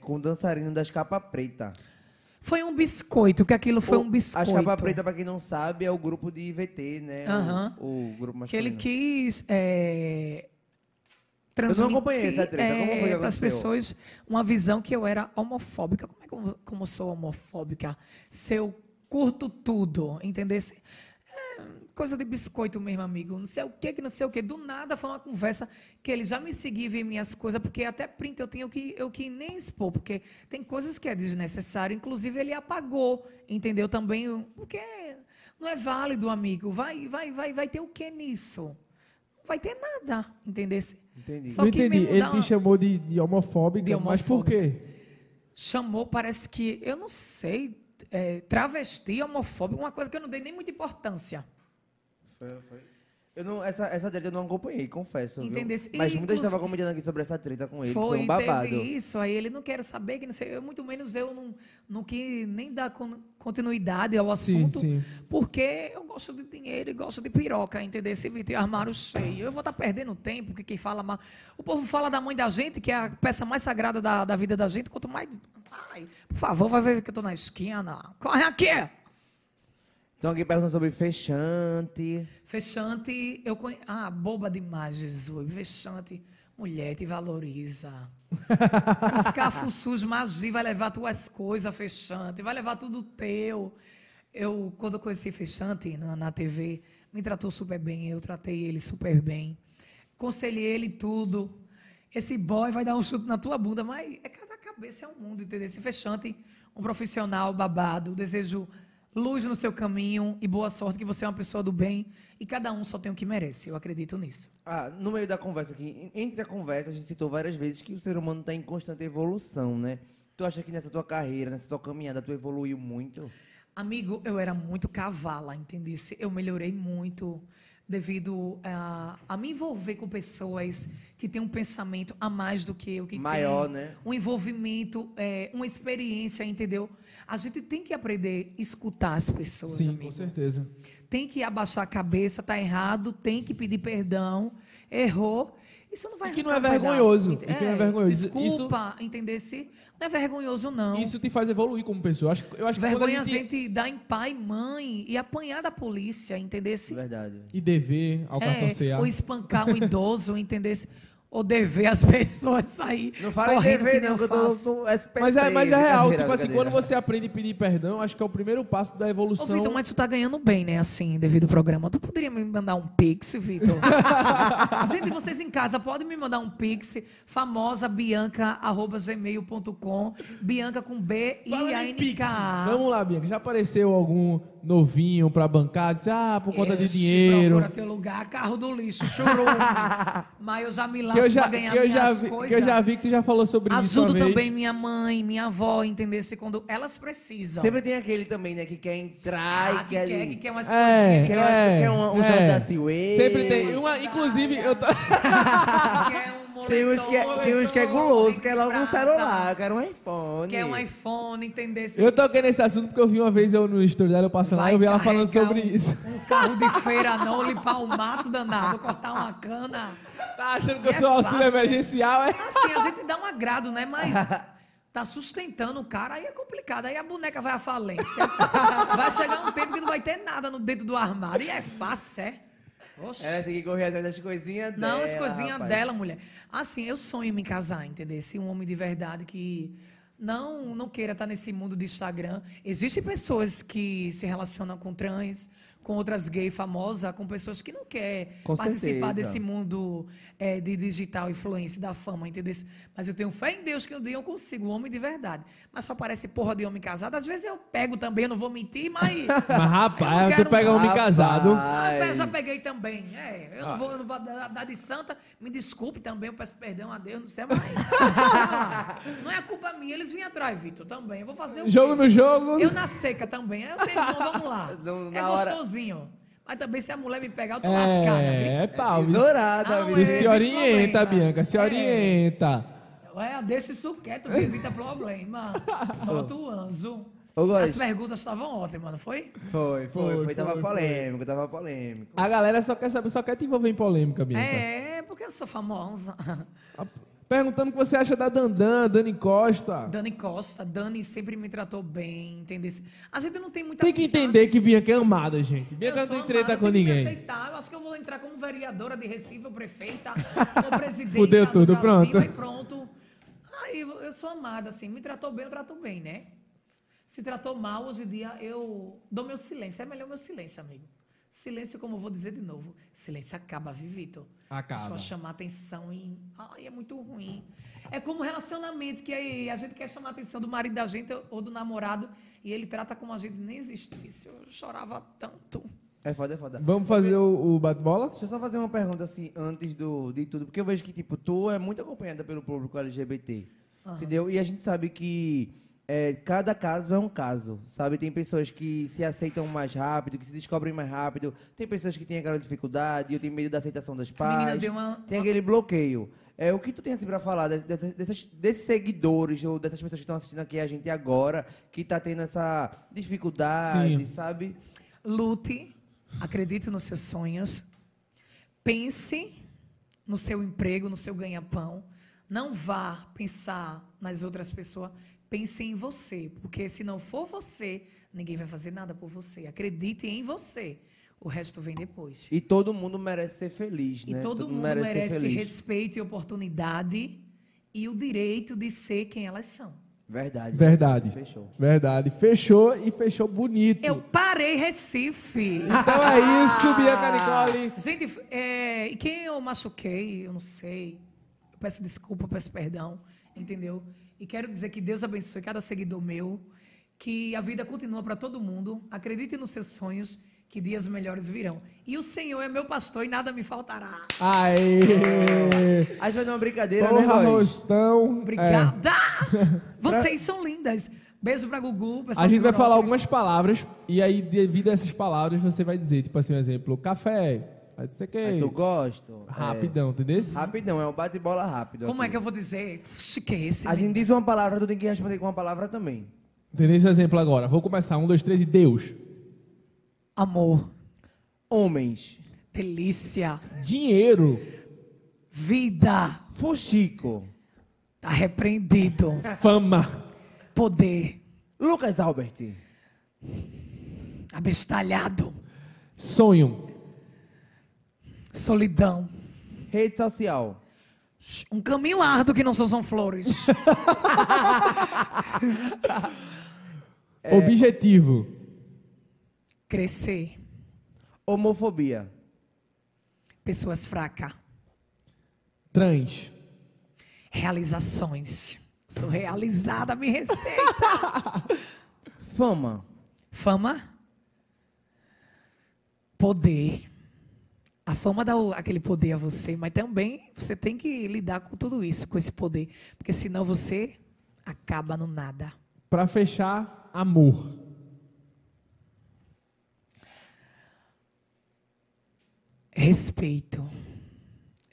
com o dançarino das Capa Preta. Foi um biscoito, que aquilo foi um biscoito. As Capa Preta, para quem não sabe, é o grupo de IVT, né? O grupo masculino. Que ele quis... Eu não acompanhei essa treta, como foi que aconteceu? As pessoas, uma visão que eu era homofóbica. Como é que eu sou homofóbica? Se eu curto tudo, entendeu? Coisa de biscoito mesmo, amigo. Não sei o que, não sei o que. Do nada foi uma conversa que ele já me seguia e via minhas coisas, porque até print eu tenho que nem expor, porque tem coisas que é desnecessário. Inclusive, ele apagou, entendeu? Também, porque não é válido, amigo. Vai ter o que nisso? Não vai ter nada, entendeu? Entendi. Só que ele te chamou de homofóbica, mas por quê? Chamou, parece que, eu não sei, travesti, homofóbico, uma coisa que eu não dei nem muita importância. Foi. Essa treta eu não acompanhei, confesso. Entendeu? Mas muita gente estava comentando aqui sobre essa treta com ele, foi um babado. Teve isso, aí ele não quer saber, que não sei, muito menos eu não quis nem dar continuidade ao assunto, sim. Porque eu gosto de dinheiro e gosto de piroca, entendeu? Esse Vitor, armário cheio. Eu vou estar perdendo tempo, porque quem fala mais... O povo fala da mãe da gente, que é a peça mais sagrada da vida da gente, quanto mais... Ai, por favor, vai ver que eu estou na esquina. Corre aqui! Então, alguém pergunta sobre fechante. Fechante, eu conheço... Ah, boba demais, Jesus. Fechante, mulher, te valoriza. Os cafuçus, magia, vai levar tuas coisas, fechante. Vai levar tudo teu. Quando eu conheci fechante na TV, me tratou super bem. Eu tratei ele super bem. Aconselhei ele tudo. Esse boy vai dar um chute na tua bunda, mas cada cabeça é um mundo, entendeu? Esse fechante, um profissional babado, desejo... Luz no seu caminho e boa sorte, que você é uma pessoa do bem e cada um só tem o que merece. Eu acredito nisso. Ah, no meio da conversa aqui, entre a conversa, a gente citou várias vezes que o ser humano está em constante evolução, né? Tu acha que nessa tua carreira, nessa tua caminhada, tu evoluiu muito? Amigo, eu era muito cavala, entendi? Eu melhorei muito devido a me envolver com pessoas que têm um pensamento a mais do que eu, que maior, tem, né? Um envolvimento, uma experiência, entendeu? A gente tem que aprender a escutar as pessoas, sim, amigo. Com certeza. Tem que abaixar a cabeça, tá errado, tem que pedir perdão, errou. Isso não vai que não é vergonhoso. Que não é vergonhoso. Desculpa, entender-se. Não é vergonhoso, não. Isso te faz evoluir como pessoa. Eu acho vergonha que a gente dá em pai, mãe e apanhar da polícia, entender-se. Verdade. E dever ao cartão CA. Ou espancar um idoso, entender-se. Ou dever as pessoas sair. Não fala em dever, não, que eu sou SPC. Mas é real. Tipo assim, quando você aprende a pedir perdão, acho que é o primeiro passo da evolução. Ô, Vitor, mas tu tá ganhando bem, né, assim, devido ao programa. Tu poderia me mandar um pix, Vitor? Gente, vocês em casa podem me mandar um pix, famosa bianca@gmail.com, Bianca com B e a N-K. Vamos lá, Bianca. Já apareceu algum novinho pra bancar? Disse, por conta de dinheiro. Procura teu lugar, carro do lixo, chorou. Mas eu já me laço pra ganhar minhas coisas. Que eu já vi que tu já falou sobre isso uma vez. Ajudo também minha mãe, minha avó, entender se quando elas precisam. Sempre tem aquele também, né, que quer entrar e quer... Que quer umas coisinhas. Quer um shot da Silway. Sempre tem. Inclusive, eu tô... Tem uns que é guloso, quer logo um celular, quer um iPhone. Quer um iPhone, entender? Eu toquei nesse assunto porque eu vi uma vez no estúdio dela, eu passando lá, eu vi ela falando sobre isso. Um carro de feira não, limpar um mato danado, cortar uma cana. Tá achando que eu sou auxílio emergencial, é? Assim, a gente dá um agrado, né? Mas tá sustentando o cara, aí é complicado. Aí a boneca vai à falência. Vai chegar um tempo que não vai ter nada no dentro do armário. E é fácil, é? Oxe. Ela tem que correr atrás das coisinhas dela. Não, as coisinhas dela, mulher. Assim, eu sonho em me casar, entendeu? Se um homem de verdade que não queira estar nesse mundo de Instagram. Existem pessoas que se relacionam com trans, com outras gays famosas, com pessoas que não querem participar desse mundo de digital, influência, da fama, entendeu? Mas eu tenho fé em Deus que um dia eu consigo, um homem de verdade. Mas só parece porra de homem casado. Às vezes eu pego também, eu não vou mentir, mas... Mas rapaz, tu pega homem casado. Eu já peguei também. Eu não vou dar de santa. Me desculpe também, eu peço perdão a Deus, não sei mais. Não é culpa minha, eles vêm atrás, Vitor, também. Eu vou fazer o jogo no jogo. Eu na seca também. Eu tenho, bom, vamos lá. É gostoso. Mas também se a mulher me pegar, eu tô lascada. É pau. Dourada, viu? Se orienta, Bianca, se orienta. Ué, deixa isso quieto, me evita problema. Solta o anzo. As perguntas estavam ótimas, não foi? Foi. Tava polêmico. A galera só quer saber, só quer te envolver em polêmica, Bianca. É, porque eu sou famosa. Perguntando o que você acha da Dani Costa. Dani sempre me tratou bem, entendeu? A gente não tem muita... Tem que entender que Bianca é amada, gente. Bianca não tem treta com ninguém. Eu acho que eu vou entrar como vereadora de Recife, ou prefeita, ou presidente. Fudeu tudo, pronto. Aí eu sou amada, assim. Me tratou bem, eu trato bem, né? Se tratou mal, hoje em dia eu dou meu silêncio. É melhor meu silêncio, amigo. Silêncio, como eu vou dizer de novo, silêncio acaba, viu, Vitor? Acaba. Só chamar atenção e... Ai, é muito ruim. É como relacionamento, que aí a gente quer chamar a atenção do marido da gente ou do namorado e ele trata como a gente nem existisse. Eu chorava tanto. É foda. Vamos fazer o bate-bola? Deixa eu só fazer uma pergunta, assim, antes de tudo, porque eu vejo que, tipo, tu é muito acompanhada pelo público LGBT, entendeu? E a gente sabe que... cada caso é um caso, sabe? Tem pessoas que se aceitam mais rápido, que se descobrem mais rápido. Tem pessoas que têm aquela dificuldade, eu tenho medo da aceitação dos pais. Menina, deu uma... Tem aquele bloqueio. O que tu tem assim para falar desses seguidores ou dessas pessoas que estão assistindo aqui a gente agora, que tá tendo essa dificuldade, sim, sabe? Lute, acredite nos seus sonhos, pense no seu emprego, no seu ganha-pão. Não vá pensar nas outras pessoas. Pense em você, porque se não for você, ninguém vai fazer nada por você. Acredite em você. O resto vem depois. E todo mundo merece ser feliz, né? E todo mundo merece respeito e oportunidade e o direito de ser quem elas são. Verdade. Fechou e fechou bonito. Eu parei Recife. Então é isso, Bianca Nicole. Gente, e quem eu machuquei, eu não sei. Eu peço desculpa, eu peço perdão, entendeu? E quero dizer que Deus abençoe cada seguidor meu, que a vida continua para todo mundo. Acredite nos seus sonhos, que dias melhores virão. E o Senhor é meu pastor e nada me faltará. Aê! A gente vai dar uma brincadeira, porra, né, Rostão? Obrigada! Vocês são lindas. Beijo pra Gugu. A gente vai falar algumas palavras, e aí, devido a essas palavras, você vai dizer, tipo assim, um exemplo, café... Aí tu gosto. Rapidão, entendeu? Rapidão, é um bate-bola rápido. Como aqui. É que eu vou dizer? Que é esse? A gente diz uma palavra, tu tem que responder com uma palavra também. Entendeu esse exemplo agora? Vou começar. 1, 2, 3 e Deus. Amor. Homens. Delícia. Dinheiro. Vida. Fuxico. Arrependido. Fama. Poder. Lucas Albert. Abestalhado. Sonho. Solidão. Rede social. Um caminho árduo que não são flores. Objetivo. Crescer. Homofobia. Pessoas fracas. Trans. Realizações. Sou realizada, me respeita. Fama. Poder. A fama dá aquele poder a você, mas também você tem que lidar com tudo isso, com esse poder. Porque senão você acaba no nada. Para fechar, amor. Respeito.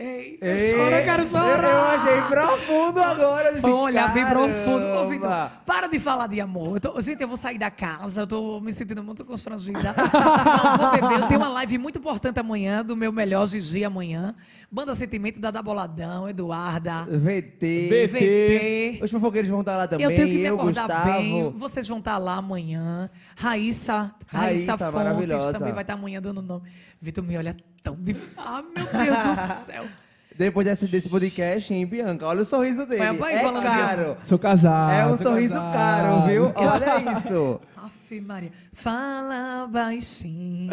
Ei, chora, cara, chora. Eu achei profundo agora. Foi um olhar bem profundo. Ô, Vitor, para de falar de amor. Gente, eu vou sair da casa, eu tô me sentindo muito constrangida. Senão eu vou beber. Eu tenho uma live muito importante amanhã, do meu melhor Gigi amanhã. Banda Sentimento, da Boladão, Eduarda. VT. Os fofoqueiros vão estar lá também. Eu tenho que me acordar bem. Vocês vão estar lá amanhã. Raíssa Fontes maravilhosa. Também vai estar amanhã dando nome. Vitor, me olha tão difícil. Ah, meu Deus do céu. Depois desse podcast, hein, Bianca? Olha o sorriso dele. É caro. Sou casado. É um sorriso caro, viu? Olha isso. Ave Maria. Fala baixinho.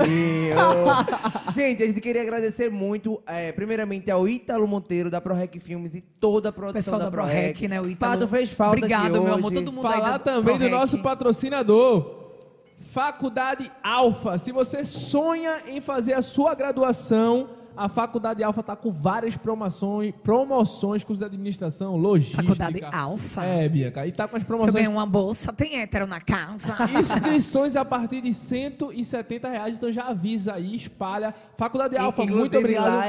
Gente, a gente queria agradecer muito, primeiramente, ao Ítalo Monteiro, da ProRec Filmes e toda a produção da ProRec. Né, o Pato fez falta. Obrigado, aqui meu hoje. Amor. Todo mundo falar também ProRec. Do nosso patrocinador, Faculdade Alfa. Se você sonha em fazer a sua graduação, a Faculdade Alfa está com várias promoções, curso de administração, logística. Faculdade Alfa? É, Bianca. E está com as promoções. Se eu ganhar uma bolsa, tem hétero na casa. Inscrições a partir de R$170, então já avisa aí, espalha. Faculdade Alfa, muito obrigado. Lá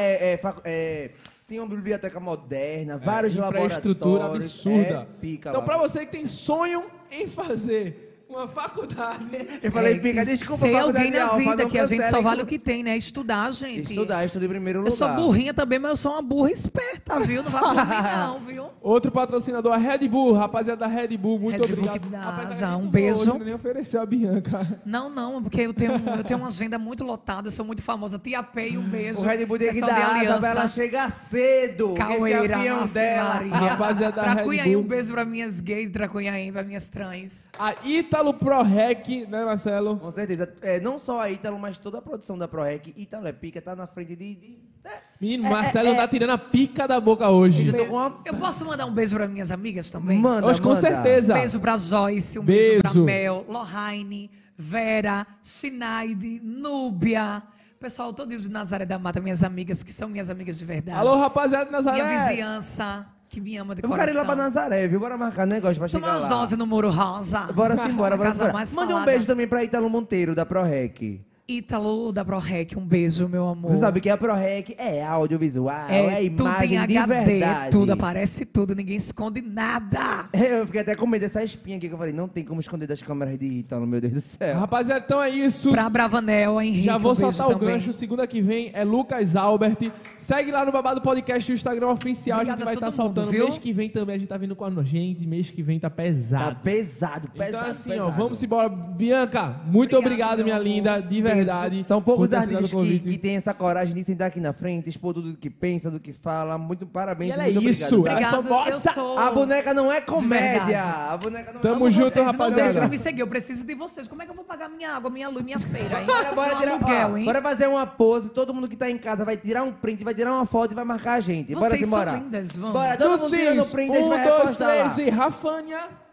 tem uma biblioteca moderna, vários laboratórios. Infraestrutura absurda. É pica, então, para você que tem sonho em fazer uma faculdade. Eu falei, pica, desculpa, sei faculdade alguém na alma, vida que a gente só vale o que tem, né? Estudar, gente. Estudar em primeiro lugar. Eu sou burrinha também, mas eu sou uma burra esperta, viu? Não vai por mim não, viu? Outro patrocinador, a Red Bull, rapaziada da Red Bull, muito Red obrigado. Bull rapaziada, é muito um beijo. Hoje, não nem ofereceu a Bianca. Não, porque eu tenho uma agenda muito lotada, eu sou muito famosa. Tia Pei, um beijo. O Red Bull tem que dar asa pra ela chegar cedo. Caueira, esse avião dela. Rapaziada da Red Bull. Um beijo pra minhas gays, Tracunhaim, pra minhas trans. A Ita ProRec, né, Marcelo? Com certeza. É, não só a Ítalo, mas toda a produção da ProRec. Ítalo é pica, tá na frente Menino, Marcelo tá tirando a pica da boca hoje. Eu posso mandar um beijo para minhas amigas também? Manda. Com certeza. Um beijo pra Joyce, um beijo pra Mel, Lohane, Vera, Sinaide, Núbia. Pessoal, todo isso de Nazaré da Mata, minhas amigas, que são minhas amigas de verdade. Alô, rapaziada de Nazaré. Minha vizinhança. Que me ama de coração. Eu quero ir lá pra Nazaré, viu? Bora marcar negócio pra chegar lá. Tomar uns 12 no Muro Rosa. Bora sim, bora. Manda um beijo também pra Ítalo Monteiro, da ProRec. Ítalo, da ProRec, um beijo, meu amor. Você sabe que a ProRec é audiovisual, é imagem em HD, de verdade. Tudo aparece tudo, ninguém esconde nada. Eu fiquei até com medo dessa espinha aqui, que eu falei, não tem como esconder das câmeras de Ítalo, meu Deus do céu. Rapaziada, então é isso. Pra Bravanel, Henrique, já vou soltar o gancho, segunda que vem é Lucas Albert. Segue lá no Babado Podcast, o Instagram oficial, a gente vai estar soltando. Mês que vem também, a gente tá vindo com a gente, mês que vem tá pesado. Tá pesado. Então assim, ó, vamos embora. Bianca, muito obrigado, minha linda, de verdade. Verdade, são poucos artistas que têm essa coragem de sentar aqui na frente, expor tudo do que pensa, do que fala. Muito parabéns, muito obrigado. A boneca não é comédia. A boneca não Tamo junto, rapaziada. Me seguir, eu preciso de vocês. Como é que eu vou pagar minha água, minha luz, minha feira? Bora fazer uma pose. Todo mundo que tá em casa vai tirar um print, vai tirar uma foto e vai marcar a gente. Bora se morar. Bora, todo mundo tirando print, a gente vai repostar lá. E Rafânia.